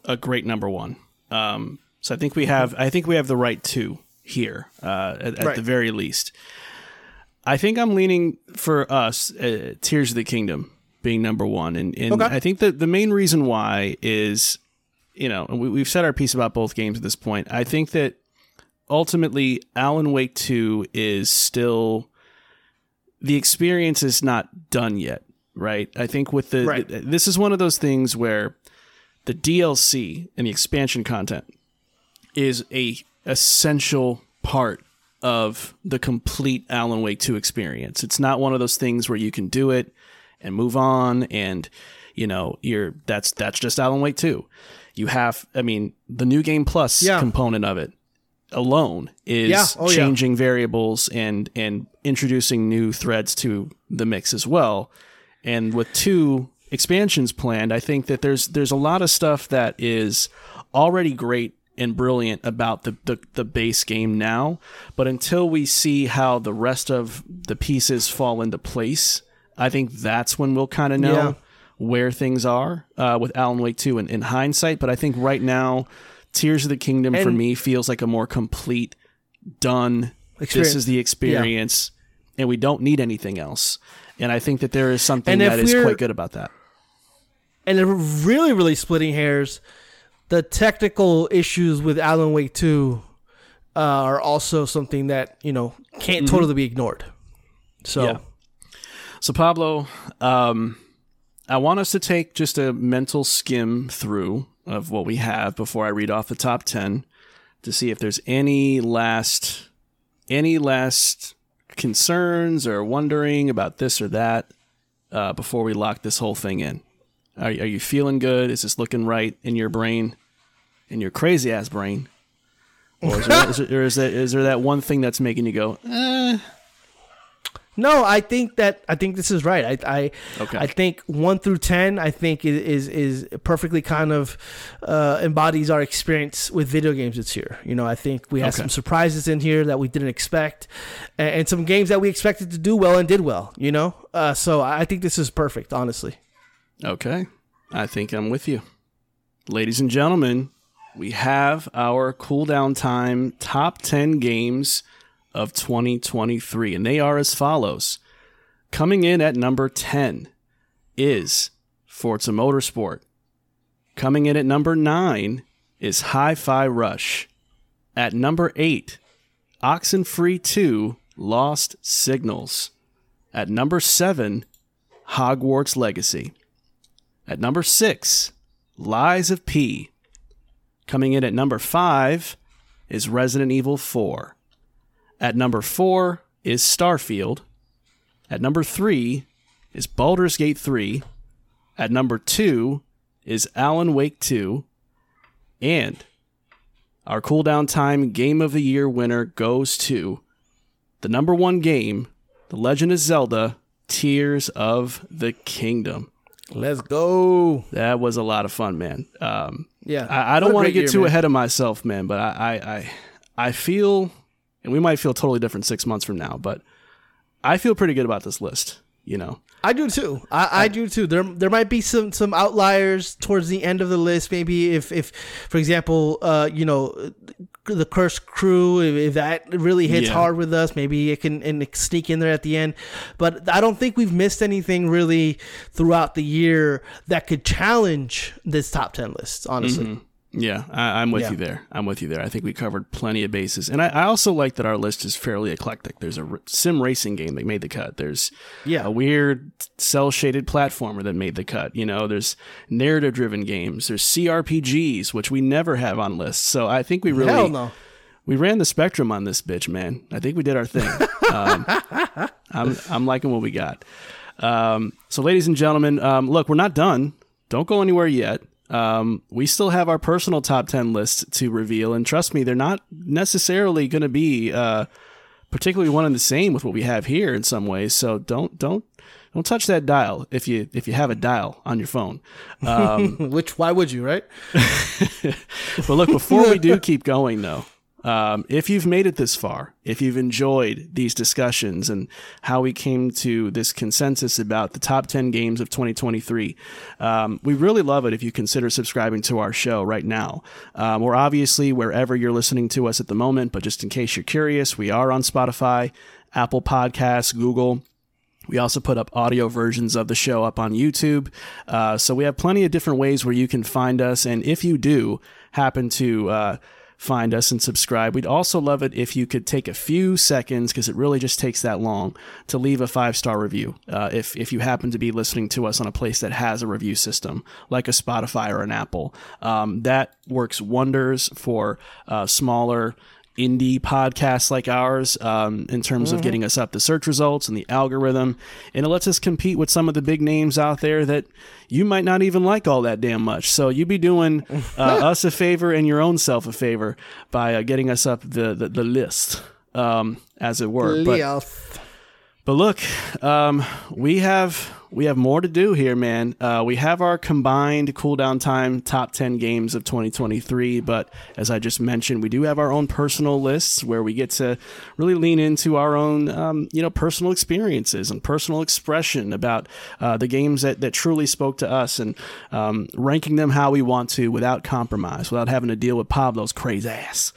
a great number one. So I think we have the right two here at the very least. I think I'm leaning for us Tears of the Kingdom being number one, and okay. I think that the main reason why is, we've said our piece about both games at this point. I think that ultimately Alan Wake 2 is still... The experience is not done yet, right? I think with this is one of those things where the DLC and the expansion content is a essential part of the complete Alan Wake 2 experience. It's not one of those things where you can do it and move on and, that's just Alan Wake 2. You have, the new game plus component of it alone is changing variables and introducing new threads to the mix as well. And with two expansions planned, I think that there's a lot of stuff that is already great and brilliant about the base game now. But until we see how the rest of the pieces fall into place, I think that's when we'll kind of know. Yeah. Where things are with Alan Wake 2 in hindsight. But I think right now, Tears of the Kingdom for me feels like a more complete, done experience. This is the experience, and we don't need anything else. And I think that there is something that is quite good about that. And they're really, really splitting hairs. The technical issues with Alan Wake 2 are also something that, can't totally be ignored. So, So Pablo... I want us to take just a mental skim through of what we have before I read off the top 10 to see if there's any last concerns or wondering about this or that before we lock this whole thing in. Are you feeling good? Is this looking right in your brain, in your crazy ass brain? Or is there that one thing that's making you go, eh? No, I think this is right. Okay. I think 1 through 10, I think is perfectly kind of embodies our experience with video games this year. You know, I think we had some surprises in here that we didn't expect, and some games that we expected to do well and did well. You know, so I think this is perfect, honestly. Okay, I think I'm with you, ladies and gentlemen. We have our cooldown time top 10 games of 2023, and they are as follows. Coming in at number 10 is Forza Motorsport. Coming in at number 9 is Hi-Fi Rush. At number 8, Oxenfree 2: Lost Signals. At number 7, Hogwarts Legacy. At number 6, Lies of P. Coming in at number 5 is Resident Evil 4. At number 4 is Starfield. At number 3 is Baldur's Gate 3. At number 2 is Alan Wake 2. And our cooldown time game of the year winner goes to the number 1 game, The Legend of Zelda: Tears of the Kingdom. Let's go. That was a lot of fun, man. Yeah, I don't want to get too ahead of myself, man, but I feel, and we might feel totally different 6 months from now, but I feel pretty good about this list, you know. I do too. I do too. There might be some outliers towards the end of the list. Maybe if for example, you know, the Cursed Crew, if that really hits hard with us, maybe it can sneak in there at the end. But I don't think we've missed anything really throughout the year that could challenge this top 10 list, honestly. Mm-hmm. Yeah, I'm with you there. I think we covered plenty of bases. And I also like that our list is fairly eclectic. There's a sim racing game that made the cut. There's a weird cel-shaded platformer that made the cut. You know, there's narrative-driven games. There's CRPGs, which we never have on lists. So I think we really... Hell no. We ran the spectrum on this bitch, man. I think we did our thing. I'm liking what we got. So ladies and gentlemen, look, we're not done. Don't go anywhere yet. We still have our personal top 10 list to reveal, and trust me, they're not necessarily going to be particularly one and the same with what we have here in some ways. So don't touch that dial if you have a dial on your phone. Which, why would you, right? But look, before we do keep going, though, if you've made it this far, if you've enjoyed these discussions and how we came to this consensus about the top 10 games of 2023, we really love it if you consider subscribing to our show right now. We're obviously wherever you're listening to us at the moment, but just in case you're curious, we are on Spotify, Apple Podcasts, Google. We also put up audio versions of the show up on YouTube. So we have plenty of different ways where you can find us. And if you do happen to find us and subscribe, we'd also love it if you could take a few seconds, because it really just takes that long, to leave a 5-star review if you happen to be listening to us on a place that has a review system like a Spotify or an Apple. That works wonders for smaller indie podcasts like ours, in terms of getting us up the search results and the algorithm, and it lets us compete with some of the big names out there that you might not even like all that damn much. So you'd be doing us a favor and your own self a favor by getting us up the list, as it were. But look, we have more to do here, man. We have our combined cooldown time top 10 games of 2023, but as I just mentioned, we do have our own personal lists where we get to really lean into our own, personal experiences and personal expression about the games that truly spoke to us, and ranking them how we want to without compromise, without having to deal with Pablo's crazy ass.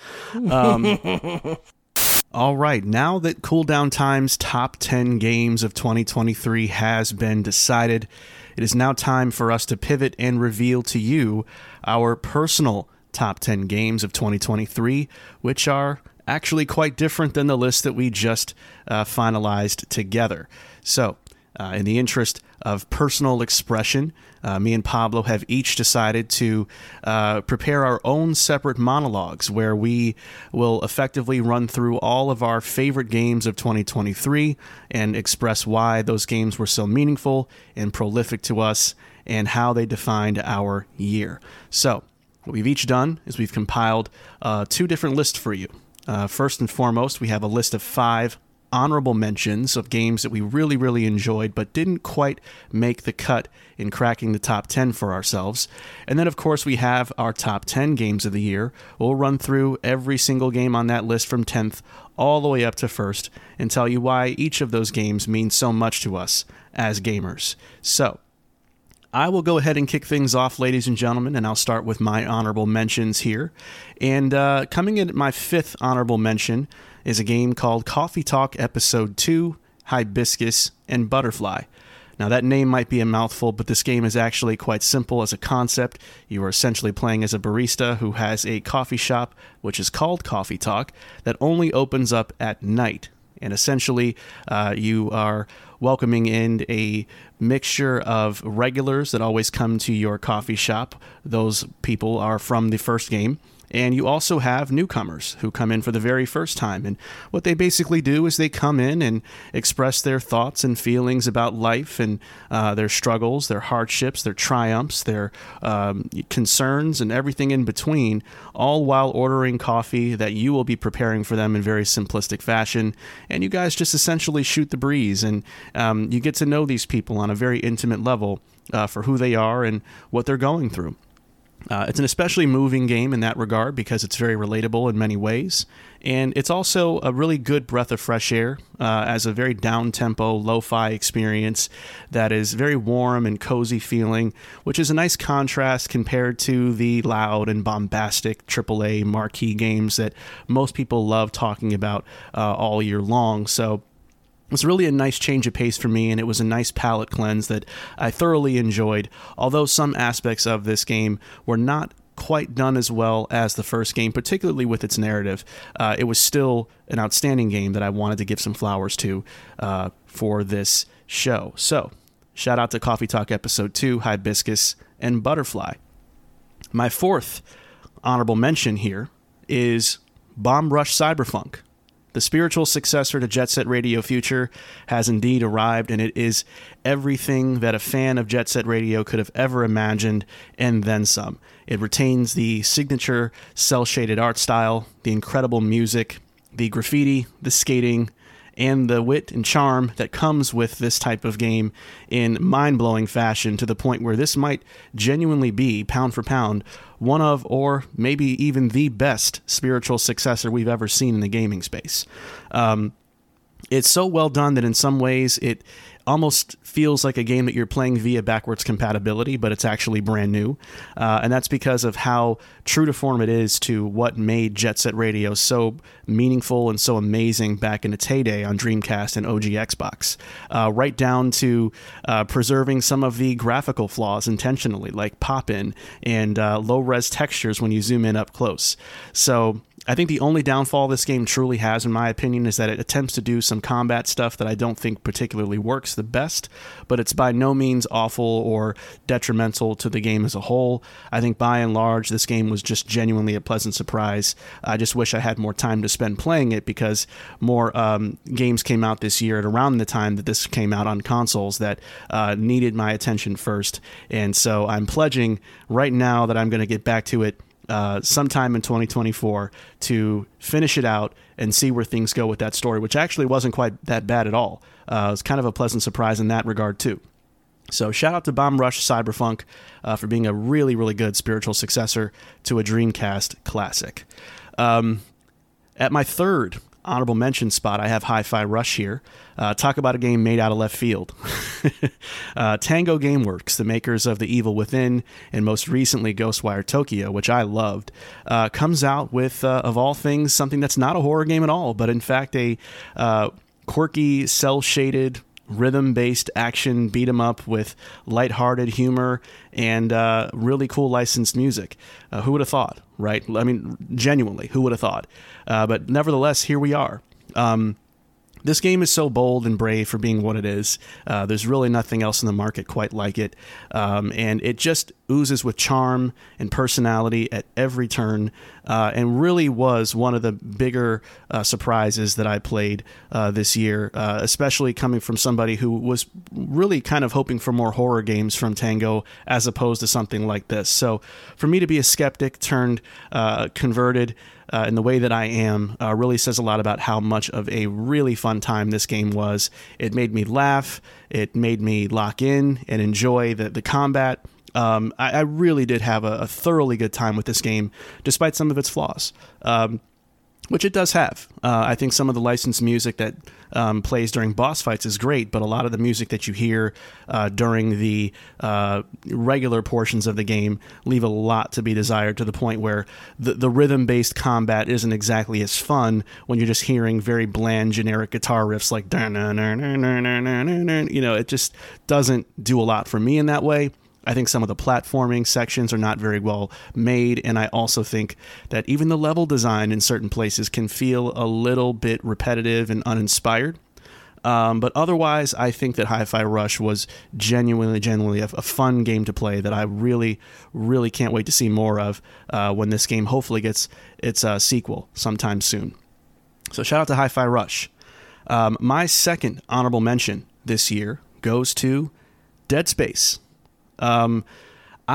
All right, now that Cooldown Time's top 10 games of 2023 has been decided, it is now time for us to pivot and reveal to you our personal top 10 games of 2023, which are actually quite different than the list that we just finalized together. So, in the interest of personal expression, me and Pablo have each decided to prepare our own separate monologues where we will effectively run through all of our favorite games of 2023 and express why those games were so meaningful and prolific to us and how they defined our year. So what we've each done is we've compiled two different lists for you. First and foremost, we have a list of 5 honorable mentions of games that we really, really enjoyed but didn't quite make the cut in cracking the top 10 for ourselves. And then, of course, we have our top 10 games of the year. We'll run through every single game on that list from 10th all the way up to 1st and tell you why each of those games means so much to us as gamers. So I will go ahead and kick things off, ladies and gentlemen, and I'll start with my honorable mentions here. And coming in at my 5th honorable mention is a game called Coffee Talk Episode 2: Hibiscus and Butterfly. Now, that name might be a mouthful, but this game is actually quite simple as a concept. You are essentially playing as a barista who has a coffee shop, which is called Coffee Talk, that only opens up at night. And essentially, you are welcoming in a mixture of regulars that always come to your coffee shop. Those people are from the first game. And you also have newcomers who come in for the very first time. And what they basically do is they come in and express their thoughts and feelings about life and their struggles, their hardships, their triumphs, their concerns, and everything in between, all while ordering coffee that you will be preparing for them in very simplistic fashion. And you guys just essentially shoot the breeze, and you get to know these people on a very intimate level for who they are and what they're going through. It's an especially moving game in that regard because it's very relatable in many ways. And it's also a really good breath of fresh air as a very down-tempo, lo-fi experience that is very warm and cozy feeling, which is a nice contrast compared to the loud and bombastic AAA marquee games that most people love talking about all year long. So it's really a nice change of pace for me, and it was a nice palate cleanse that I thoroughly enjoyed, although some aspects of this game were not quite done as well as the first game, particularly with its narrative. It was still an outstanding game that I wanted to give some flowers to for this show. So, shout out to Coffee Talk Episode 2, Hibiscus and Butterfly. My 4th honorable mention here is Bomb Rush Cyberfunk. The spiritual successor to Jet Set Radio Future has indeed arrived, and it is everything that a fan of Jet Set Radio could have ever imagined, and then some. It retains the signature cel-shaded art style, the incredible music, the graffiti, the skating, and the wit and charm that comes with this type of game in mind-blowing fashion, to the point where this might genuinely be, pound for pound, one of, or maybe even the best spiritual successor we've ever seen in the gaming space. It's so well done that in some ways it almost feels like a game that you're playing via backwards compatibility, but it's actually brand new. And that's because of how true to form it is to what made Jet Set Radio so meaningful and so amazing back in its heyday on Dreamcast and OG Xbox, right down to preserving some of the graphical flaws intentionally, like pop-in and low-res textures when you zoom in up close. So I think the only downfall this game truly has, in my opinion, is that it attempts to do some combat stuff that I don't think particularly works the best, but it's by no means awful or detrimental to the game as a whole. I think by and large, this game was just genuinely a pleasant surprise. I just wish I had more time to spend playing it, because more games came out this year at around the time that this came out on consoles that needed my attention first. And so I'm pledging right now that I'm going to get back to it sometime in 2024 to finish it out and see where things go with that story, which actually wasn't quite that bad at all. It was kind of a pleasant surprise in that regard too. So shout out to Bomb Rush Cyberfunk for being a really, really good spiritual successor to a Dreamcast classic. At my 3rd honorable mention spot, I have Hi-Fi Rush here. Talk about a game made out of left field. Tango Gameworks, the makers of The Evil Within and most recently Ghostwire Tokyo, which I loved, comes out with, of all things, something that's not a horror game at all, but in fact a quirky, cel-shaded, rhythm-based action beat-em-up with lighthearted humor and really cool licensed music. Who would have thought, right? I mean, genuinely, who would have thought? But nevertheless, here we are. This game is so bold and brave for being what it is. There's really nothing else in the market quite like it. And it just oozes with charm and personality at every turn, and really was one of the bigger surprises that I played this year, especially coming from somebody who was really kind of hoping for more horror games from Tango as opposed to something like this. So for me to be a skeptic turned converted in the way that I am really says a lot about how much of a really fun time this game was. It made me laugh, it made me lock in and enjoy the combat. I really did have a thoroughly good time with this game, despite some of its flaws, which it does have. I think some of the licensed music that plays during boss fights is great, but a lot of the music that you hear during the regular portions of the game leave a lot to be desired, to the point where the rhythm-based combat isn't exactly as fun when you're just hearing very bland, generic guitar riffs like... You know, it just doesn't do a lot for me in that way. I think some of the platforming sections are not very well made, and I also think that even the level design in certain places can feel a little bit repetitive and uninspired. But otherwise, I think that Hi-Fi Rush was genuinely a fun game to play that I really, really can't wait to see more of when this game hopefully gets its sequel sometime soon. So shout out to Hi-Fi Rush. My second honorable mention this year goes to Dead Space. I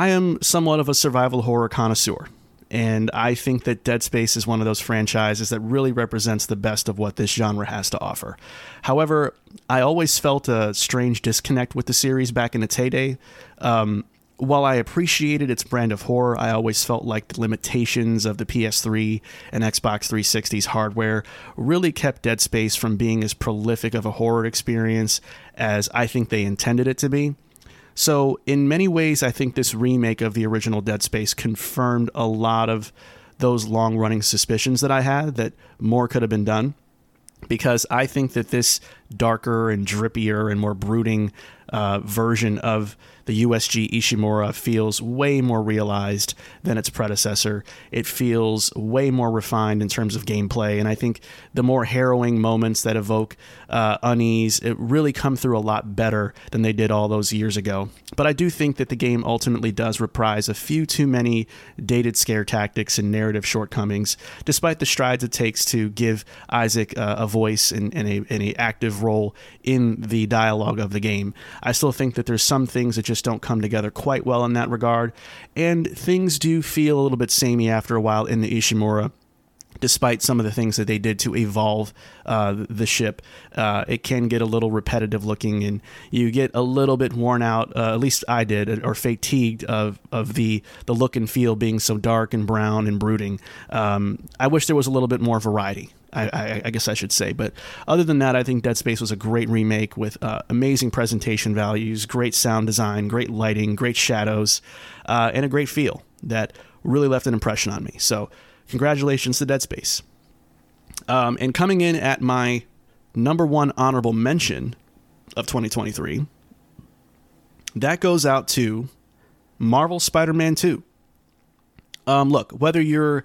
am somewhat of a survival horror connoisseur, and I think that Dead Space is one of those franchises that really represents the best of what this genre has to offer. However, I always felt a strange disconnect with the series back in its heyday. While I appreciated its brand of horror, I always felt like the limitations of the PS3 and Xbox 360's hardware really kept Dead Space from being as prolific of a horror experience as I think they intended it to be. So in many ways, I think this remake of the original Dead Space confirmed a lot of those long-running suspicions that I had, that more could have been done, because I think that this darker and drippier and more brooding version of the USG Ishimura feels way more realized than its predecessor. It feels way more refined in terms of gameplay, and I think the more harrowing moments that evoke unease, it really come through a lot better than they did all those years ago. But I do think that the game ultimately does reprise a few too many dated scare tactics and narrative shortcomings, despite the strides it takes to give Isaac a voice and a active role in the dialogue of the game. I still think that there's some things that just don't come together quite well in that regard, and things do feel a little bit samey after a while in the Ishimura, despite some of the things that they did to evolve the ship. It can get a little repetitive looking, and you get a little bit worn out, at least I did, or fatigued of the look and feel being so dark and brown and brooding. I wish there was a little bit more variety, I guess I should say. But other than that, I think Dead Space was a great remake with amazing presentation values, great sound design, great lighting, great shadows, and a great feel that really left an impression on me. So congratulations to Dead Space. And coming in at my number one honorable mention of 2023, that goes out to Marvel's Spider-Man 2. Look, whether you're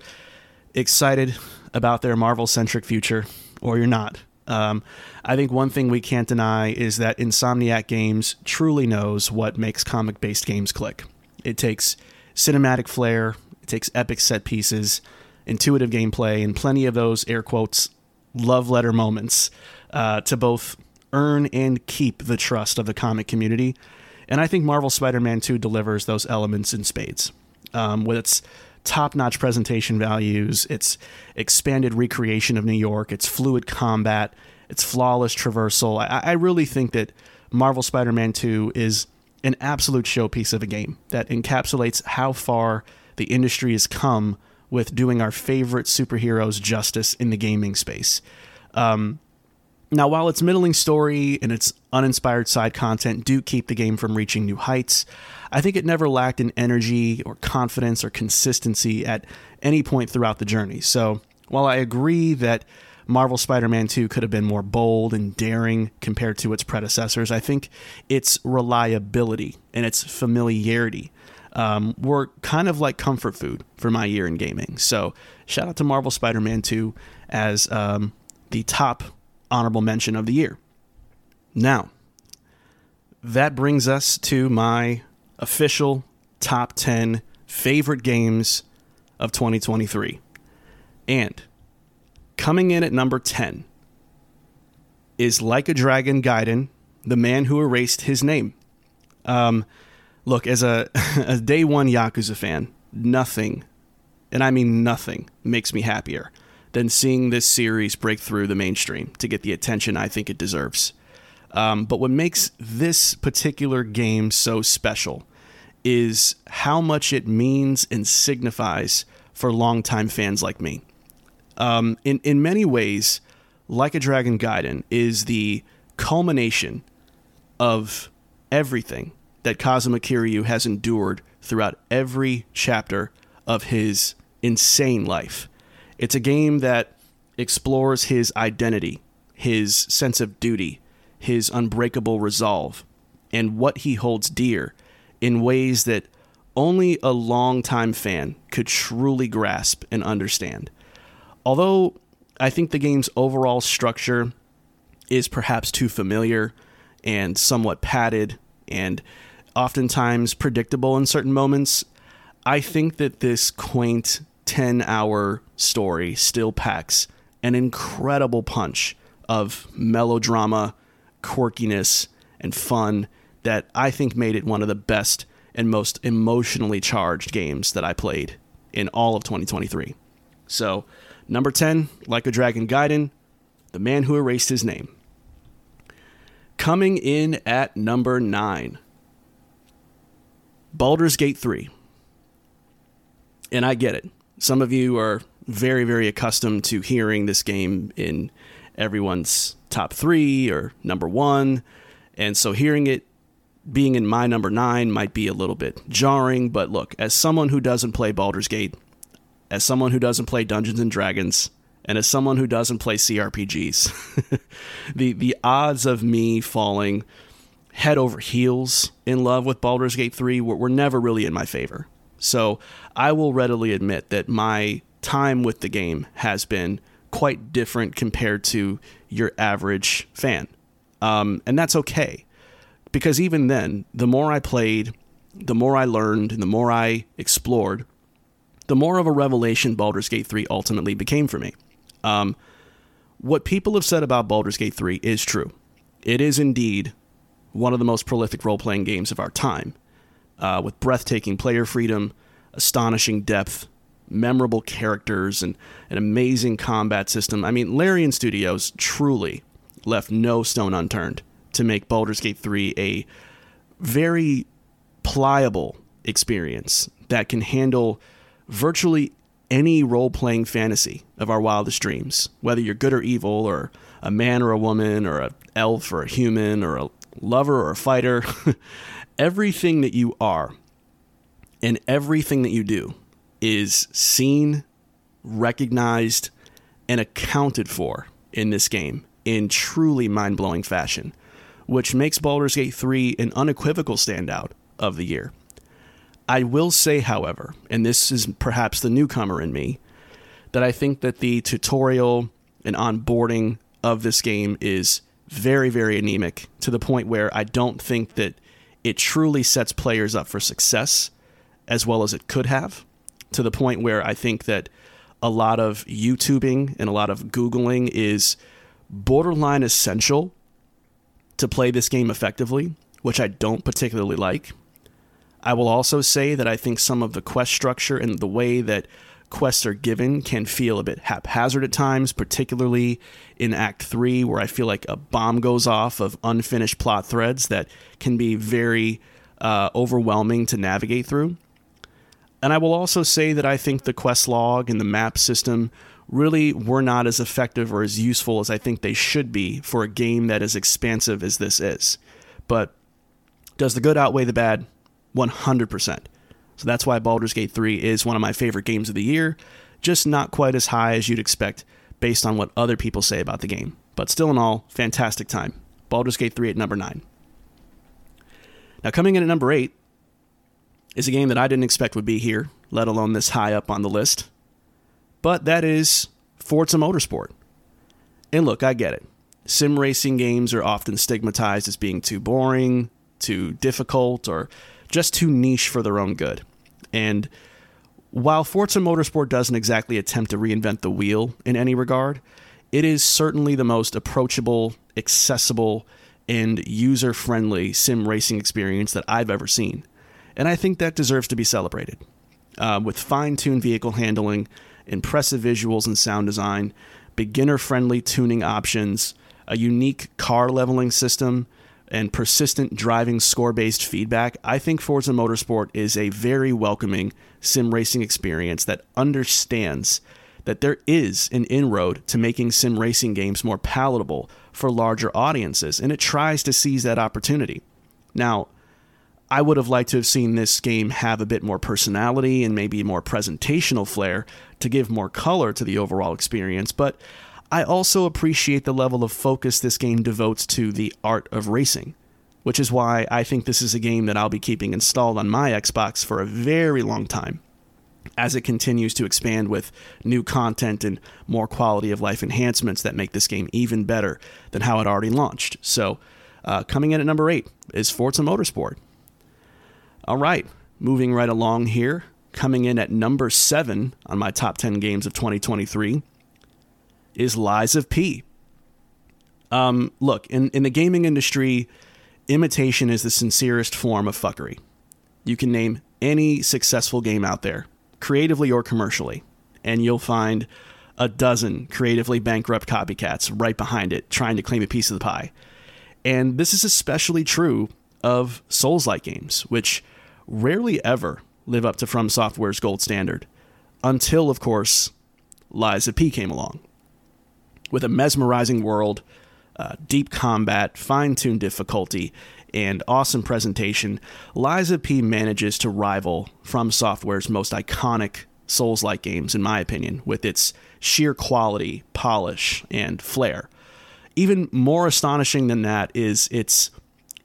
excited about their Marvel-centric future or you're not, I think one thing we can't deny is that Insomniac Games truly knows what makes comic-based games click. It takes cinematic flair, it takes epic set pieces, intuitive gameplay, and plenty of those, air quotes, love letter moments to both earn and keep the trust of the comic community. And I think Marvel's Spider-Man 2 delivers those elements in spades. With its top-notch presentation values, its expanded recreation of New York, its fluid combat, its flawless traversal. I really think that Marvel Spider-Man 2 is an absolute showpiece of a game that encapsulates how far the industry has come with doing our favorite superheroes justice in the gaming space. Now, while its middling story and its uninspired side content do keep the game from reaching new heights, I think it never lacked in energy or confidence or consistency at any point throughout the journey. So while I agree that Marvel Spider-Man 2 could have been more bold and daring compared to its predecessors, I think its reliability and its familiarity were kind of like comfort food for my year in gaming. So shout out to Marvel Spider-Man 2 as the top honorable mention of the year. Now, that brings us to my official top 10 favorite games of 2023. And coming in at number 10 is Like a Dragon Gaiden, The Man Who Erased His Name. Look, as a day one Yakuza fan, nothing, and I mean nothing, makes me happier than seeing this series break through the mainstream to get the attention I think it deserves. But what makes this particular game so special is how much it means and signifies for longtime fans like me. In many ways, Like a Dragon Gaiden is the culmination of everything that Kazuma Kiryu has endured throughout every chapter of his insane life. It's a game that explores his identity, his sense of duty, his unbreakable resolve, and what he holds dear in ways that only a longtime fan could truly grasp and understand. Although I think the game's overall structure is perhaps too familiar and somewhat padded and oftentimes predictable in certain moments, I think that this quaint 10-hour story still packs an incredible punch of melodrama, quirkiness, and fun that I think made it one of the best and most emotionally charged games that I played in all of 2023. So, number 10, Like a Dragon Gaiden, The Man Who Erased His Name. Coming in at number 9, Baldur's Gate 3. And I get it. Some of you are very, very accustomed to hearing this game in everyone's top 3 or number 1. And so hearing it being in my number 9 might be a little bit jarring. But look, as someone who doesn't play Baldur's Gate, as someone who doesn't play Dungeons and Dragons, and as someone who doesn't play CRPGs, the odds of me falling head over heels in love with Baldur's Gate 3 were never really in my favor. So I will readily admit that my time with the game has been quite different compared to your average fan. And that's okay, because even then, the more I played, the more I learned, and the more I explored, the more of a revelation Baldur's Gate 3 ultimately became for me. What people have said about Baldur's Gate 3 is true. It is indeed one of the most prolific role-playing games of our time, with breathtaking player freedom, astonishing depth, memorable characters, and an amazing combat system. I mean, Larian Studios truly left no stone unturned to make Baldur's Gate 3 a very pliable experience that can handle virtually any role-playing fantasy of our wildest dreams, whether you're good or evil, or a man or a woman, or an elf or a human, or a lover or a fighter. Everything that you are and everything that you do is seen, recognized, and accounted for in this game in truly mind-blowing fashion, which makes Baldur's Gate 3 an unequivocal standout of the year. I will say, however, and this is perhaps the newcomer in me, that I think that the tutorial and onboarding of this game is very, very anemic, to the point where I don't think that it truly sets players up for success as well as it could have, to the point where I think that a lot of YouTubing and a lot of Googling is borderline essential to play this game effectively, which I don't particularly like. I will also say that I think some of the quest structure and the way that quests are given can feel a bit haphazard at times, particularly in Act 3, where I feel like a bomb goes off of unfinished plot threads that can be very overwhelming to navigate through. And I will also say that I think the quest log and the map system really were not as effective or as useful as I think they should be for a game that is expansive as this is. But does the good outweigh the bad? 100%. So that's why Baldur's Gate 3 is one of my favorite games of the year, just not quite as high as you'd expect based on what other people say about the game. But still in all, fantastic time. Baldur's Gate 3 at number 9. Now coming in at number 8 is a game that I didn't expect would be here, let alone this high up on the list. But that is Forza Motorsport. And look, I get it. Sim racing games are often stigmatized as being too boring, too difficult, or just too niche for their own good. And while Forza Motorsport doesn't exactly attempt to reinvent the wheel in any regard, it is certainly the most approachable, accessible, and user-friendly sim racing experience that I've ever seen. And I think that deserves to be celebrated. With fine-tuned vehicle handling, impressive visuals and sound design, beginner-friendly tuning options, a unique car leveling system, and persistent driving score-based feedback, I think Forza Motorsport is a very welcoming sim racing experience that understands that there is an inroad to making sim racing games more palatable for larger audiences, and it tries to seize that opportunity. Now, I would have liked to have seen this game have a bit more personality and maybe more presentational flair to give more color to the overall experience, but I also appreciate the level of focus this game devotes to the art of racing, which is why I think this is a game that I'll be keeping installed on my Xbox for a very long time, as it continues to expand with new content and more quality of life enhancements that make this game even better than how it already launched. So, coming in at number 8 is Forza Motorsport. All right, moving right along here, coming in at number 7 on my top 10 games of 2023 is Lies of P. Look, in the gaming industry, imitation is the sincerest form of fuckery. You can name any successful game out there, creatively or commercially, and you'll find a dozen creatively bankrupt copycats right behind it, trying to claim a piece of the pie. And this is especially true of Souls-like games, which rarely ever live up to FromSoftware's gold standard, until, of course, Lies of P came along. With a mesmerizing world, deep combat, fine-tuned difficulty, and awesome presentation, Lies of P manages to rival FromSoftware's most iconic Souls-like games, in my opinion, with its sheer quality, polish, and flair. Even more astonishing than that is its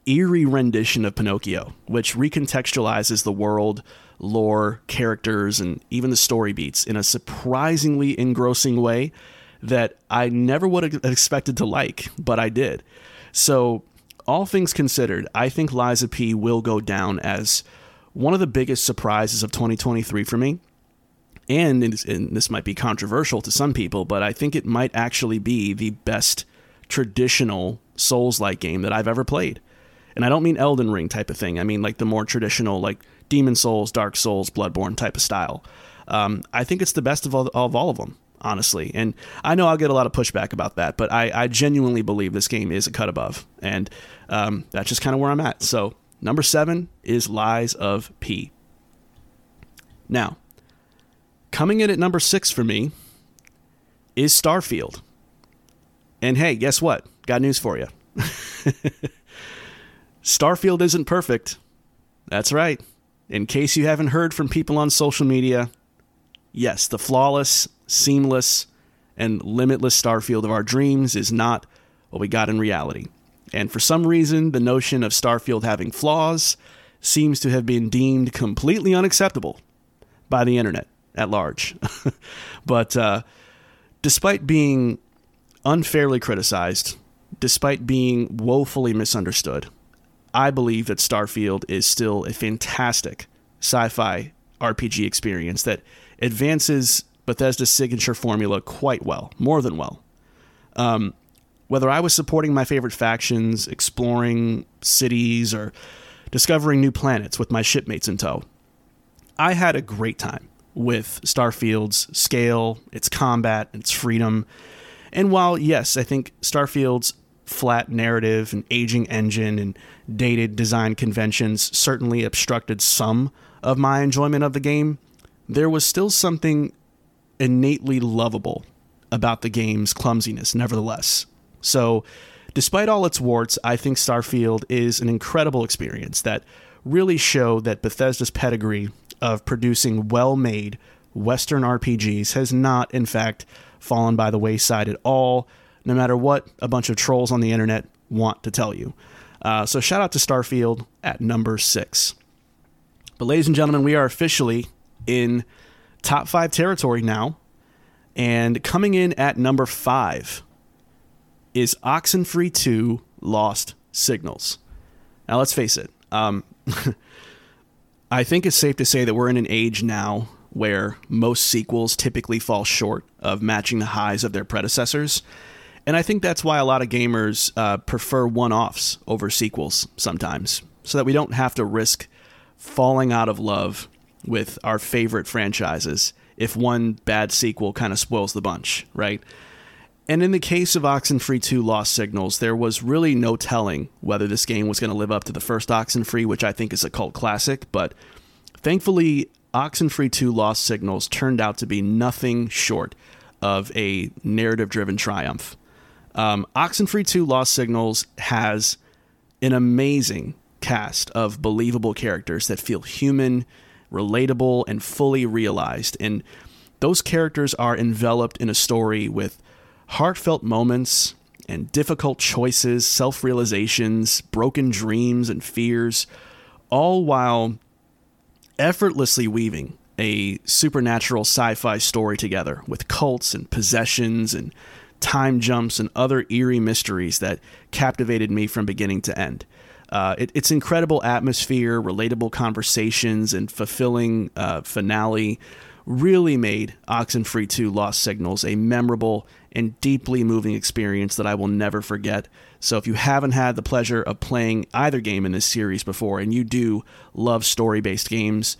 eerie rendition of Pinocchio, which recontextualizes the world, lore, characters, and even the story beats in a surprisingly engrossing way that I never would have expected to like, but I did. So, all things considered, I think Lies of P will go down as one of the biggest surprises of 2023 for me. And this might be controversial to some people, but I think it might actually be the best traditional Souls-like game that I've ever played. And I don't mean Elden Ring type of thing. I mean like the more traditional, like Demon Souls, Dark Souls, Bloodborne type of style. I think it's the best of all of them, honestly. And I know I'll get a lot of pushback about that, but I genuinely believe this game is a cut above. And that's just kind of where I'm at. So number 7 is Lies of P. Now, coming in at number 6 for me is Starfield. And hey, guess what? Got news for you. Starfield isn't perfect. That's right. In case you haven't heard from people on social media, yes, the flawless, seamless, and limitless Starfield of our dreams is not what we got in reality. And for some reason, the notion of Starfield having flaws seems to have been deemed completely unacceptable by the internet at large. But despite being unfairly criticized, despite being woefully misunderstood, I believe that Starfield is still a fantastic sci-fi RPG experience that advances Bethesda's signature formula quite well, more than well. Whether I was supporting my favorite factions, exploring cities, or discovering new planets with my shipmates in tow, I had a great time with Starfield's scale, its combat, its freedom. And while, yes, I think Starfield's flat narrative and aging engine and dated design conventions certainly obstructed some of my enjoyment of the game, there was still something innately lovable about the game's clumsiness, nevertheless. So, despite all its warts, I think Starfield is an incredible experience that really showed that Bethesda's pedigree of producing well-made Western RPGs has not, in fact, fallen by the wayside at all, no matter what a bunch of trolls on the internet want to tell you. So shout out to Starfield at number 6. But ladies and gentlemen, we are officially in top 5 territory now. And coming in at number 5 is Oxenfree 2: Lost Signals. Now, let's face it. I think it's safe to say that we're in an age now where most sequels typically fall short of matching the highs of their predecessors. And I think that's why a lot of gamers prefer one-offs over sequels sometimes, so that we don't have to risk falling out of love with our favorite franchises if one bad sequel kind of spoils the bunch, right? And in the case of Oxenfree 2: Lost Signals, there was really no telling whether this game was going to live up to the first Oxenfree, which I think is a cult classic, but thankfully, Oxenfree 2: Lost Signals turned out to be nothing short of a narrative-driven triumph. Oxenfree 2: Lost Signals has an amazing cast of believable characters that feel human, relatable, and fully realized. And those characters are enveloped in a story with heartfelt moments and difficult choices, self-realizations, broken dreams, and fears, all while effortlessly weaving a supernatural sci-fi story together with cults and possessions and time jumps and other eerie mysteries that captivated me from beginning to end. It's incredible atmosphere, relatable conversations, and fulfilling finale really made Oxenfree 2: Lost Signals a memorable and deeply moving experience that I will never forget. So if you haven't had the pleasure of playing either game in this series before, and you do love story-based games,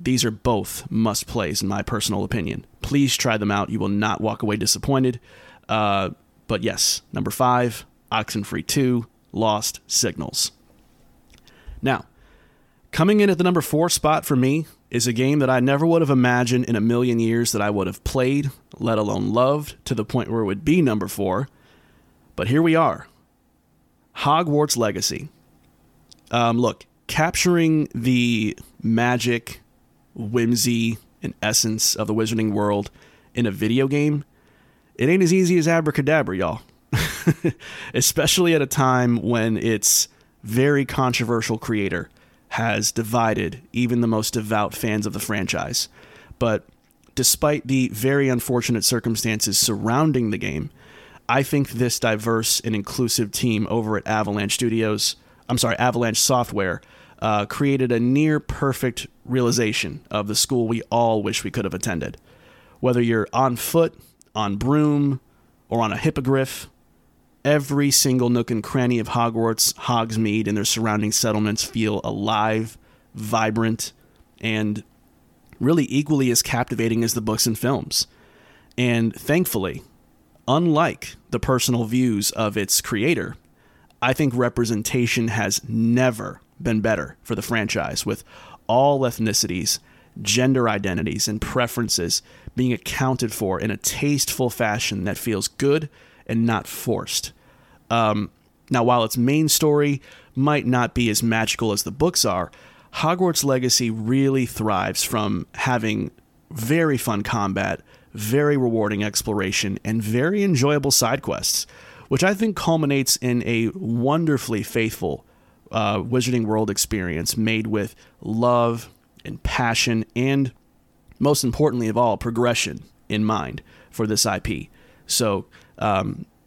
these are both must-plays in my personal opinion. Please try them out. You will not walk away disappointed. But yes, number 5, Oxenfree 2: Lost Signals. Now, coming in at the number 4 spot for me is a game that I never would have imagined in a million years that I would have played, let alone loved, to the point where it would be number 4. But here we are. Hogwarts Legacy. Look, capturing the magic, whimsy, and essence of the Wizarding World in a video game, it ain't as easy as abracadabra, y'all. Especially at a time when its very controversial creator has divided even the most devout fans of the franchise. But despite the very unfortunate circumstances surrounding the game, I think this diverse and inclusive team over at Avalanche Software created a near perfect realization of the school we all wish we could have attended. Whether you're on foot, on broom, or on a hippogriff, every single nook and cranny of Hogwarts, Hogsmeade, and their surrounding settlements feel alive, vibrant, and really equally as captivating as the books and films. And thankfully, unlike the personal views of its creator, I think representation has never been better for the franchise, with all ethnicities, gender identities, and preferences being accounted for in a tasteful fashion that feels good and not forced. Now, while its main story might not be as magical as the books are, Hogwarts Legacy really thrives from having very fun combat, very rewarding exploration, and very enjoyable side quests, which I think culminates in a wonderfully faithful Wizarding World experience made with love and passion and, most importantly of all, progression in mind for this IP. So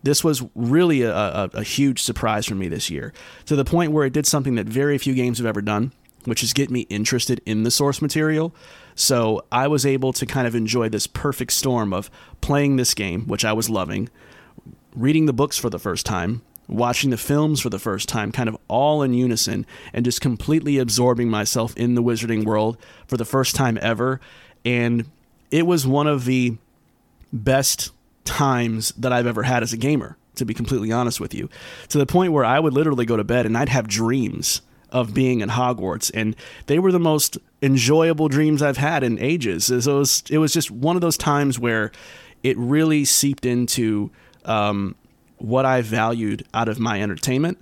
this was really a huge surprise for me this year, to the point where it did something that very few games have ever done, which is get me interested in the source material. So I was able to kind of enjoy this perfect storm of playing this game, which I was loving, reading the books for the first time, watching the films for the first time, kind of all in unison, and just completely absorbing myself in the Wizarding World for the first time ever. And it was one of the best times that I've ever had as a gamer, to be completely honest with you, to the point where I would literally go to bed and I'd have dreams of being in Hogwarts, and they were the most enjoyable dreams I've had in ages. So it was just one of those times where it really seeped into what I valued out of my entertainment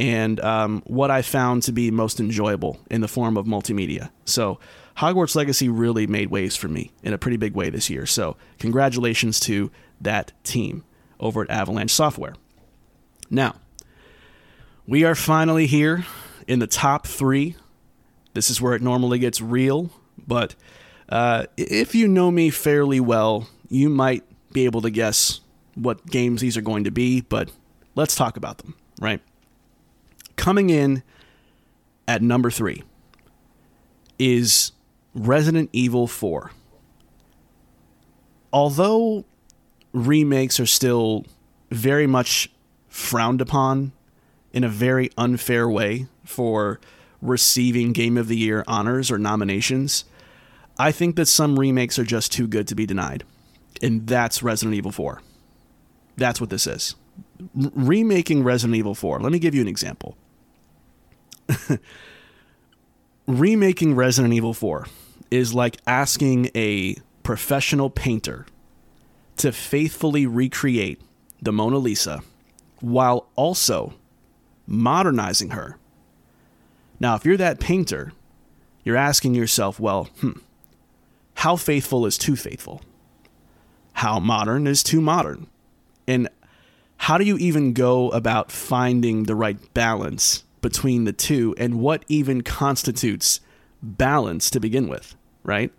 and what I found to be most enjoyable in the form of multimedia. So Hogwarts Legacy really made waves for me in a pretty big way this year. So congratulations to that team over at Avalanche Software. Now, we are finally here in the top 3. This is where it normally gets real, but if you know me fairly well, you might be able to guess what games these are going to be, but let's talk about them, right? Coming in at number 3 is Resident Evil 4. Although remakes are still very much frowned upon in a very unfair way for receiving Game of the Year honors or nominations, I think that some remakes are just too good to be denied. And that's Resident Evil 4. That's what this is. Remaking Resident Evil 4. Let me give you an example. Remaking Resident Evil 4 is like asking a professional painter to faithfully recreate the Mona Lisa while also modernizing her. Now, if you're that painter, you're asking yourself, well, how faithful is too faithful? How modern is too modern? And how do you even go about finding the right balance between the two, and what even constitutes balance to begin with, right?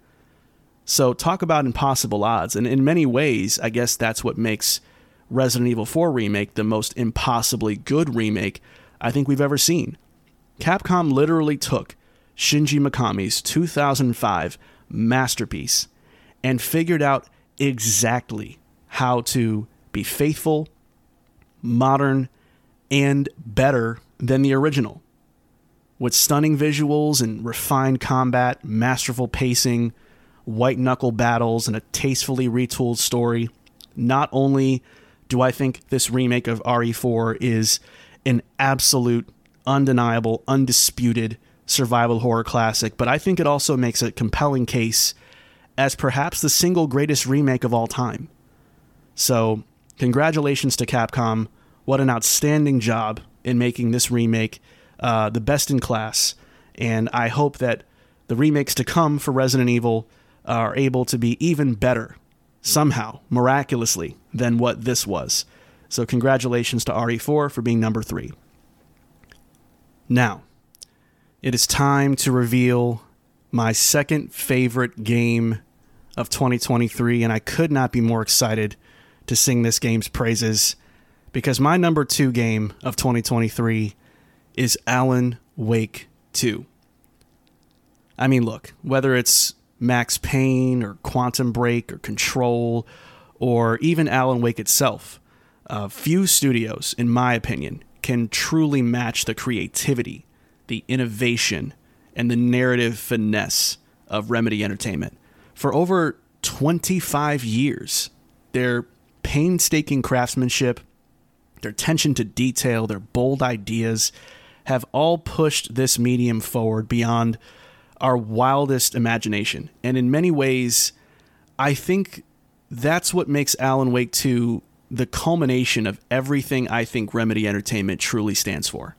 So talk about impossible odds. And in many ways, I guess that's what makes Resident Evil 4 Remake the most impossibly good remake I think we've ever seen. Capcom literally took Shinji Mikami's 2005 masterpiece and figured out exactly how to be faithful, modern, and better than the original. With stunning visuals and refined combat, masterful pacing, white-knuckle battles, and a tastefully retooled story, not only do I think this remake of RE4 is an absolute, undeniable, undisputed survival horror classic, but I think it also makes a compelling case as perhaps the single greatest remake of all time. So, congratulations to Capcom. What an outstanding job in making this remake the best in class, and I hope that the remakes to come for Resident Evil are able to be even better, somehow, miraculously, than what this was. So congratulations to RE4 for being number 3. Now, it is time to reveal my second favorite game of 2023, and I could not be more excited to sing this game's praises, because my number 2 game of 2023 is Alan Wake 2. I mean, look, whether it's Max Payne or Quantum Break or Control or even Alan Wake itself, few studios, in my opinion, can truly match the creativity, the innovation, and the narrative finesse of Remedy Entertainment. For over 25 years, their painstaking craftsmanship, their attention to detail, their bold ideas have all pushed this medium forward beyond our wildest imagination. And in many ways, I think that's what makes Alan Wake 2 the culmination of everything I think Remedy Entertainment truly stands for.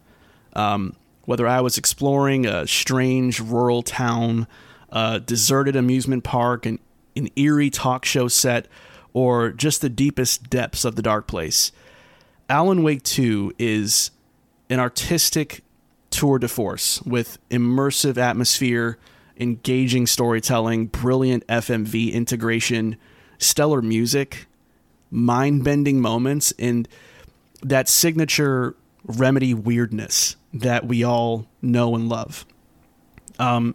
Whether I was exploring a strange rural town, a deserted amusement park, an eerie talk show set, or just the deepest depths of the dark place, Alan Wake 2 is an artistic tour de force with immersive atmosphere, engaging storytelling, brilliant FMV integration, stellar music, mind-bending moments, and that signature Remedy weirdness that we all know and love. Alan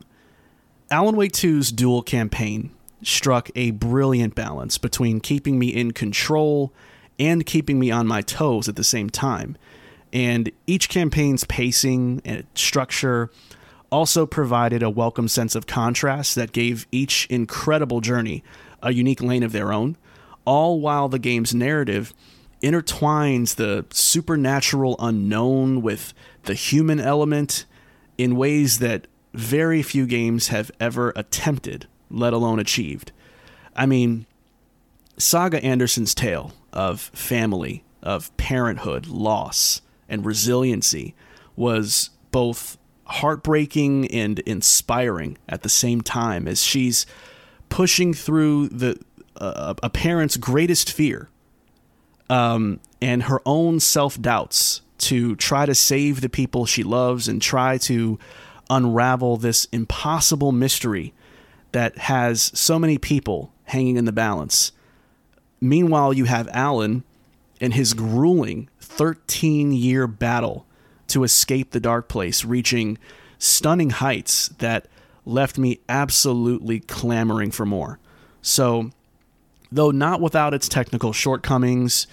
Wake 2's dual campaign struck a brilliant balance between keeping me in control and keeping me on my toes at the same time. And each campaign's pacing and structure also provided a welcome sense of contrast that gave each incredible journey a unique lane of their own, all while the game's narrative intertwines the supernatural unknown with the human element in ways that very few games have ever attempted, let alone achieved. I mean, Saga Anderson's tale of family, of parenthood, loss, and resiliency was both heartbreaking and inspiring at the same time, as she's pushing through a parent's greatest fear and her own self-doubts to try to save the people she loves and try to unravel this impossible mystery that has so many people hanging in the balance. Meanwhile, you have Alan in his grueling 13-year battle to escape the dark place, reaching stunning heights that left me absolutely clamoring for more. So, though not without its technical shortcomings,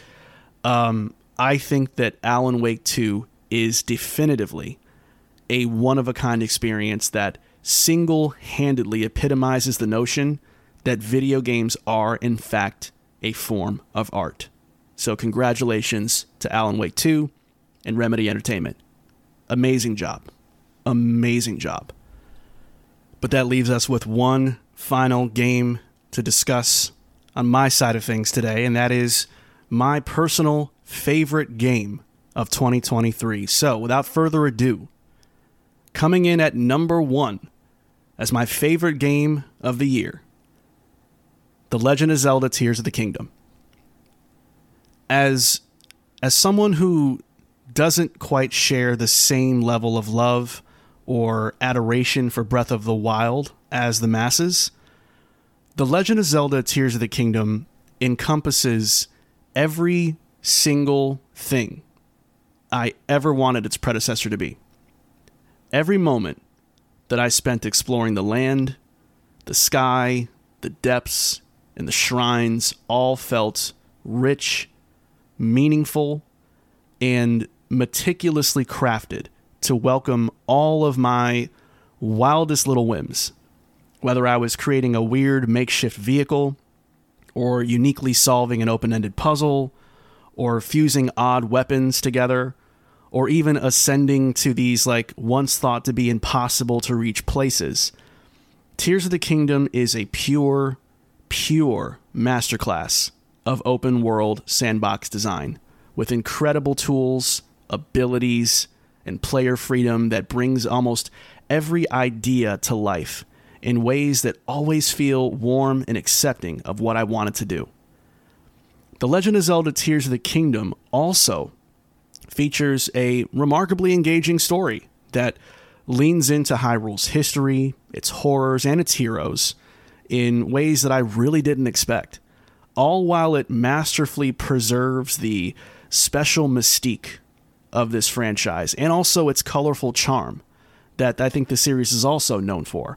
I think that Alan Wake 2 is definitively a one-of-a-kind experience that single-handedly epitomizes the notion that video games are, in fact, a form of art. So congratulations to Alan Wake 2 and Remedy Entertainment. Amazing job. Amazing job. But that leaves us with one final game to discuss on my side of things today, and that is my personal favorite game of 2023. So without further ado, coming in at number one as my favorite game of the year, The Legend of Zelda: Tears of the Kingdom. As someone who doesn't quite share the same level of love or adoration for Breath of the Wild as the masses, The Legend of Zelda: Tears of the Kingdom encompasses every single thing I ever wanted its predecessor to be. Every moment that I spent exploring the land, the sky, the depths, and the shrines all felt rich, meaningful, and meticulously crafted to welcome all of my wildest little whims. Whether I was creating a weird makeshift vehicle, or uniquely solving an open-ended puzzle, or fusing odd weapons together, or even ascending to these once thought to be impossible to reach places, Tears of the Kingdom is a pure, pure masterclass of open-world sandbox design, with incredible tools, abilities, and player freedom that brings almost every idea to life in ways that always feel warm and accepting of what I wanted to do. The Legend of Zelda: Tears of the Kingdom also features a remarkably engaging story that leans into Hyrule's history, its horrors, and its heroes in ways that I really didn't expect, all while it masterfully preserves the special mystique of this franchise and also its colorful charm that I think the series is also known for.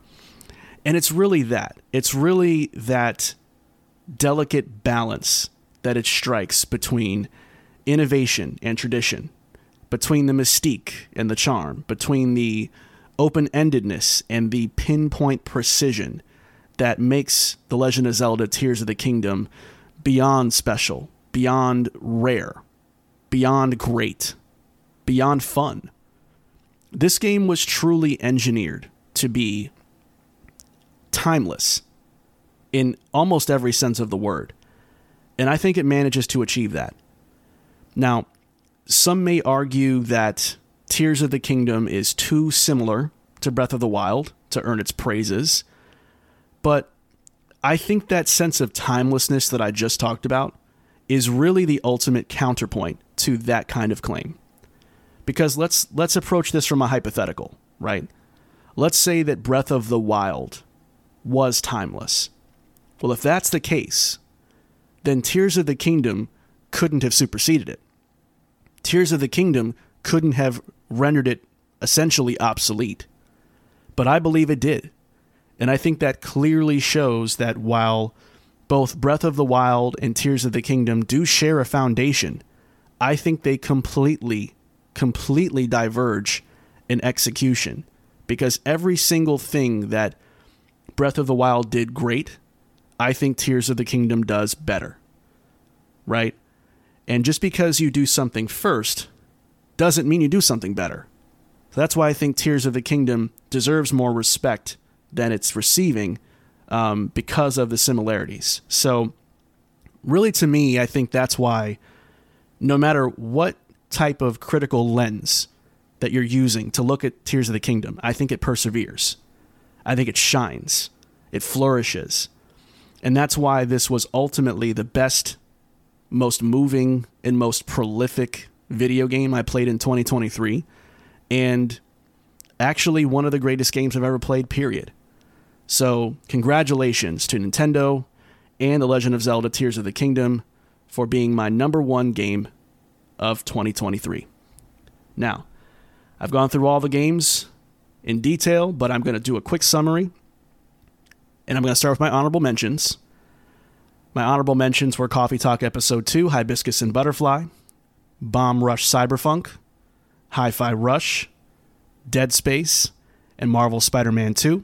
And it's really that delicate balance that it strikes between innovation and tradition, between the mystique and the charm, between the open-endedness and the pinpoint precision that makes The Legend of Zelda: Tears of the Kingdom beyond special, beyond rare, beyond great, beyond fun. This game was truly engineered to be timeless in almost every sense of the word, and I think it manages to achieve that. Now, some may argue that Tears of the Kingdom is too similar to Breath of the Wild to earn its praises, but I think that sense of timelessness that I just talked about is really the ultimate counterpoint to that kind of claim. Because let's approach this from a hypothetical, right? Let's say that Breath of the Wild was timeless. Well, if that's the case, then Tears of the Kingdom couldn't have superseded it. Tears of the Kingdom couldn't have rendered it essentially obsolete. But I believe it did. And I think that clearly shows that while both Breath of the Wild and Tears of the Kingdom do share a foundation, I think they completely diverge in execution, because every single thing that Breath of the Wild did great, I think Tears of the Kingdom does better, right? And just because you do something first doesn't mean you do something better. So that's why I think Tears of the Kingdom deserves more respect than it's receiving, because of the similarities. So really, to me, I think that's why, no matter what type of critical lens that you're using to look at Tears of the Kingdom, I think it perseveres. I think it shines. It flourishes. And that's why this was ultimately the best, most moving, and most prolific video game I played in 2023. And actually one of the greatest games I've ever played, period. So congratulations to Nintendo and The Legend of Zelda: Tears of the Kingdom for being my number one game of 2023. Now, I've gone through all the games in detail, but I'm going to do a quick summary. And I'm going to start with my honorable mentions. My honorable mentions were Coffee Talk Episode 2, Hibiscus and Butterfly, Bomb Rush Cyberfunk, Hi-Fi Rush, Dead Space, and Marvel's Spider-Man 2.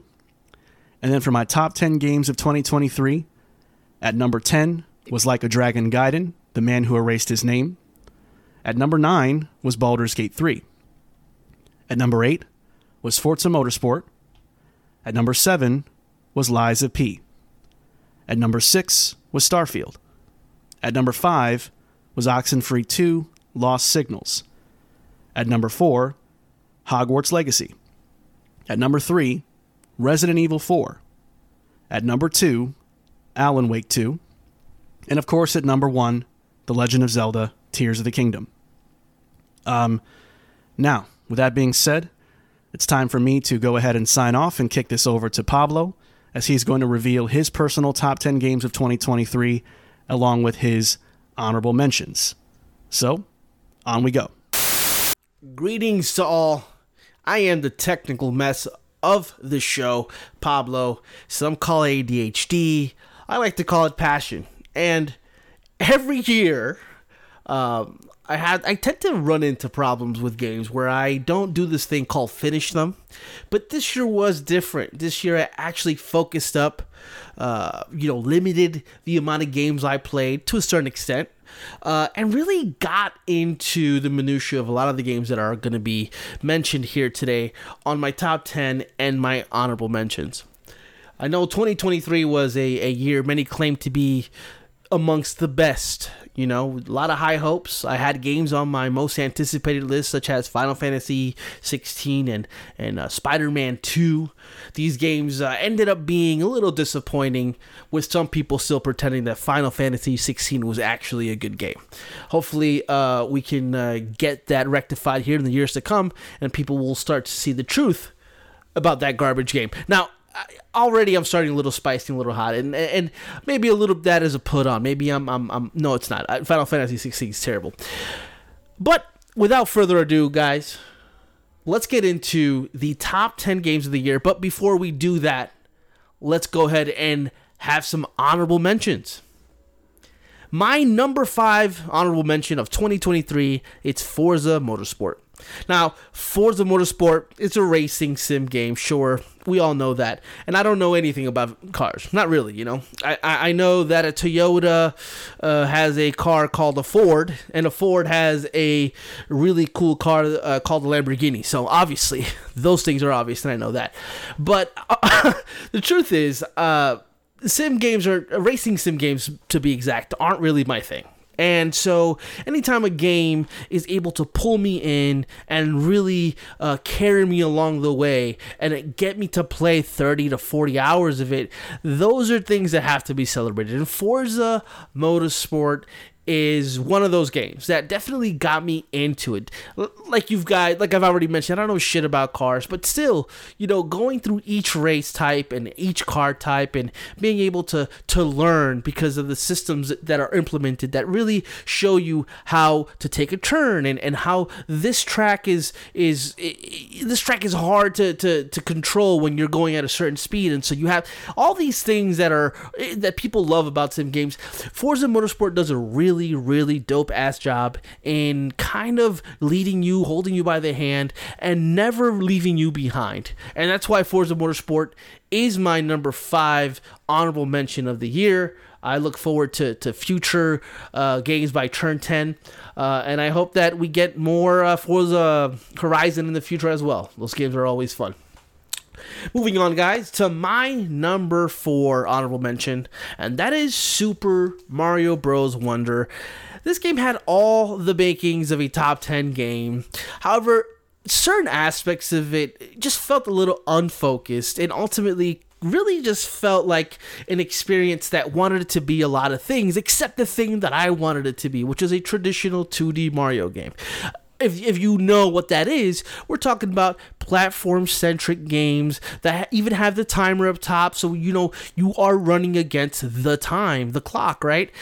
And then for my top 10 games of 2023, at number 10 was Like a Dragon Gaiden, The Man Who Erased His Name. At number 9 was Baldur's Gate 3. At number 8 was Forza Motorsport. At number 7 was Lies of P. At number 6 was Starfield. At number 5 was Oxenfree 2: Lost Signals. At number 4, Hogwarts Legacy. At number 3, Resident Evil 4. At number 2, Alan Wake 2. And of course, at number 1, The Legend of Zelda: Tears of the Kingdom. Now, with that being said, it's time for me to go ahead and sign off and kick this over to Pablo, as he's going to reveal his personal top 10 games of 2023, along with his honorable mentions. So, on we go. Greetings to all. I am the technical mess of the show, Pablo. Some call it ADHD. I like to call it passion. And every year, I tend to run into problems with games where I don't do this thing called finish them. But this year was different. This year I actually focused up, limited the amount of games I played to a certain extent. And really got into the minutiae of a lot of the games that are going to be mentioned here today on my top 10 and my honorable mentions. I know 2023 was a year many claim to be amongst the best, a lot of high hopes. I had games on my most anticipated list, such as Final Fantasy 16 and Spider-Man 2. These games ended up being a little disappointing, with some people still pretending that Final Fantasy 16 was actually a good game. Hopefully we can get that rectified here in the years to come, and people will start to see the truth about that garbage game. Now, already I'm starting a little spicy and a little hot, and maybe a little that is a put on. Maybe I'm no, it's not. Final Fantasy 16 is terrible. But without further ado, guys, let's get into the top 10 games of the year. But before we do that, let's go ahead and have some honorable mentions. My number 5 honorable mention of 2023, it's Forza Motorsport. Now, Forza Motorsport, it's a racing sim game, sure, we all know that. And I don't know anything about cars, not really, I know that a Toyota has a car called a Ford, and a Ford has a really cool car called a Lamborghini. So obviously, those things are obvious, and I know that. But the truth is, sim games, or racing sim games to be exact, aren't really my thing. And so anytime a game is able to pull me in and really carry me along the way and get me to play 30 to 40 hours of it, those are things that have to be celebrated. And Forza Motorsport is one of those games that definitely got me into it. Like I've already mentioned, I don't know shit about cars, but still, going through each race type and each car type and being able to learn because of the systems that are implemented that really show you how to take a turn and how this track is hard to control when you're going at a certain speed. And so you have all these things that people love about sim games. Forza Motorsport does a really dope ass job in kind of leading you, holding you by the hand, and never leaving you behind. And that's why Forza Motorsport is my number 5 honorable mention of the year. I look forward to future games by Turn 10, and I hope that we get more Forza Horizon in the future as well. Those games are always fun. Moving on, guys, to my number 4 honorable mention, and that is Super Mario Bros. Wonder. This game had all the makings of a top 10 game. However, certain aspects of it just felt a little unfocused and ultimately really just felt like an experience that wanted it to be a lot of things except the thing that I wanted it to be, which is a traditional 2D Mario game. If you know what that is, we're talking about platform-centric games that even have the timer up top, so you know you are running against the time, the clock, right?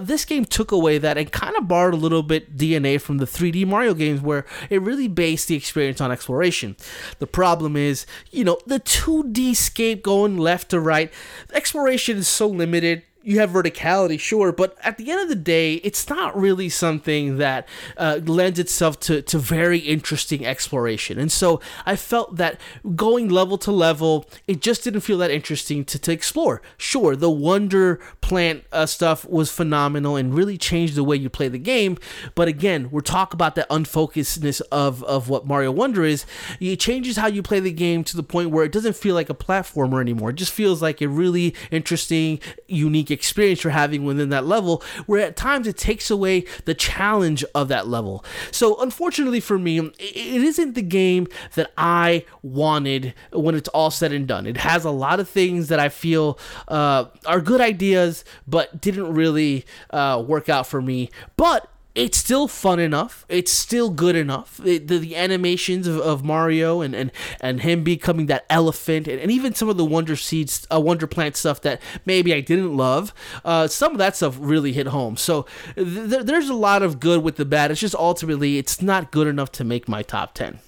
This game took away that and kind of borrowed a little bit DNA from the 3D Mario games, where it really based the experience on exploration. The problem is, you know, the 2D scape going left to right, exploration is so limited. You have verticality, sure, but at the end of the day, it's not really something that lends itself to very interesting exploration. And so I felt that going level to level, it just didn't feel that interesting to explore. Sure, the Wonder Plant stuff was phenomenal and really changed the way you play the game. But again, we're talking about the unfocusedness of what Mario Wonder is. It changes how you play the game to the point where it doesn't feel like a platformer anymore. It just feels like a really interesting, unique experience you're having within that level, where at times it takes away the challenge of that level. So unfortunately for me, it isn't the game that I wanted when it's all said and done. It has a lot of things that I feel are good ideas, but didn't really work out for me. But it's still fun enough. It's still good enough. The animations of Mario and him becoming that elephant, and even some of the Wonder Seeds, Wonder Plant stuff that maybe I didn't love, some of that stuff really hit home. So there's a lot of good with the bad. It's just ultimately it's not good enough to make my top 10.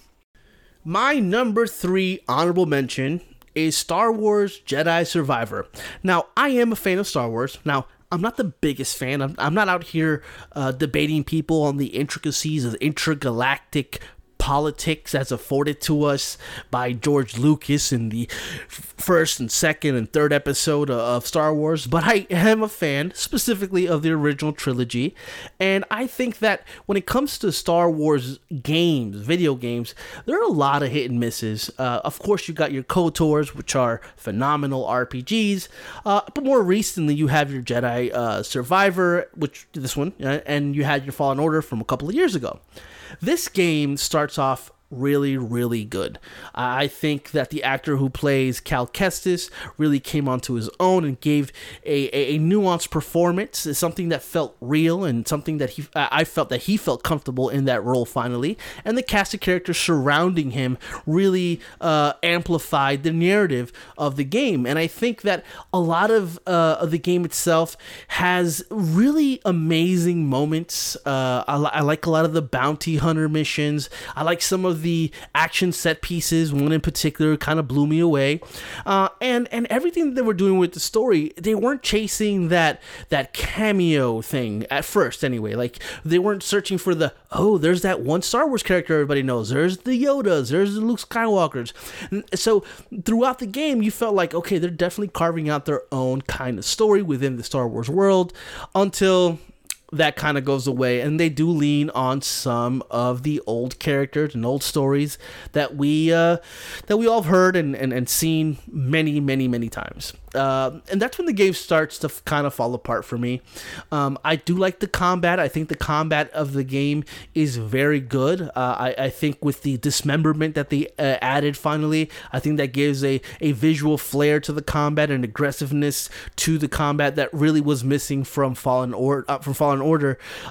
My number 3 honorable mention is Star Wars Jedi Survivor. Now, I am a fan of Star Wars. Now, I'm not the biggest fan. I'm not out here debating people on the intricacies of intergalactic politics as afforded to us by George Lucas in the first and second and third episode of Star Wars, but I am a fan specifically of the original trilogy, and I think that when it comes to Star Wars games, video games, there are a lot of hit and misses. Of course, you got your KOTORs, which are phenomenal RPGs, but more recently you have your Jedi Survivor, which this one, and you had your Fallen Order from a couple of years ago. This game starts off really, really good. I think that the actor who plays Cal Kestis really came onto his own and gave a nuanced performance. It's something that felt real and something that I felt felt comfortable in that role finally. And the cast of characters surrounding him really amplified the narrative of the game. And I think that a lot of the game itself has really amazing moments. I like a lot of the bounty hunter missions. I like some of the action set pieces. One in particular kind of blew me away, and everything that they were doing with the story, they weren't chasing that cameo thing at first anyway. Like, they weren't searching for the, oh, there's that one Star Wars character everybody knows, there's the Yodas, there's the Luke Skywalkers. So throughout the game you felt like, okay, they're definitely carving out their own kind of story within the Star Wars world, until that kind of goes away, and they do lean on some of the old characters and old stories that we all have heard and seen many, many, many times. And that's when the game starts to kind of fall apart for me. I do like the combat. I think the combat of the game is very good. I think with the dismemberment that they added finally, I think that gives a visual flair to the combat and aggressiveness to the combat that really was missing from Fallen Order.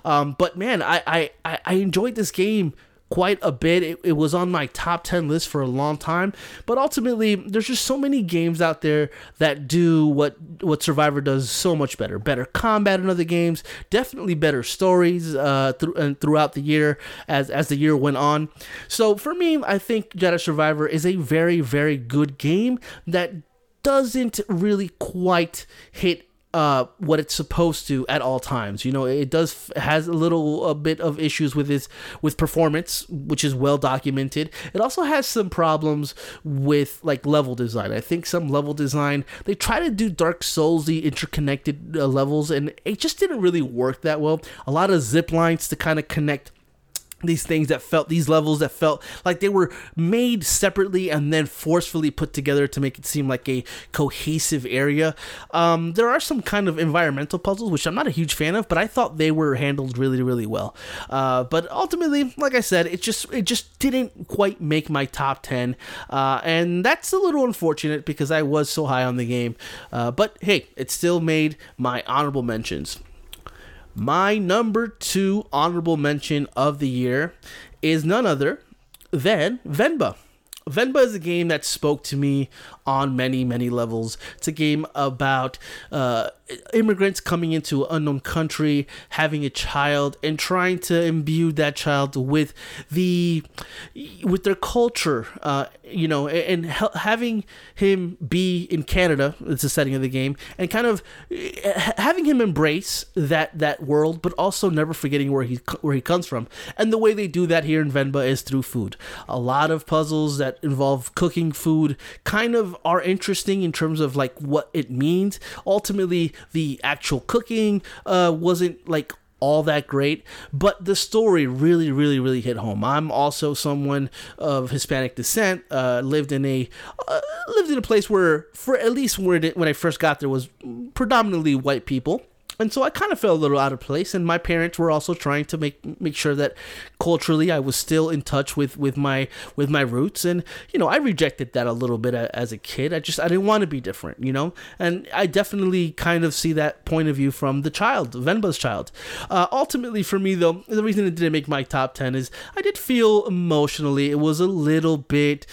But man, I enjoyed this game quite a bit. It was on my top 10 list for a long time, but ultimately there's just so many games out there that do what Survivor does so much better. Better combat in other games, definitely better stories throughout the year as the year went on. So for me, I think Jedi Survivor is a very, very good game that doesn't really quite hit what it's supposed to at all times. You know, it does has a bit of issues with performance, which is well documented. It also has some problems with like level design. I think some level design, they try to do Dark Souls-y interconnected levels, and it just didn't really work that well. A lot of zip lines to kind of connect these levels that felt like they were made separately and then forcefully put together to make it seem like a cohesive area. There are some kind of environmental puzzles, which I'm not a huge fan of, but I thought they were handled really, really well. But ultimately, like I said, it just didn't quite make my top 10. And that's a little unfortunate because I was so high on the game. But hey, it still made my honorable mentions. My number 2 honorable mention of the year is none other than Venba. Venba is a game that spoke to me on many, many levels. It's a game about immigrants coming into an unknown country, having a child, and trying to imbue that child with their culture, and having him be in Canada. It's the setting of the game, and kind of having him embrace that world, but also never forgetting where he comes from. And the way they do that here in Venba is through food. A lot of puzzles that involve cooking food kind of are interesting in terms of like what it means. Ultimately, the actual cooking wasn't like all that great, but the story really, really, really hit home. I'm also someone of Hispanic descent. Lived in a place where, for at least when I first got there, was predominantly white people. And so I kind of felt a little out of place, and my parents were also trying to make sure that culturally I was still in touch with my roots. And I rejected that a little bit as a kid. I didn't want to be different, And I definitely kind of see that point of view from the child, Venba's child. Ultimately, for me though, the reason it didn't make my top 10 is I did feel emotionally it was a little bit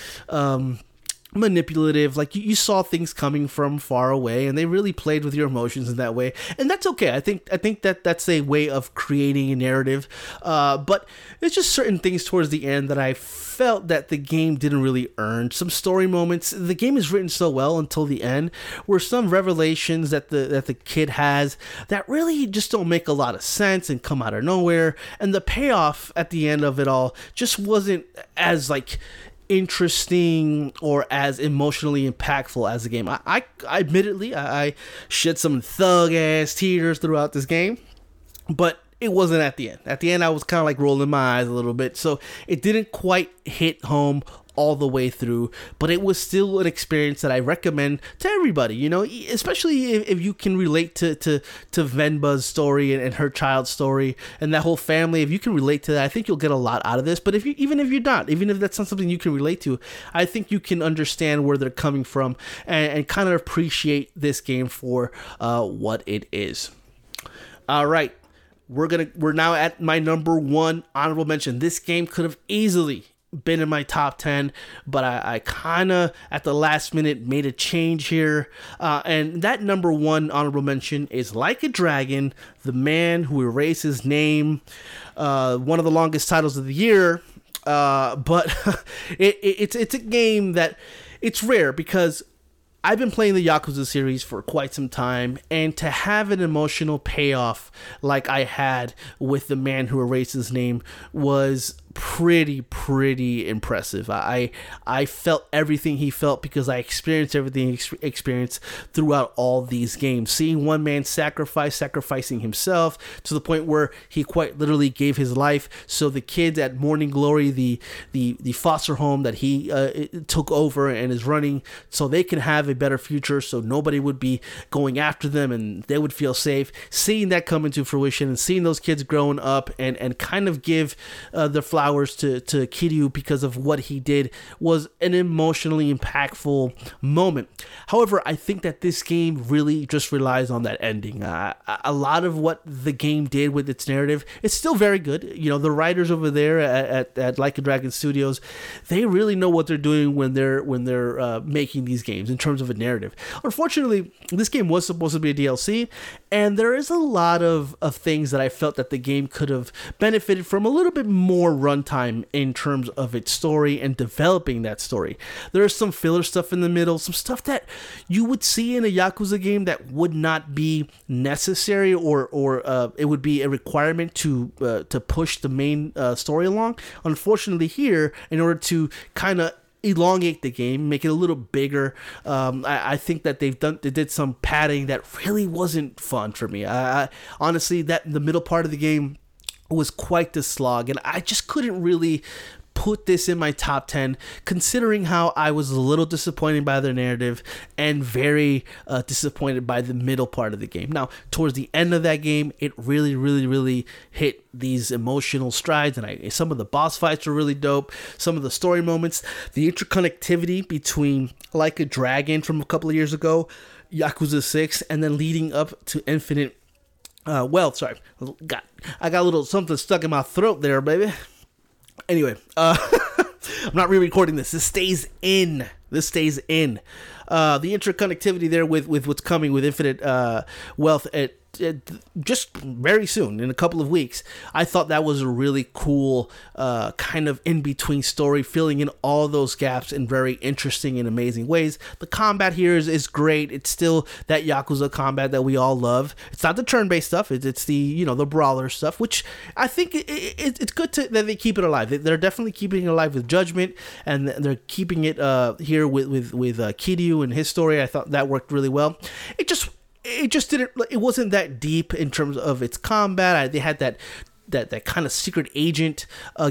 manipulative. Like you saw things coming from far away, and they really played with your emotions in that way, and that's okay. I think that that's a way of creating a narrative, but it's just certain things towards the end that I felt that the game didn't really earn. Some story moments, the game is written so well until the end, where some revelations that the kid has that really just don't make a lot of sense and come out of nowhere, and the payoff at the end of it all just wasn't as like interesting or as emotionally impactful as the game. I admittedly shed some thug ass tears throughout this game, but it wasn't at the end. At the end, I was kind of like rolling my eyes a little bit, so it didn't quite hit home all the way through, but it was still an experience that I recommend to everybody, especially if you can relate to Venba's story and her child's story and that whole family. If you can relate to that, I think you'll get a lot out of this. But even if that's not something you can relate to, I think you can understand where they're coming from and kind of appreciate this game for what it is. All right, we're now at my number one honorable mention. This game could have easily been in my top 10, but I kind of at the last minute made a change here, and that number one honorable mention is Like a Dragon: The Man Who Erased His Name, one of the longest titles of the year, but it's a game that it's rare, because I've been playing the Yakuza series for quite some time, and to have an emotional payoff like I had with The Man Who Erased His Name was pretty impressive. I felt everything he felt, because I experienced everything he experienced throughout all these games. Seeing one man sacrificing himself to the point where he quite literally gave his life so the kids at Morning Glory, the foster home that he took over and is running, so they can have a better future, so nobody would be going after them and they would feel safe. Seeing that come into fruition and seeing those kids growing up and kind of give the flowers to Kiryu because of what he did was an emotionally impactful moment. However, I think that this game really just relies on that ending. A lot of what the game did with its narrative, it's still very good. The writers over there at Like a Dragon Studios, they really know what they're doing when they're making these games in terms of a narrative. Unfortunately, this game was supposed to be a DLC, and there is a lot of things that I felt that the game could have benefited from a little bit more runtime in terms of its story and developing that story. There is some filler stuff in the middle, some stuff that you would see in a Yakuza game that would not be necessary, or it would be a requirement to push the main story along. Unfortunately, here, in order to kind of elongate the game, make it a little bigger, I think that they did some padding that really wasn't fun for me. I honestly, that the middle part of the game was quite the slog, and I just couldn't really put this in my top 10, considering how I was a little disappointed by the narrative and very disappointed by the middle part of the game. Now, towards the end of that game, it really, really, really hit these emotional strides, and some of the boss fights were really dope. Some of the story moments, the interconnectivity between Like a Dragon from a couple of years ago, Yakuza 6, and then leading up to Infinite. I got a little something stuck in my throat there, baby. Anyway, I'm not re-recording this. This stays in. The interconnectivity there with what's coming with Infinite Wealth at just very soon, in a couple of weeks. I thought that was a really cool kind of in-between story, filling in all those gaps in very interesting and amazing ways. The combat here is great. It's still that Yakuza combat that we all love. It's not the turn-based stuff. It's the, you know, the brawler stuff, which I think it's good that they keep it alive. They're definitely keeping it alive with Judgment, and they're keeping it here with Kiryu and his story. I thought that worked really well. It just didn't. It wasn't that deep in terms of its combat. They had that kind of secret agent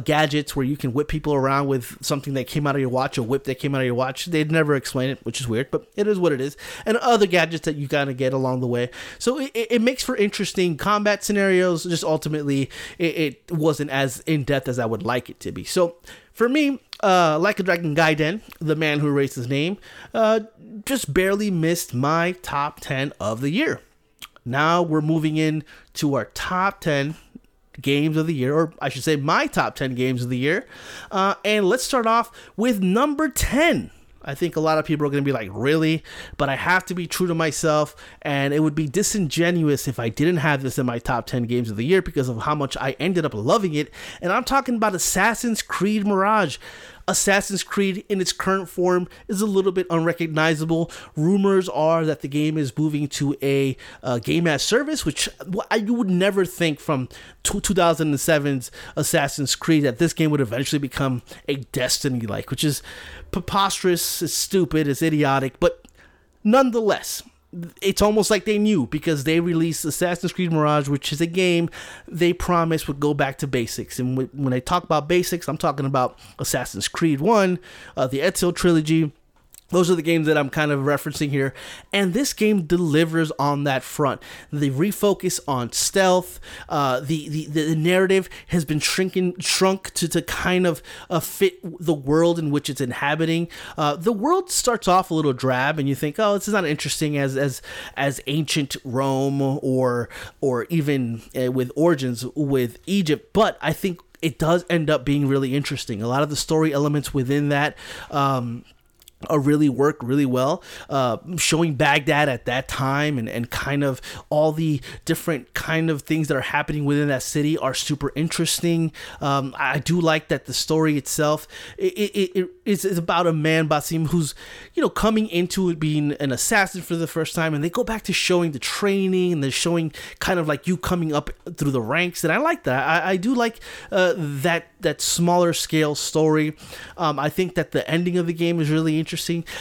gadgets where you can whip people around with something that came out of your watch, a whip that came out of your watch. They'd never explain it, which is weird, but it is what it is. And other gadgets that you got to get along the way. So it makes for interesting combat scenarios. Just ultimately, it wasn't as in-depth as I would like it to be. So for me, Like a Dragon Gaiden, The Man Who Erased His Name, just barely missed my top 10 of the year. Now we're moving in to our top 10 games of the year, or I should say my top 10 games of the year. And let's start off with number 10. I think a lot of people are going to be like, really? But I have to be true to myself, and it would be disingenuous if I didn't have this in my top 10 games of the year because of how much I ended up loving it. And I'm talking about Assassin's Creed Mirage. Assassin's Creed in its current form is a little bit unrecognizable. Rumors are that the game is moving to a game as service, which you would never think from 2007's Assassin's Creed that this game would eventually become a Destiny-like, which is preposterous, it's stupid, it's idiotic, but nonetheless, it's almost like they knew because they released Assassin's Creed Mirage, which is a game they promised would go back to basics. And when I talk about basics, I'm talking about Assassin's Creed 1, the Ezio trilogy. Those are the games that I'm kind of referencing here. And this game delivers on that front. The refocus on stealth, the narrative has been shrunk to kind of fit the world in which it's inhabiting. The world starts off a little drab and you think, oh, this is not interesting as ancient Rome or even with origins with Egypt. But I think it does end up being really interesting. A lot of the story elements within that, really worked really well, showing Baghdad at that time and kind of all the different kind of things that are happening within that city are super interesting. I do like that the story itself is about a man, Basim, who's, you know, coming into it being an assassin for the first time, and they go back to showing the training and they're showing kind of like you coming up through the ranks, and I like that. I do like that smaller scale story. I think that the ending of the game is really interesting.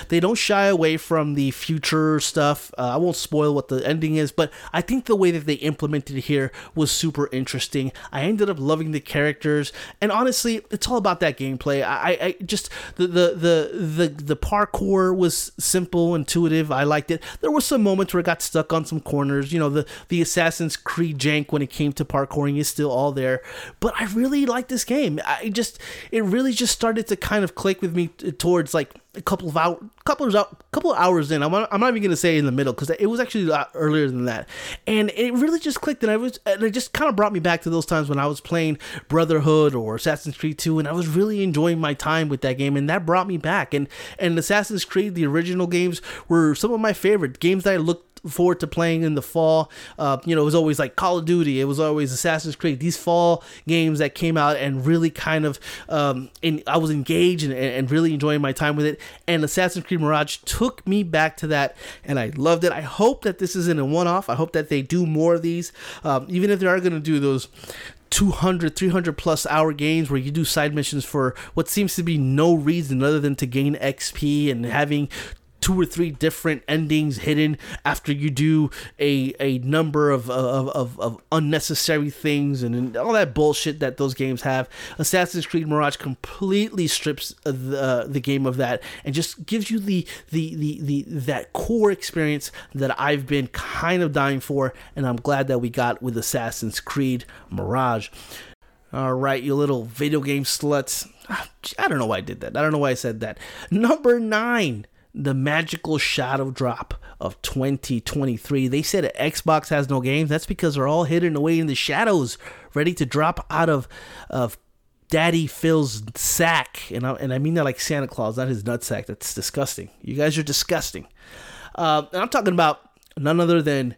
They don't shy away from the future stuff. I won't spoil what the ending is, but I think the way that they implemented it here was super interesting. I ended up loving the characters, and honestly, it's all about that gameplay. I just the parkour was simple, intuitive. I liked it. There were some moments where it got stuck on some corners. You know, the Assassin's Creed jank when it came to parkouring is still all there, but I really liked this game. It really just started to kind of click with me towards like a couple of hours in. I'm not even gonna say in the middle because it was actually a lot earlier than that, and it really just clicked, and it just kind of brought me back to those times when I was playing Brotherhood or Assassin's Creed 2, and I was really enjoying my time with that game, and that brought me back. And Assassin's Creed, the original games, were some of my favorite games that I looked forward to playing in the fall. You know, it was always like Call of Duty, it was always Assassin's Creed, these fall games that came out and really kind of I was engaged and really enjoying my time with it, and Assassin's Creed Mirage took me back to that, and I loved it. I hope that this isn't a one-off. I hope that they do more of these, even if they are going to do those 200, 300 plus hour games where you do side missions for what seems to be no reason other than to gain XP and having 2 or 3 different endings hidden after you do a number of unnecessary things and all that bullshit that those games have. Assassin's Creed Mirage completely strips the game of that and just gives you the that core experience that I've been kind of dying for, and I'm glad that we got with Assassin's Creed Mirage. All right, you little video game sluts. I don't know why I did that. I don't know why I said that. Number 9. The magical shadow drop of 2023. They said Xbox has no games. That's because they're all hidden away in the shadows, ready to drop out of Daddy Phil's sack. And I mean that like Santa Claus, not his nutsack. That's disgusting. You guys are disgusting. And I'm talking about none other than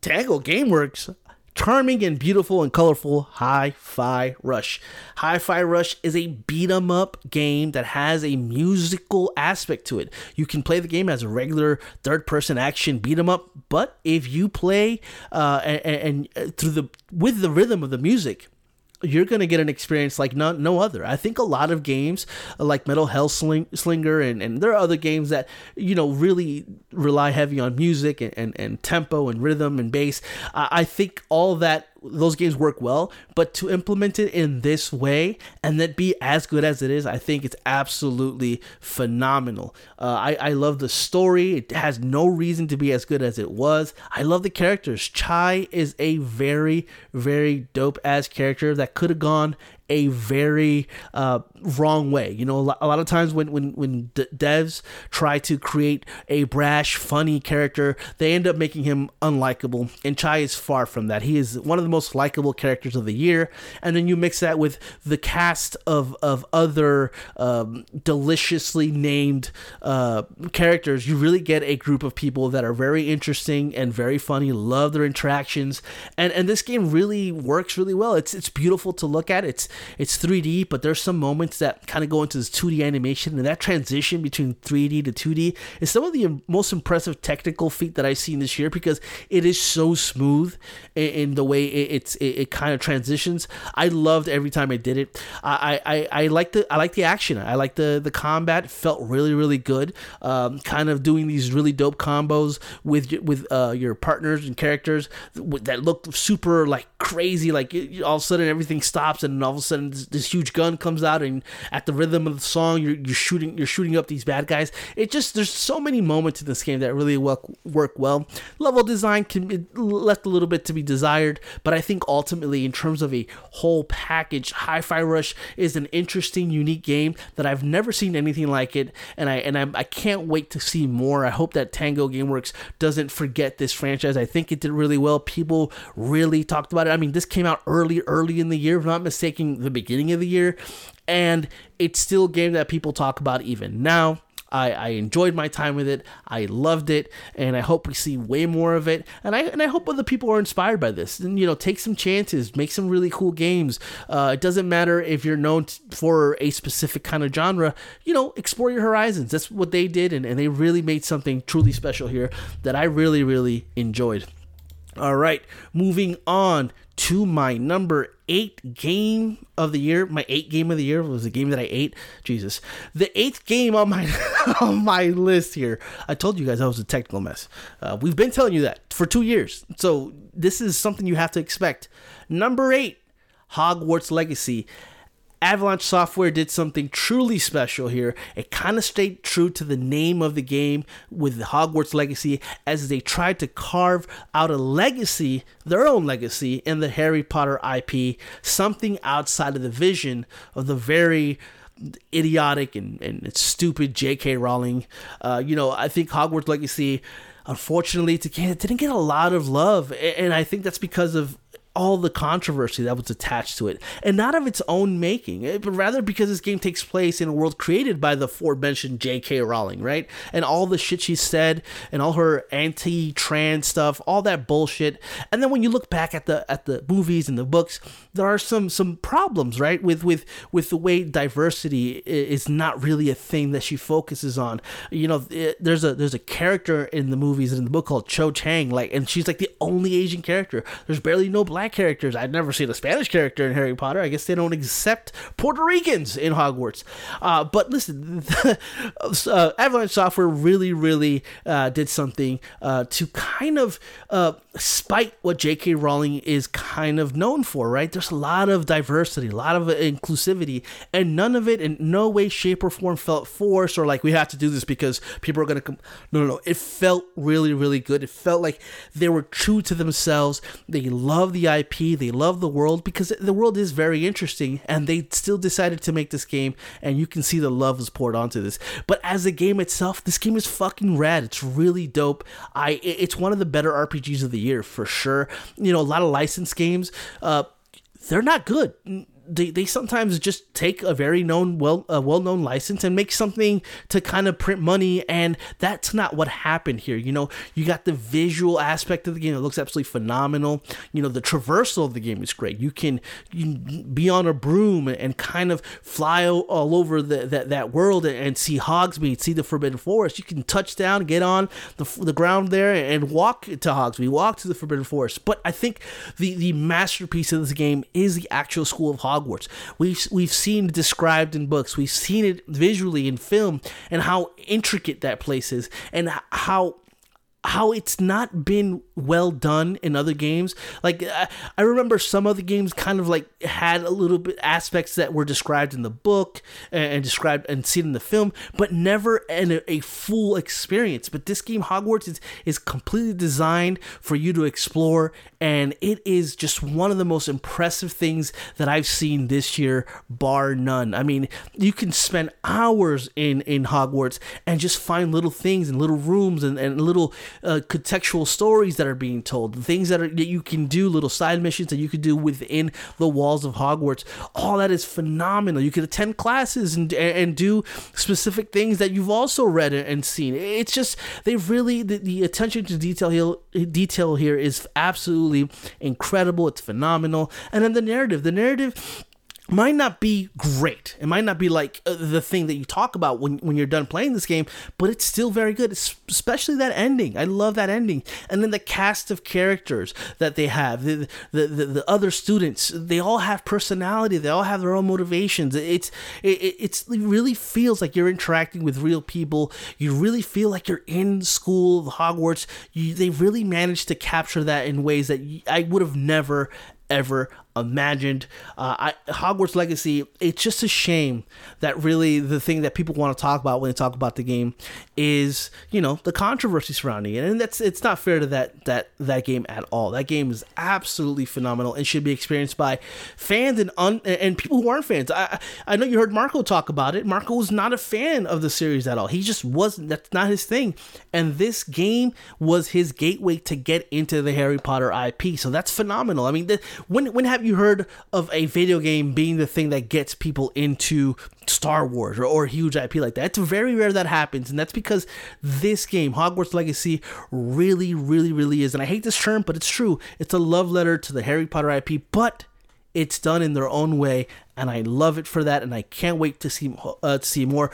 Tango Gameworks' charming and beautiful and colorful Hi-Fi Rush. Hi-Fi Rush is a beat-em-up game that has a musical aspect to it. You can play the game as a regular third-person action beat-em-up, but if you play with the rhythm of the music, you're going to get an experience like no other. I think a lot of games like Metal Hellslinger and there are other games that, you know, really rely heavy on music and tempo and rhythm and bass. I think all that, those games work well, but to implement it in this way and that be as good as it is, I think it's absolutely phenomenal. I love the story. It has no reason to be as good as it was. I love the characters. Chai is a very, very dope-ass character that could have gone a very wrong way. You know, a lot of times when devs try to create a brash, funny character, they end up making him unlikable, and Chai is far from that. He is one of the most likable characters of the year, and then you mix that with the cast of other deliciously named characters, you really get a group of people that are very interesting and very funny, love their interactions, and this game really works really well. It's beautiful to look at. It's 3D, but there's some moments that kind of go into this 2D animation, and that transition between 3D to 2D is some of the most impressive technical feat that I've seen this year because it is so smooth in the way it kind of transitions. I loved every time I did it. I like the action. I like the combat. It felt really, really good. Kind of doing these really dope combos with your partners and characters that looked super like crazy. Like all of a sudden everything stops and all of a sudden this huge gun comes out, and at the rhythm of the song you're shooting up these bad guys. It just, there's so many moments in this game that really work well. Level design can be left a little bit to be desired, but I think ultimately in terms of a whole package, Hi-Fi Rush is an interesting, unique game that I've never seen anything like it, and I can't wait to see more. I hope that Tango Gameworks doesn't forget this franchise. I think it did really well. People really talked about it. I mean, this came out early in the year, if not mistaken, the beginning of the year, and it's still a game that people talk about even now. I enjoyed my time with it. I loved it, and I hope we see way more of it. And I hope other people are inspired by this. And, you know, take some chances, make some really cool games. It doesn't matter if you're known for a specific kind of genre. You know, explore your horizons. That's what they did, and they really made something truly special here that I really, really enjoyed. All right, moving on to my number 8 game of the year. My 8th game of the year was the game that I ate. Jesus. The 8th game on my list here. I told you guys I was a technical mess. We've been telling you that for 2 years. So this is something you have to expect. Number 8, Hogwarts Legacy. Avalanche Software did something truly special here. It kind of stayed true to the name of the game with Hogwarts Legacy as they tried to carve out a legacy, their own legacy, in the Harry Potter IP, something outside of the vision of the very idiotic and stupid J.K. Rowling. You know, I think Hogwarts Legacy, unfortunately, it didn't get a lot of love, and I think that's because of all the controversy that was attached to it, and not of its own making, but rather because this game takes place in a world created by the aforementioned J.K. Rowling, right? And all the shit she said, and all her anti-trans stuff, all that bullshit. And then when you look back at the movies and the books, there are some problems, right, with the way diversity is not really a thing that she focuses on. You know, there's a character in the movies and in the book called Cho Chang, and she's like the only Asian character. There's barely no black characters. I've never seen a Spanish character in Harry Potter. I guess they don't accept Puerto Ricans in Hogwarts. But listen, Avalanche Software really, really did something to kind of spite what J.K. Rowling is kind of known for, right? There's a lot of diversity, a lot of inclusivity, and none of it in no way, shape, or form felt forced or like we have to do this because people are going to come. No. It felt really, really good. It felt like they were true to themselves. They love the IP, they love the world, because the world is very interesting, and they still decided to make this game, and you can see the love is poured onto this. But as a game itself, this game is fucking rad. It's really dope. It's one of the better RPGs of the year for sure. You know, a lot of licensed games, they're not good. they sometimes just take a very known, well-known license and make something to kind of print money, and that's not what happened here. You know, you got the visual aspect of the game. It looks absolutely phenomenal. You know, the traversal of the game is great. You can be on a broom and kind of fly all over that world and see Hogsmeade, see the Forbidden Forest. You can touch down, get on the ground there and walk to Hogsmeade, walk to the Forbidden Forest. But I think the masterpiece of this game is the actual school of Hogwarts. We've seen it described in books. We've seen it visually in film and how intricate that place is and how it's not been well done in other games. Like, I remember some other games kind of like had a little bit aspects that were described in the book and described and seen in the film, but never in a full experience. But this game, Hogwarts, is completely designed for you to explore, and it is just one of the most impressive things that I've seen this year, bar none. I mean, you can spend hours in Hogwarts and just find little things and little rooms and little contextual stories that are being told, things that you can do, little side missions that you can do within the walls of Hogwarts. All that is phenomenal. You can attend classes and do specific things that you've also read and seen. It's just, they really, the attention to detail here is absolutely incredible. It's phenomenal. And then the narrative might not be great. It might not be like the thing that you talk about when you're done playing this game, but it's still very good, especially that ending. I love that ending. And then the cast of characters that they have, the other students, they all have personality. They all have their own motivations. It really feels like you're interacting with real people. You really feel like you're in school, Hogwarts. They really managed to capture that in ways that I would have never ever imagined. Hogwarts Legacy, it's just a shame that really the thing that people want to talk about when they talk about the game is, you know, the controversy surrounding it, and it's not fair to that game at all. That game is absolutely phenomenal and should be experienced by fans and people who aren't fans. I know you heard Marco talk about it. Marco was not a fan of the series at all. He just wasn't. That's not his thing, and this game was his gateway to get into the Harry Potter IP, so that's phenomenal. I mean, when have you heard of a video game being the thing that gets people into Star Wars or huge IP like that? It's very rare that happens, and that's because this game, Hogwarts Legacy, really, really, really is, and I hate this term, but it's true, it's a love letter to the Harry Potter IP, but it's done in their own way, and I love it for that, and I can't wait to see more.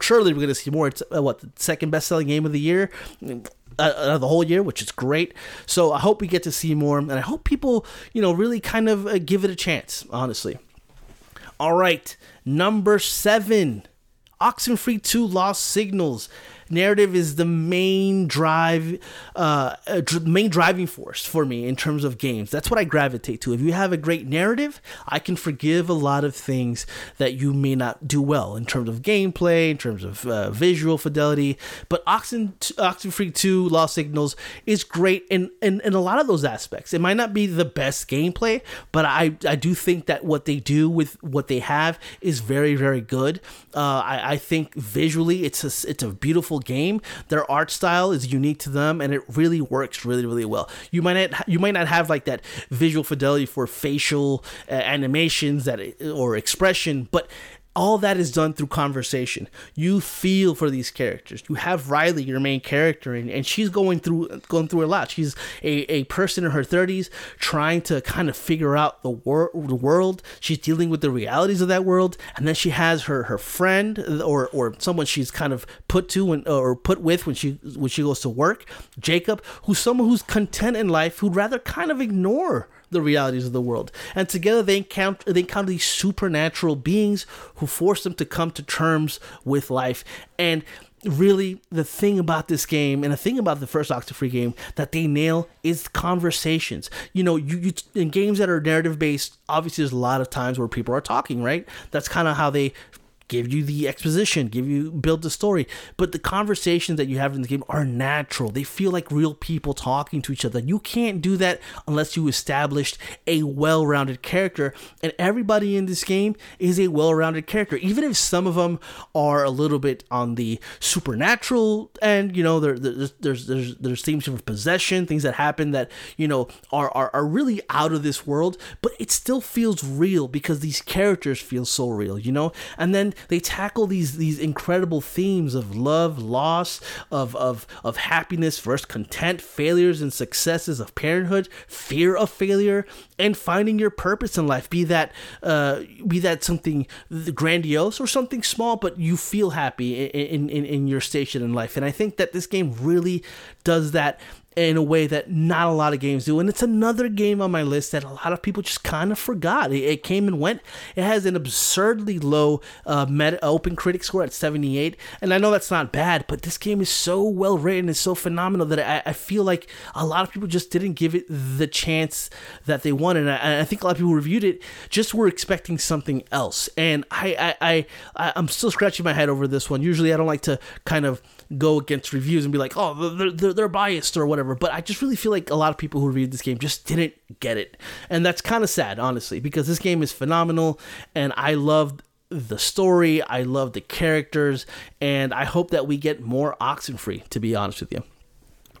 Surely we're going to see more. It's, the second best-selling game of the year? The whole year, which is great. So I hope we get to see more, and I hope people, you know, really kind of give it a chance, honestly. All right, number 7, Oxenfree 2: Lost Signals. Narrative is the main driving force for me in terms of games. That's what I gravitate to. If you have a great narrative, I can forgive a lot of things that you may not do well in terms of gameplay, in terms of visual fidelity. But Oxenfree 2: Lost Signals is great in a lot of those aspects. It might not be the best gameplay, but I do think that what they do with what they have is very, very good. I think visually it's a beautiful game. Their art style is unique to them, and it really works really, really well. You might not have like that visual fidelity for facial animations or expression, but all that is done through conversation. You feel for these characters. You have Riley, your main character, and she's going through a lot. She's a person in her 30s trying to kind of figure out the world. She's dealing with the realities of that world, and then she has her friend or someone she's kind of put with when she goes to work, Jacob, who's someone who's content in life, who'd rather kind of ignore the realities of the world. And together they encounter these supernatural beings who force them to come to terms with life. And really, the thing about this game, and the thing about the first Oxenfree game that they nail, is conversations. You know, you in games that are narrative based, obviously there's a lot of times where people are talking, right? That's kind of how they give you the exposition, build the story. But the conversations that you have in the game are natural. They feel like real people talking to each other. You can't do that unless you established a well-rounded character. And everybody in this game is a well-rounded character. Even if some of them are a little bit on the supernatural end, you know, there's themes of possession, things that happen that, you know, are really out of this world. But it still feels real because these characters feel so real, you know? And then they tackle these incredible themes of love, loss, of happiness versus content, failures and successes of parenthood, fear of failure, and finding your purpose in life. Be that something grandiose or something small, but you feel happy in your station in life. And I think that this game really does that in a way that not a lot of games do. And it's another game on my list that a lot of people just kind of forgot. It came and went. It has an absurdly low open critic score at 78. And I know that's not bad, but this game is so well written. It's so phenomenal that I feel like a lot of people just didn't give it the chance that they wanted. And I think a lot of people reviewed it just were expecting something else. And I'm still scratching my head over this one. Usually I don't like to kind of go against reviews and be like, oh, they're biased or whatever. But I just really feel like a lot of people who reviewed this game just didn't get it. And that's kind of sad, honestly, because this game is phenomenal. And I loved the story. I loved the characters. And I hope that we get more Oxenfree, to be honest with you.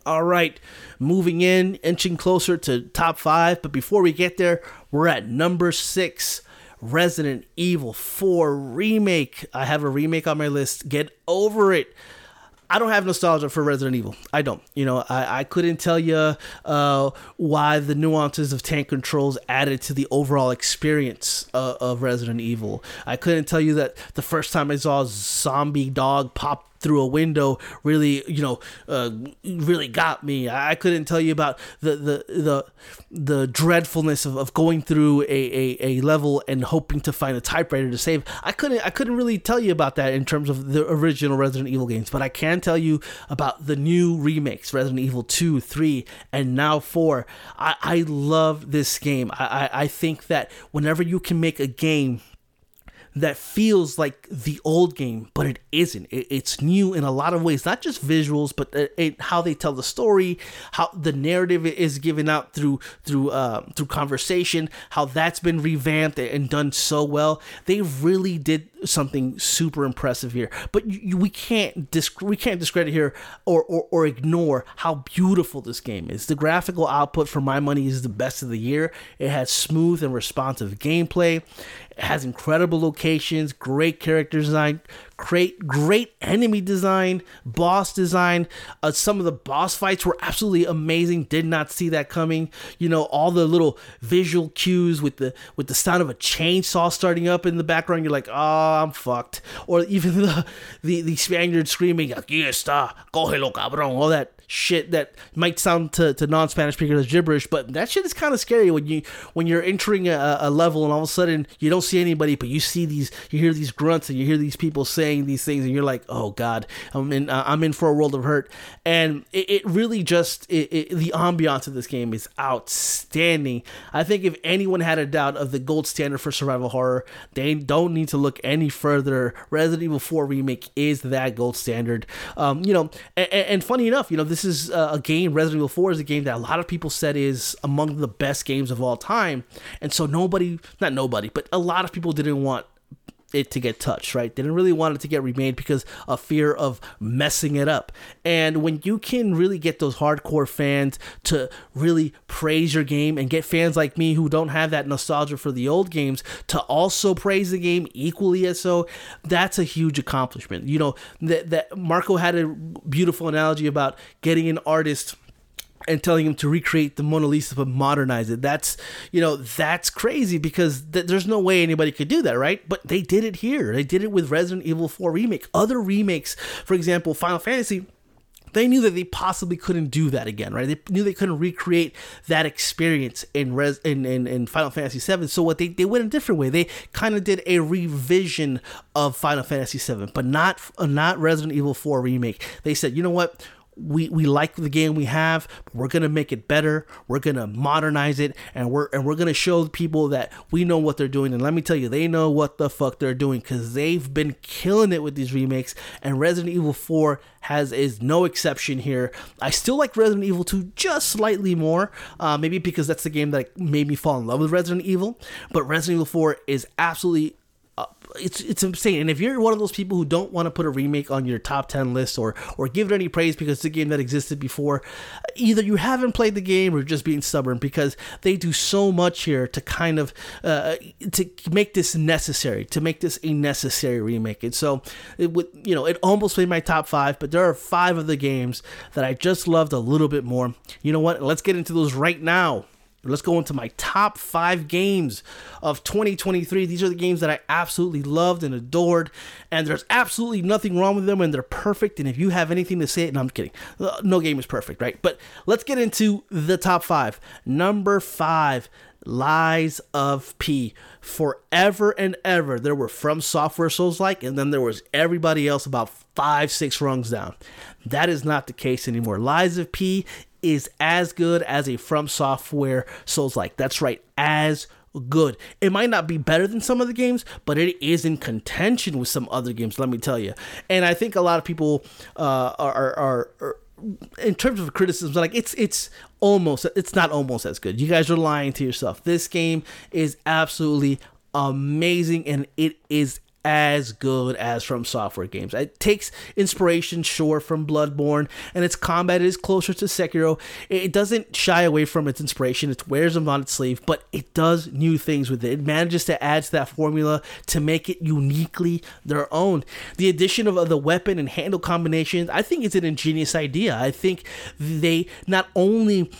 All right, moving in, inching closer to top 5. But before we get there, we're at number 6. Resident Evil 4 Remake. I have a remake on my list. Get over it. I don't have nostalgia for Resident Evil. I don't. You know, I couldn't tell you why the nuances of tank controls added to the overall experience of Resident Evil. I couldn't tell you that the first time I saw a zombie dog pop through a window really, you know, really got me. I couldn't tell you about the dreadfulness of going through a level and hoping to find a typewriter to save. I couldn't really tell you about that in terms of the original Resident Evil games, but I can tell you about the new remakes, Resident Evil 2, 3, and now 4. I love this game. I think that whenever you can make a game that feels like the old game, but it isn't. It's new in a lot of ways, not just visuals, but how they tell the story, how the narrative is given out through conversation, how that's been revamped and done so well. They really did something super impressive here. But we can't discredit here or ignore how beautiful this game is. The graphical output, for my money, is the best of the year. It has smooth and responsive gameplay. It has incredible locations, great character design, great enemy design, boss design. Some of the boss fights were absolutely amazing. Did not see that coming. You know, all the little visual cues with the sound of a chainsaw starting up in the background. You're like, oh, I'm fucked. Or even the Spaniard screaming, "Aquí está, cógelo, cabrón," all that shit that might sound to non-Spanish speakers as gibberish, but that shit is kind of scary when you're entering a level and all of a sudden you don't see anybody, but you hear these grunts and you hear these people saying these things and you're like, oh god, I'm in for a world of hurt. And it really the ambiance of this game is outstanding. I think if anyone had a doubt of the gold standard for survival horror, they don't need to look any further. Resident Evil 4 Remake is that gold standard. You know, and funny enough, you know, this is a game, Resident Evil 4 is a game that a lot of people said is among the best games of all time. And so not nobody, but a lot of people didn't want it to get touched, right? They didn't really want it to get remade because of fear of messing it up. And when you can really get those hardcore fans to really praise your game and get fans like me who don't have that nostalgia for the old games to also praise the game equally as so, that's a huge accomplishment. You know, that Marco had a beautiful analogy about getting an artist and telling him to recreate the Mona Lisa but modernize it. That's, you know, that's crazy because there's no way anybody could do that, right? But they did it here. They did it with Resident Evil 4 Remake. Other remakes, for example, Final Fantasy, they knew that they possibly couldn't do that again, right? They knew they couldn't recreate that experience in Final Fantasy VII. So what they went a different way. They kind of did a revision of Final Fantasy VII, but not Resident Evil 4 Remake. They said, you know what? we like the game we have, but we're going to make it better. We're going to modernize it, and we're going to show people that we know what they're doing. And let me tell you, they know what the fuck they're doing, because they've been killing it with these remakes, and Resident Evil 4 is no exception here. I still like Resident Evil 2 just slightly more, maybe because that's the game that made me fall in love with Resident Evil, but Resident Evil 4 is absolutely it's insane. And if you're one of those people who don't want to put a remake on your top 10 list or give it any praise because it's a game that existed before, either you haven't played the game or just being stubborn, because they do so much here to kind of to make this necessary, to make this a necessary remake. And so it would, you know, it almost made my top 5, but there are 5 of the games that I just loved a little bit more. You know what? Let's get into those right now. Let's go into my top 5 games of 2023. These are the games that I absolutely loved and adored, and there's absolutely nothing wrong with them, and they're perfect. And if you have anything to say, no, I'm kidding. No game is perfect, right? But let's get into the top 5. Number 5, Lies of P. Forever and ever, there were From Software Souls-like, and then there was everybody else about 5-6 rungs down. That is not the case anymore. Lies of P is as good as a From Software Souls-like. That's right, as good. It might not be better than some of the games, but it is in contention with some other games, let me tell you. And I think a lot of people are in terms of criticisms, like it's not almost as good. You guys are lying to yourself. This game is absolutely amazing, and it is as good as From Software games. It takes inspiration, sure, from Bloodborne, and its combat is closer to Sekiro. It doesn't shy away from its inspiration. It wears them on its sleeve, but it does new things with it. It manages to add to that formula to make it uniquely their own. The addition of the weapon and handle combinations, I think it's an ingenious idea. I think they not only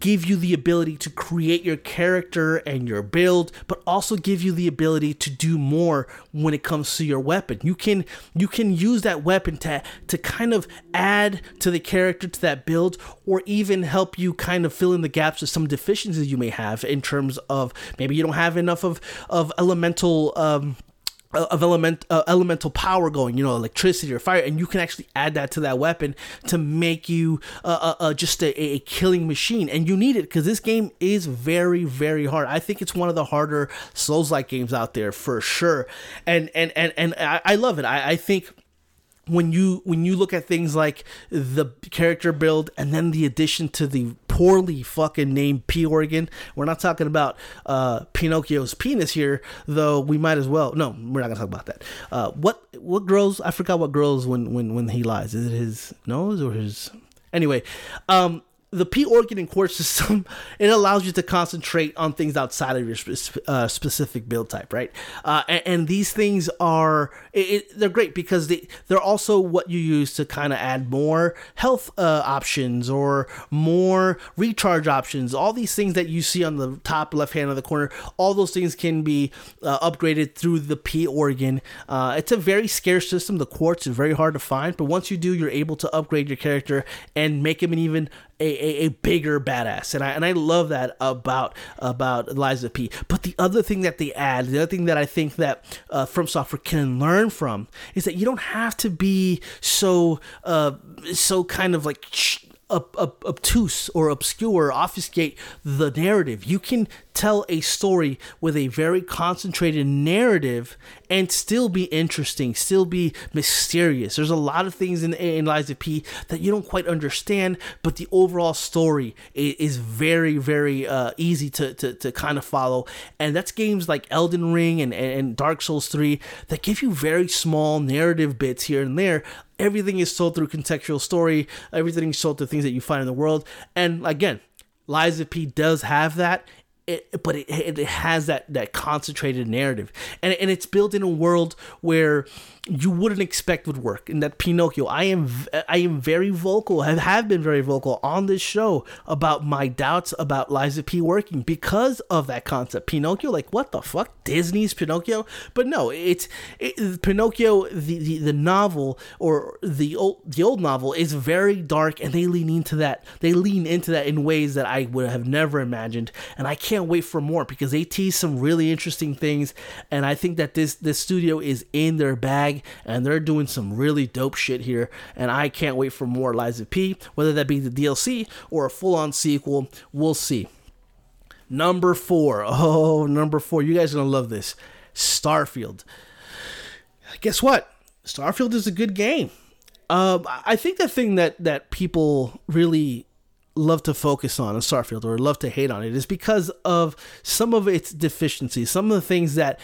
give you the ability to create your character and your build, but also give you the ability to do more when it comes to your weapon. You can use that weapon to kind of add to the character, to that build, or even help you kind of fill in the gaps of some deficiencies you may have, in terms of maybe you don't have enough of elemental power going, you know, electricity or fire, and you can actually add that to that weapon to make you just a killing machine. And you need it, because this game is very, very hard. I think it's one of the harder Souls-like games out there for sure. And I love it. I think when you look at things like the character build and then the addition to the poorly fucking named P organ. We're not talking about Pinocchio's penis here, though. We might as well. No, we're not gonna talk about that. What grows? I forgot what grows when he lies. Is it his nose or his? Anyway, the P organ and quartz system, it allows you to concentrate on things outside of your specific build type, right? And these things are, they're great because they're also what you use to kind of add more health options or more recharge options. All these things that you see on the top left hand of the corner, all those things can be upgraded through the P organ. It's a very scarce system. The quartz is very hard to find, but once you do, you're able to upgrade your character and make him an even a bigger badass, and I love that about Lies of P. But the other thing that they add, the other thing that I think that From Software can learn from, is that you don't have to be so kind of like obtuse or obscure, obfuscate the narrative. You can tell a story with a very concentrated narrative and still be interesting, still be mysterious. There's a lot of things in Lies of P that you don't quite understand, but the overall story is very, very easy to kind of follow. And that's games like Elden Ring and Dark Souls 3 that give you very small narrative bits here and there. Everything is told through contextual story. Everything is told through things that you find in the world. And again, Lies of P does have that. But it has that concentrated narrative, and it's built in a world where you wouldn't expect would work. And that Pinocchio, I am very vocal, have been very vocal on this show about my doubts about Lies of P working because of that concept. Pinocchio, like what the fuck, Disney's Pinocchio? But no, it's Pinocchio. The novel, or the old novel, is very dark, and they lean into that. They lean into that in ways that I would have never imagined, and I can't wait for more because they tease some really interesting things, and I think that this studio is in their bag bag, and they're doing some really dope shit here, and I can't wait for more Lies of P, whether that be the DLC or a full-on sequel, we'll see. Number four, you guys are gonna love this, Starfield. Guess what? Starfield is a good game. I think the thing that people really love to focus on Starfield, or love to hate on it, is because of some of its deficiencies, some of the things that,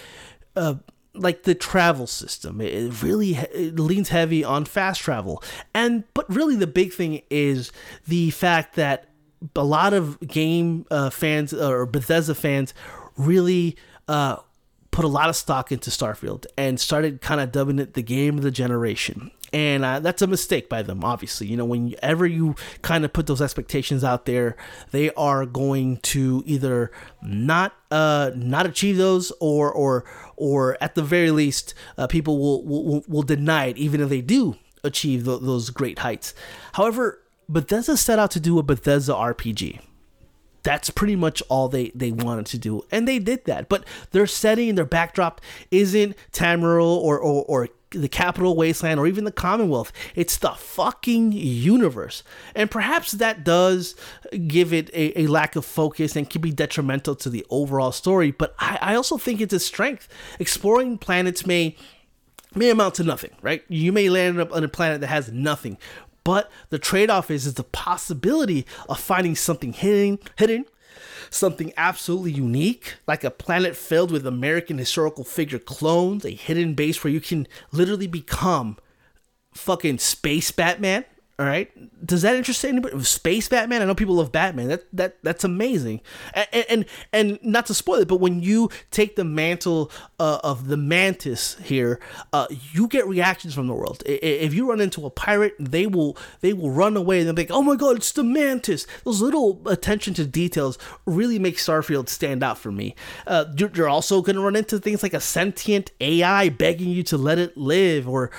like the travel system, it really leans heavy on fast travel. But really the big thing is the fact that a lot of game fans or Bethesda fans really put a lot of stock into Starfield and started kind of dubbing it the game of the generation. And that's a mistake by them, obviously. You know, whenever you kind of put those expectations out there, they are going to either not achieve those, or at the very least, people will deny it, even if they do achieve those great heights. However, Bethesda set out to do a Bethesda RPG. That's pretty much all they wanted to do, and they did that. But their setting, their backdrop isn't Tamriel or the Capital Wasteland, or even the Commonwealth. It's the fucking universe. And perhaps that does give it a lack of focus and can be detrimental to the overall story, but I also think it's a strength. Exploring planets may amount to nothing, right? You may land up on a planet that has nothing, but the trade-off is the possibility of finding something hidden, something absolutely unique, like a planet filled with American historical figure clones, a hidden base where you can literally become fucking Space Batman, all right? Does that interest anybody? Space Batman? I know people love Batman. That's amazing. And not to spoil it, but when you take the mantle of the Mantis here, you get reactions from the world. If you run into a pirate, they will run away and they'll be like, oh my god, it's the Mantis. Those little attention to details really make Starfield stand out for me. You're also going to run into things like a sentient AI begging you to let it live, or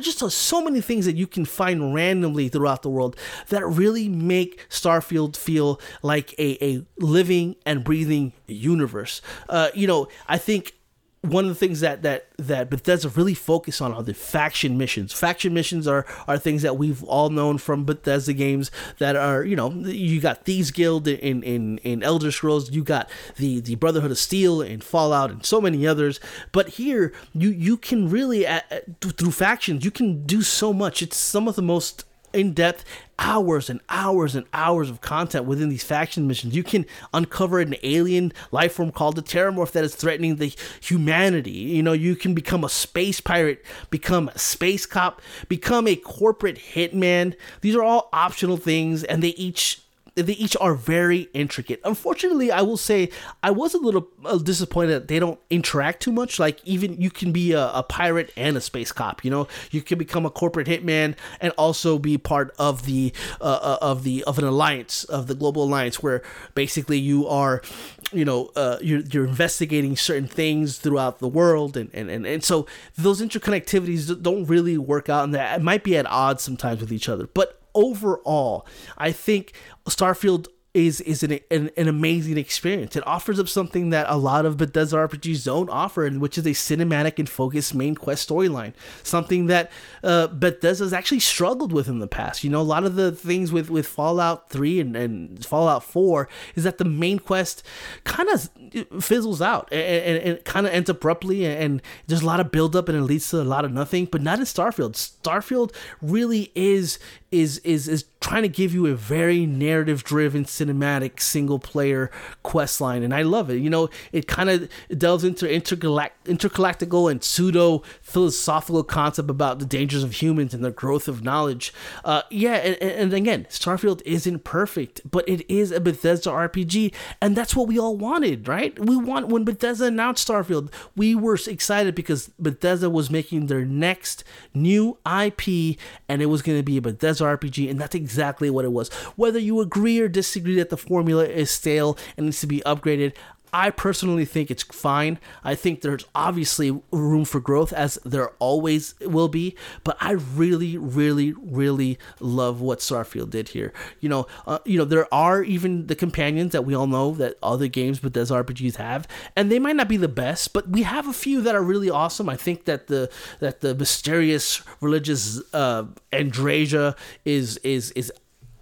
just so many things that you can find randomly throughout the world that really make Starfield feel like a living and breathing universe. I think one of the things that Bethesda really focused on are the faction missions. Faction missions are things that we've all known from Bethesda games that are, you got Thieves Guild in Elder Scrolls, you got the Brotherhood of Steel in Fallout, and so many others. But here, you can really, through factions, you can do so much. It's some of the most in-depth, hours and hours and hours of content within these faction missions. You can uncover an alien life form called the Terramorph that is threatening the humanity. You can become a space pirate, become a space cop, become a corporate hitman. These are all optional things, and they each are very intricate. Unfortunately, I will say I was a little disappointed that they don't interact too much. Like, even you can be a pirate and a space cop. You can become a corporate hitman and also be part of an alliance, of the global alliance, where basically you are, you're investigating certain things throughout the world, and so those interconnectivities don't really work out, and that might be at odds sometimes with each other. But overall, I think Starfield is an amazing experience. It offers up something that a lot of Bethesda RPGs don't offer, which is a cinematic and focused main quest storyline. Something that Bethesda's actually struggled with in the past. A lot of the things with Fallout 3 and Fallout 4 is that the main quest kind of fizzles out and kind of ends abruptly, and there's a lot of buildup and it leads to a lot of nothing. But not in Starfield. Starfield really is trying to give you a very narrative-driven, cinematic, single-player quest line, and I love it. It kind of delves into intergalactical and pseudo-philosophical concept about the dangers of humans and the growth of knowledge. And again, Starfield isn't perfect, but it is a Bethesda RPG, and that's what we all wanted, right? When Bethesda announced Starfield, we were excited because Bethesda was making their next new IP, and it was going to be a Bethesda RPG, and that's exactly what it was. Whether you agree or disagree that the formula is stale and needs to be upgraded, I personally think it's fine. I think there's obviously room for growth, as there always will be, but I really, really, really love what Starfield did here. You know, there are even the companions that we all know that other games with those RPGs have, and they might not be the best, but we have a few that are really awesome. I think that the mysterious religious Andrasia is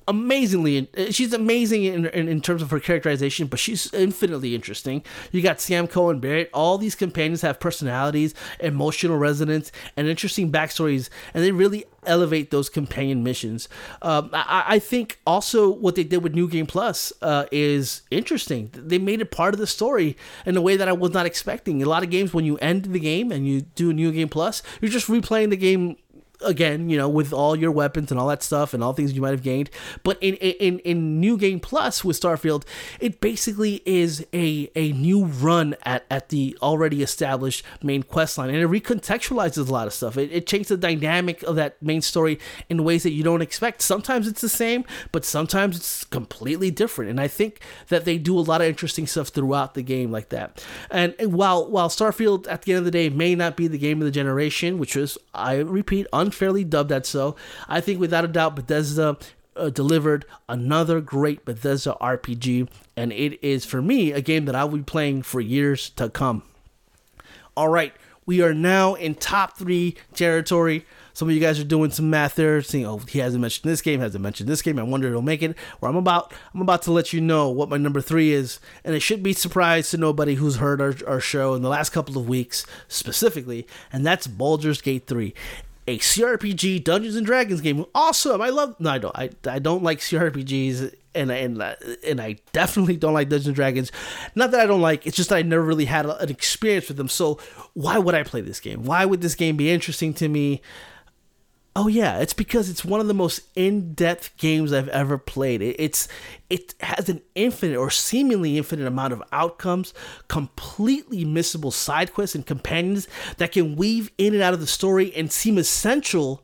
amazingly, she's amazing in terms of her characterization, but she's infinitely interesting. You got Sam, Cohen, Barrett. All these companions have personalities, emotional resonance, and interesting backstories, and they really elevate those companion missions. I think also what they did with New Game Plus is interesting. They made it part of the story in a way that I was not expecting. A lot of games, when you end the game and you do New Game Plus, you're just replaying the game again, you know, with all your weapons and all that stuff and all things you might have gained. But in New Game Plus with Starfield, it basically is a new run at the already established main quest line, and it recontextualizes a lot of stuff. It changes the dynamic of that main story in ways that you don't expect. Sometimes it's the same, but sometimes it's completely different, and I think that they do a lot of interesting stuff throughout the game like that. And while Starfield at the end of the day may not be the game of the generation, which is, I repeat, unfairly dubbed that so, I think without a doubt Bethesda delivered another great Bethesda RPG, and it is, for me, a game that I will be playing for years to come. All right, we are now in top 3 territory. Some of you guys are doing some math there, saying, oh, he hasn't mentioned this game, I wonder if he'll make it. Well, I'm about to let you know what my number 3 is, and it should be a surprise to nobody who's heard our show in the last couple of weeks specifically, and that's Baldur's Gate 3. A CRPG Dungeons and Dragons game. Awesome. I don't like CRPGs, and I definitely don't like Dungeons and Dragons. Not that I don't like, it's just that I never really had an experience with them. So why would I play this game? Why would this game be interesting to me? Oh yeah, it's because it's one of the most in-depth games I've ever played. It has an infinite or seemingly infinite amount of outcomes, completely missable side quests and companions that can weave in and out of the story and seem essential,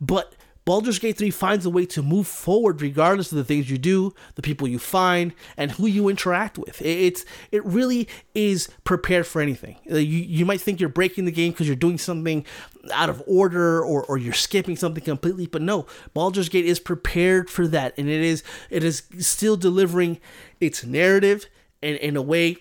but Baldur's Gate 3 finds a way to move forward regardless of the things you do, the people you find, and who you interact with. It really is prepared for anything. You might think you're breaking the game because you're doing something out of order or you're skipping something completely, but no, Baldur's Gate is prepared for that, and it is still delivering its narrative in a way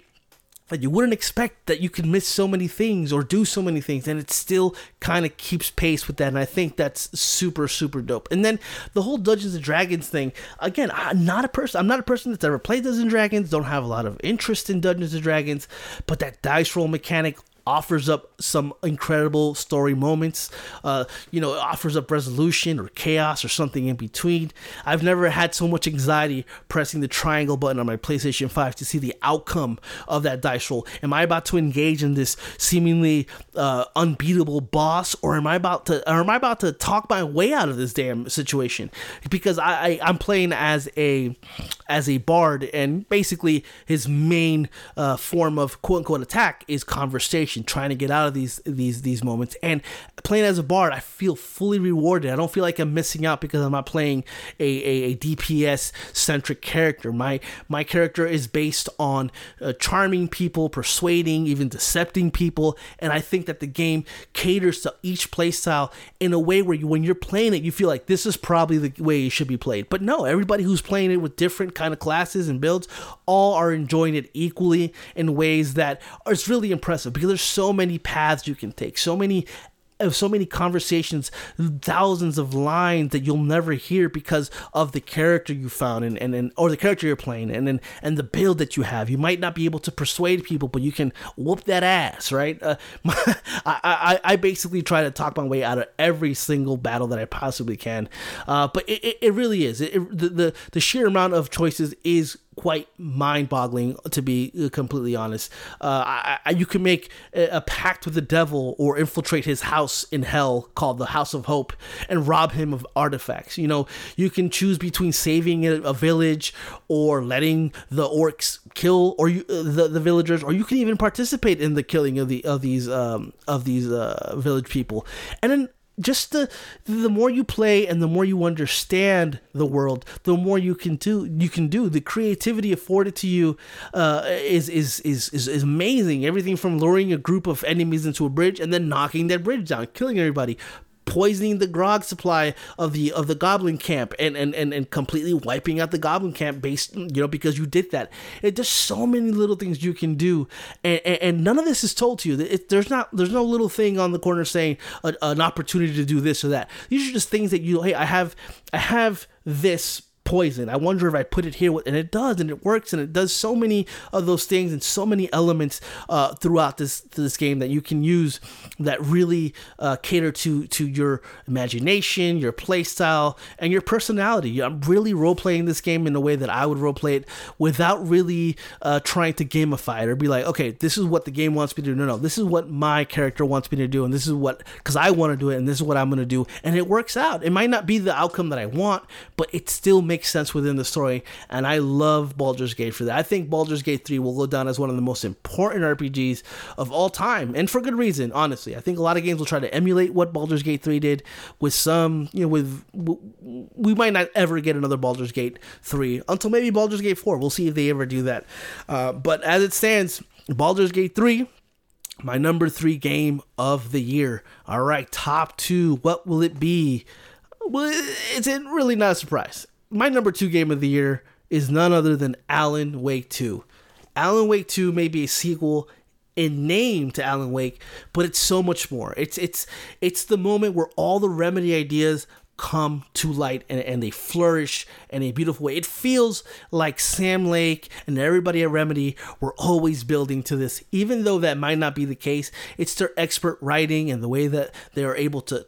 that you wouldn't expect, that you can miss so many things or do so many things, and it still kind of keeps pace with that, and I think that's super, super dope. And then the whole Dungeons and Dragons thing, again, I'm not a person that's ever played Dungeons and Dragons, don't have a lot of interest in Dungeons and Dragons, but that dice roll mechanic offers up some incredible story moments, it offers up resolution or chaos or something in between. I've never had so much anxiety pressing the triangle button on my PlayStation 5 to see the outcome of that dice roll. Am I about to engage in this seemingly unbeatable boss, or am I about to talk my way out of this damn situation? Because I'm playing as a bard, and basically his main form of quote-unquote attack is conversation, trying to get out of these moments. And playing as a bard, I feel fully rewarded. I don't feel like I'm missing out because I'm not playing a DPS centric character. My character is based on charming people, persuading, even decepting people, and I think that the game caters to each play style in a way where when you're playing it, you feel like this is probably the way it should be played. But no, everybody who's playing it with different kind of classes and builds all are enjoying it equally in ways that it's really impressive, because there's so many paths you can take, so many conversations, thousands of lines that you'll never hear because of the character you found or the character you're playing and the build that you have. You might not be able to persuade people, but you can whoop that ass, right? I basically try to talk my way out of every single battle that I possibly can, but it really is. The sheer amount of choices is quite mind-boggling, to be completely honest. You can make a pact with the devil or infiltrate his house in hell called the House of Hope and rob him of artifacts. You know, you can choose between saving a village or letting the orcs kill the villagers, or you can even participate in the killing of these village people. And then just the more you play and the more you understand the world, the more you can do. The creativity afforded to you is amazing. Everything from luring a group of enemies into a bridge and then knocking that bridge down, killing everybody, poisoning the grog supply of the goblin camp and completely wiping out the goblin camp based, because you did that. There's so many little things you can do, and none of this is told to you. There's no little thing on the corner saying an opportunity to do this or that. These are just things that you, hey, I have this poison, I wonder if I put it here, and it does, and it works, and it does so many of those things and so many elements throughout this game that you can use that really cater to your imagination, your play style, and your personality. I'm really role-playing this game in a way that I would role-play it without really trying to gamify it or be like, okay, this is what the game wants me to do. No, this is what my character wants me to do, and this is what, because I want to do it, and this is what I'm going to do, and it works out. It might not be the outcome that I want, but it still makes sense within the story, and I love Baldur's Gate for that. I think Baldur's Gate 3 will go down as one of the most important RPGs of all time, and for good reason, honestly. I think a lot of games will try to emulate what Baldur's Gate 3 did with some, we might not ever get another Baldur's Gate 3 until maybe Baldur's Gate 4. We'll see if they ever do that. But as it stands, Baldur's Gate 3, my number 3 game of the year. All right, top 2, what will it be? Well, it's really not a surprise. My number 2 game of the year is none other than Alan Wake 2. Alan Wake 2 may be a sequel in name to Alan Wake, but it's so much more. It's the moment where all the Remedy ideas come to light and they flourish in a beautiful way. It feels like Sam Lake and everybody at Remedy were always building to this, even though that might not be the case. It's their expert writing and the way that they are able to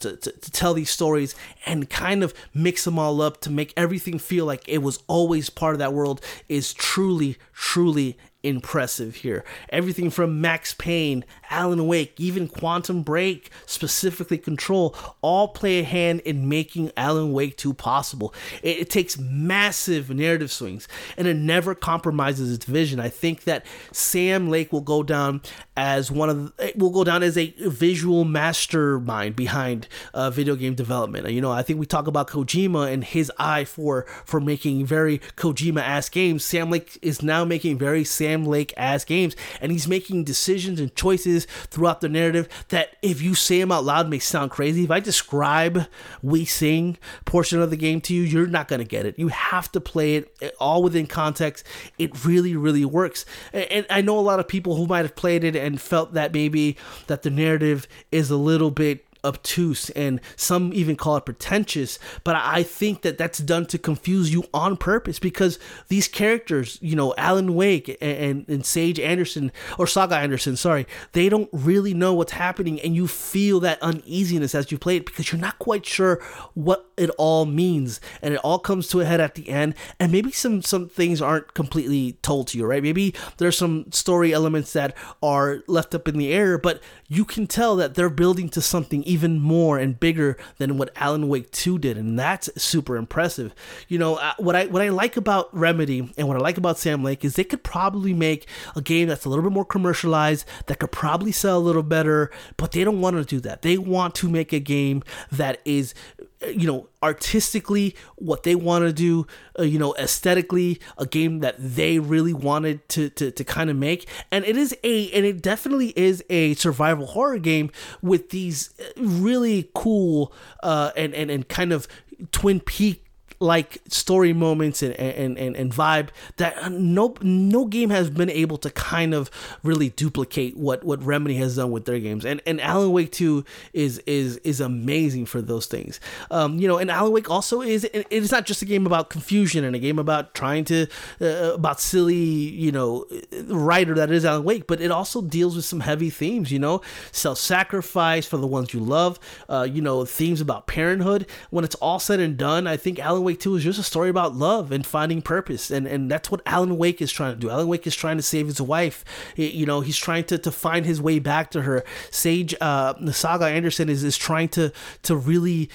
tell these stories and kind of mix them all up to make everything feel like it was always part of that world is truly, truly impressive here. Everything from Max Payne, Alan Wake, even Quantum Break, specifically Control, all play a hand in making Alan Wake 2 possible. It takes massive narrative swings, and it never compromises its vision. I think that Sam Lake will go down as a visual mastermind behind video game development. I think we talk about Kojima and his eye for making very Kojima-ass games. Sam Lake is now making very Sam Lake-ass games, and he's making decisions and choices throughout the narrative that, if you say them out loud, may sound crazy. If I describe We Sing portion of the game to you, you're not going to get it. You have to play it all within context. It really, really works. And I know a lot of people who might have played it and felt that maybe that the narrative is a little bit obtuse, and some even call it pretentious, but I think that that's done to confuse you on purpose, because these characters, Alan Wake and Saga Anderson, they don't really know what's happening, and you feel that uneasiness as you play it because you're not quite sure what it all means, and it all comes to a head at the end. And maybe some things aren't completely told to you, right? Maybe there's some story elements that are left up in the air, but you can tell that they're building to something even more and bigger than what Alan Wake 2 did, and that's super impressive. What I like about Remedy and what I like about Sam Lake is they could probably make a game that's a little bit more commercialized, that could probably sell a little better, but they don't want to do that. They want to make a game that is artistically what they want to do, aesthetically a game that they really wanted to kind of make. And it definitely is a survival horror game with these really cool and kind of Twin Peaks like story moments and vibe that no game has been able to kind of really duplicate what Remedy has done with their games, and Alan Wake 2 is amazing for those things. And Alan Wake also it's not just a game about confusion and a game about trying to about silly writer that is Alan Wake, but it also deals with some heavy themes, self-sacrifice for the ones you love, themes about parenthood. When it's all said and done, I think Alan Wake 2 is just a story about love and finding purpose, and that's what Alan Wake is trying to do. Alan Wake is trying to save his wife. He's trying to find his way back to her. Saga Anderson is trying to really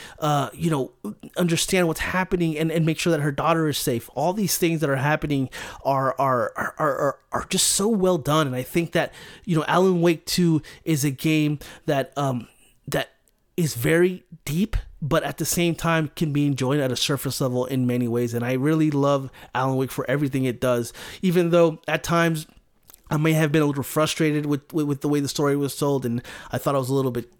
understand what's happening and make sure that her daughter is safe. All these things that are happening are just so well done, and I think that Alan Wake 2 is a game that is very deep, but at the same time can be enjoyed at a surface level in many ways. And I really love Alan Wake for everything it does, even though at times I may have been a little frustrated with the way the story was told, and I thought I was a little bit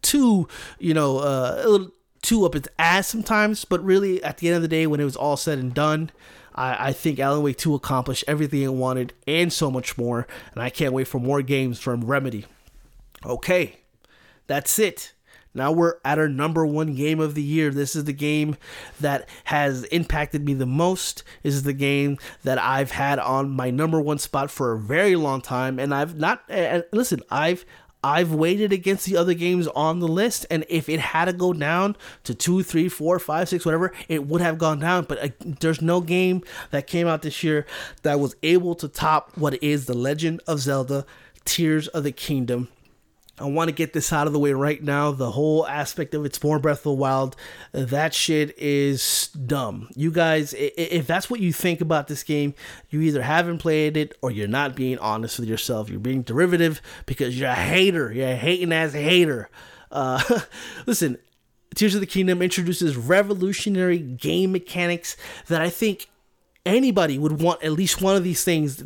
too, a little too up its ass sometimes. But really, at the end of the day, when it was all said and done, I think Alan Wake 2 accomplished everything it wanted and so much more, and I can't wait for more games from Remedy. Okay, that's it. Now we're at our number one game of the year. This is the game that has impacted me the most. This is the game that I've had on my number one spot for a very long time, and I've not... listen, I've waited against the other games on the list, and if it had to go down to 2, 3, 4, 5, 6, whatever, it would have gone down, but there's no game that came out this year that was able to top what is The Legend of Zelda: Tears of the Kingdom. I want to get this out of the way right now. The whole aspect of it's more Breath of the Wild, that shit is dumb. You guys, if that's what you think about this game, you either haven't played it or you're not being honest with yourself. You're being derivative because you're a hater. You're a hating-ass hater. Listen, Tears of the Kingdom introduces revolutionary game mechanics that I think anybody would want at least one of these things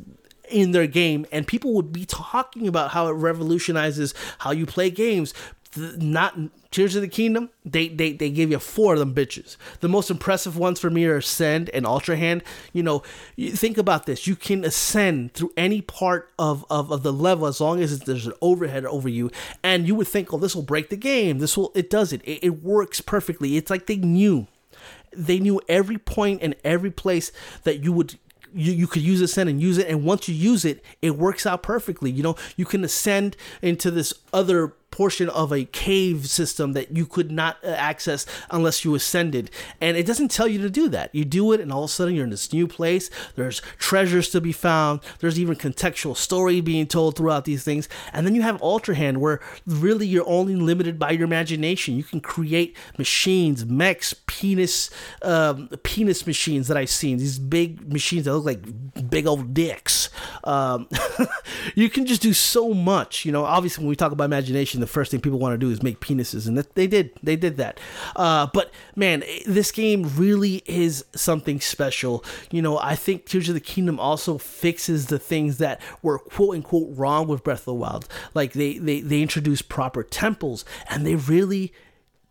in their game, and people would be talking about how it revolutionizes how you play games. Not Tears of the Kingdom, they give you four of them bitches. The most impressive ones for me are Ascend and Ultra Hand. You think about this. You can ascend through any part of the level as long as there's an overhead over you, and you would think, oh, this will break the game. It works perfectly. It's like they knew every point and every place that you would... You could use Ascend and use it, and once you use it, it works out perfectly. You can ascend into this other portion of a cave system that you could not access unless you ascended, and it doesn't tell you to do that. You do it, and all of a sudden, you're in this new place. There's treasures to be found. There's even contextual story being told throughout these things, and then you have Ultra Hand, where really you're only limited by your imagination. You can create machines, mechs, penis machines that I've seen. These big machines that look like big old dicks. You can just do so much. Obviously, when we talk about imagination, the first thing people want to do is make penises, and they did that. But man, this game really is something special. I think Tears of the Kingdom also fixes the things that were quote unquote wrong with Breath of the Wild. Like they introduced proper temples, and they really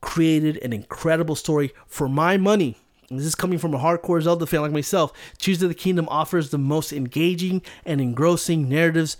created an incredible story for my money. This is coming from a hardcore Zelda fan like myself. Tears of the Kingdom offers the most engaging and engrossing narratives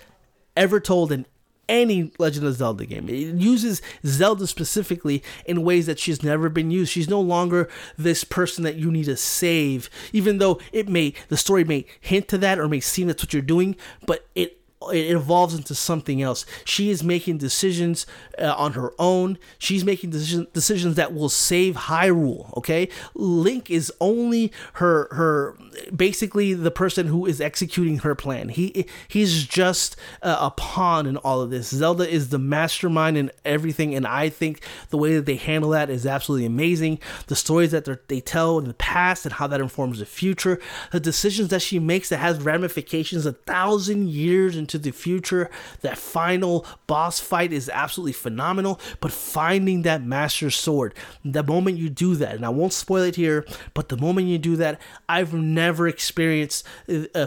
ever told in any Legend of Zelda game. It uses Zelda specifically in ways that she's never been used. She's no longer this person that you need to save, even though the story may hint to that or may seem that's what you're doing, but it evolves into something else. She is making decisions on her own. She's making decisions that will save Hyrule, okay? Link is only her basically the person who is executing her plan. He's just a pawn in all of this. Zelda is the mastermind in everything, and I think the way that they handle that is absolutely amazing. The stories that they tell in the past and how that informs the future. The decisions that she makes that has ramifications 1,000 years into the future. That final boss fight is absolutely phenomenal, but finding that master sword, the moment you do that, and I won't spoil it here, but the moment you do that, I've never experienced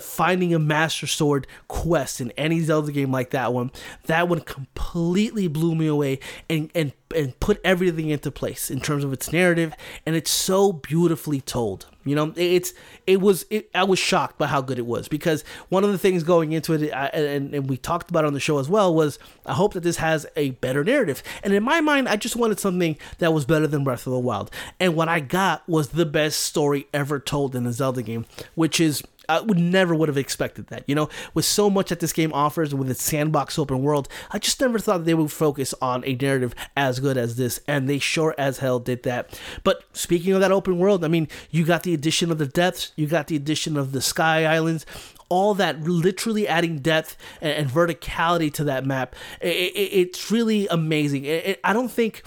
finding a master sword quest in any Zelda game like that one. That one completely blew me away and put everything into place in terms of its narrative, and it's so beautifully told. I was shocked by how good it was, because one of the things going into it, and we talked about it on the show as well, was I hope that this has a better narrative. And in my mind, I just wanted something that was better than Breath of the Wild. And what I got was the best story ever told in a Zelda game, which is... I would never have expected that, with so much that this game offers with its sandbox open world. I just never thought they would focus on a narrative as good as this, and they sure as hell did that. But speaking of that open world, you got the addition of the depths, you got the addition of the sky islands, all that literally adding depth and verticality to that map. It's really amazing. I don't think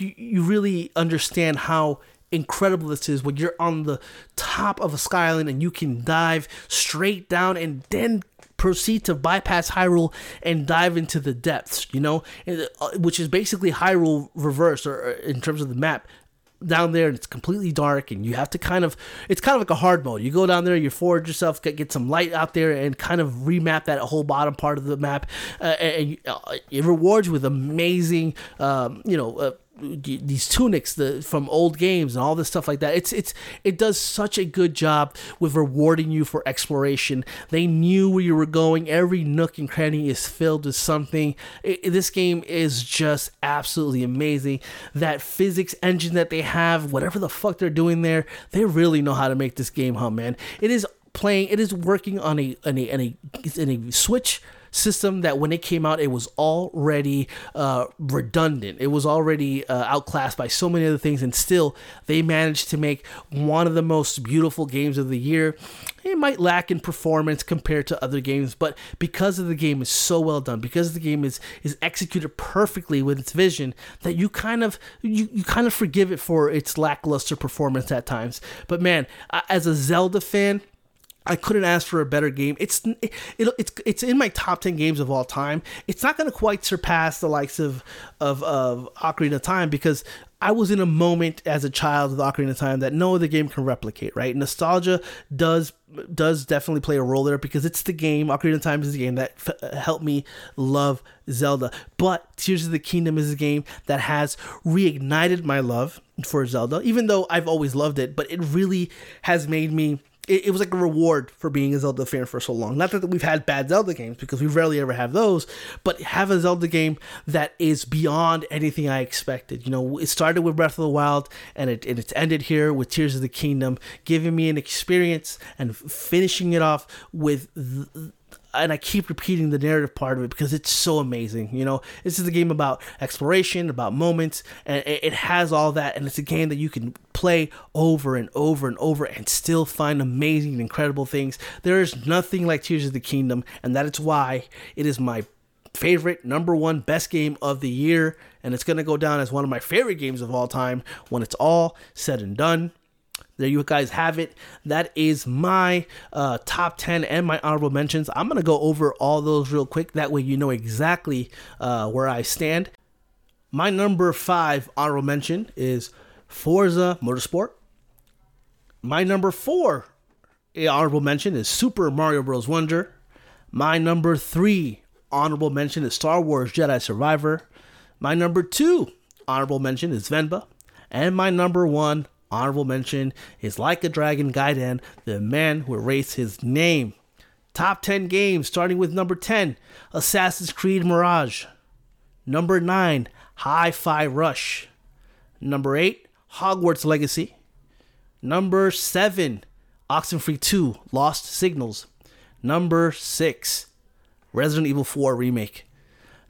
you really understand how incredible this is when you're on the top of a skyline and you can dive straight down and then proceed to bypass Hyrule and dive into the depths, you know, which is basically Hyrule reverse, or in terms of the map. Down there, and it's completely dark, and you have to kind of, it's kind of like a hard mode. You go down there, you forage yourself, get some light out there, and kind of remap that whole bottom part of the map, and it rewards you with amazing, these tunics from old games and all this stuff like that. It does such a good job with rewarding you for exploration. They knew where you were going. Every nook and cranny is filled with something. This game is just absolutely amazing. That physics engine that they have, whatever the fuck they're doing there, they really know how to make this game hum, man. It is working on a Switch system that when it came out, it was already redundant. It was already outclassed by so many other things, and still they managed to make one of the most beautiful games of the year. It might lack in performance compared to other games, but because the game is so well done, because the game is executed perfectly with its vision, that you kind of forgive it for its lackluster performance at times. But man, as a Zelda fan, I couldn't ask for a better game. It's in my top 10 games of all time. It's not going to quite surpass the likes of Ocarina of Time, because I was in a moment as a child with Ocarina of Time that no other game can replicate, right? Nostalgia does definitely play a role there, because it's the game, Ocarina of Time is the game that helped me love Zelda. But Tears of the Kingdom is a game that has reignited my love for Zelda, even though I've always loved it, but it really has made me... It was like a reward for being a Zelda fan for so long. Not that we've had bad Zelda games, because we rarely ever have those, but have a Zelda game that is beyond anything I expected. You know, it started with Breath of the Wild, and it's ended here with Tears of the Kingdom, giving me an experience and finishing it off with... And I keep repeating the narrative part of it because it's so amazing. You know, this is a game about exploration, about moments, and it has all that. And it's a game that you can play over and over and over and still find amazing and incredible things. There is nothing like Tears of the Kingdom, and that is why it is my favorite, number one, best game of the year. And it's going to go down as one of my favorite games of all time when it's all said and done. There you guys have it. That is my top 10 and my honorable mentions. I'm going to go over all those real quick. That way you know exactly where I stand. My number 5 honorable mention is Forza Motorsport. My number 4 honorable mention is Super Mario Bros. Wonder. My number 3 honorable mention is Star Wars Jedi Survivor. My number 2 honorable mention is Venba. And my number 1 honorable mention is Like a Dragon Gaiden, The Man Who Erased His Name. Top 10 games, starting with number 10, Assassin's Creed Mirage. Number 9, Hi-Fi Rush. Number 8, Hogwarts Legacy. Number 7, Oxenfree 2: Lost Signals. Number 6, Resident Evil 4 Remake.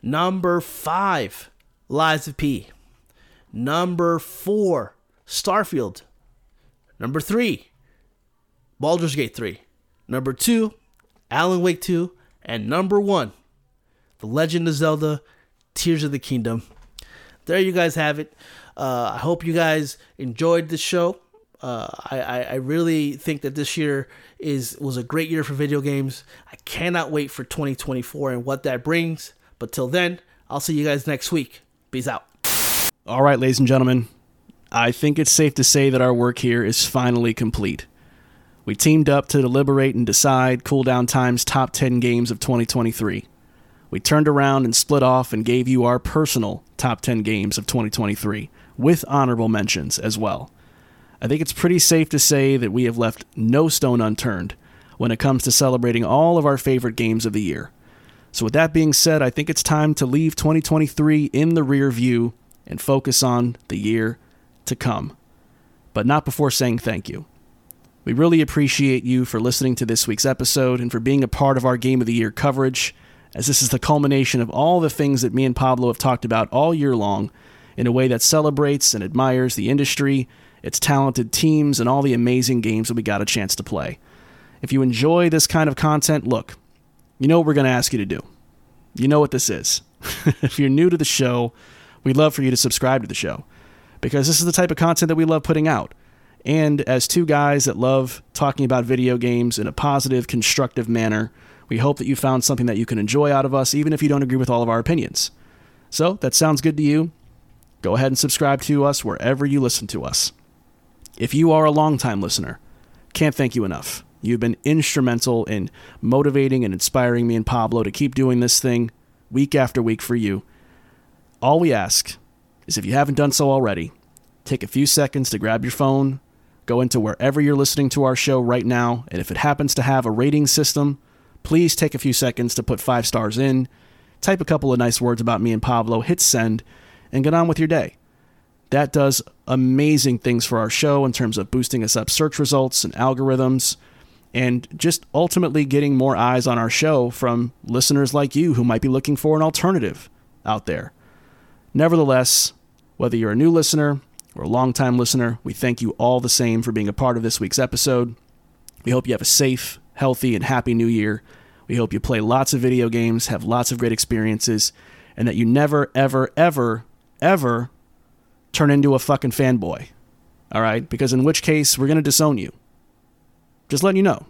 Number 5, Lies of P. Number 4, Starfield. Number 3, Baldur's Gate 3. Number 2, Alan Wake 2. And number 1, The Legend of Zelda: Tears of the Kingdom. There you guys have it. I hope you guys enjoyed the show. I really think that this year was a great year for video games. I cannot wait for 2024 and what that brings. But till then, I'll see you guys next week. Peace out. All right, ladies and gentlemen. I think it's safe to say that our work here is finally complete. We teamed up to deliberate and decide Cooldown Time's top 10 games of 2023. We turned around and split off and gave you our personal top 10 games of 2023, with honorable mentions as well. I think it's pretty safe to say that we have left no stone unturned when it comes to celebrating all of our favorite games of the year. So with that being said, I think it's time to leave 2023 in the rear view and focus on the year to come, but not before saying thank you. We really appreciate you for listening to this week's episode and for being a part of our Game of the Year coverage, as this is the culmination of all the things that me and Pablo have talked about all year long in a way that celebrates and admires the industry, its talented teams, and all the amazing games that we got a chance to play. If you enjoy this kind of content, look, you know what we're going to ask you to do. You know what this is. If you're new to the show, we'd love for you to subscribe to the show, because this is the type of content that we love putting out. And as two guys that love talking about video games in a positive, constructive manner, We hope that you found something that you can enjoy out of us, even if you don't agree with all of our opinions. So, that sounds good to you? Go ahead and subscribe to us wherever you listen to us. If you are a longtime listener, can't thank you enough. You've been instrumental in motivating and inspiring me and Pablo to keep doing this thing week after week for you. All we ask is, if you haven't done so already, take a few seconds to grab your phone, go into wherever you're listening to our show right now, and if it happens to have a rating system, please take a few seconds to put 5 stars in, type a couple of nice words about me and Pablo, hit send, and get on with your day. That does amazing things for our show in terms of boosting us up search results and algorithms, and just ultimately getting more eyes on our show from listeners like you who might be looking for an alternative out there. Nevertheless, whether you're a new listener or a longtime listener, we thank you all the same for being a part of this week's episode. We hope you have a safe, healthy, and happy new year. We hope you play lots of video games, have lots of great experiences, and that you never, ever, ever, ever turn into a fucking fanboy. All right? Because in which case, we're going to disown you. Just letting you know.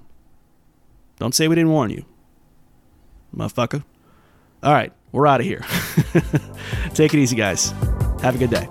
Don't say we didn't warn you, motherfucker. All right, we're out of here. Take it easy, guys. Have a good day.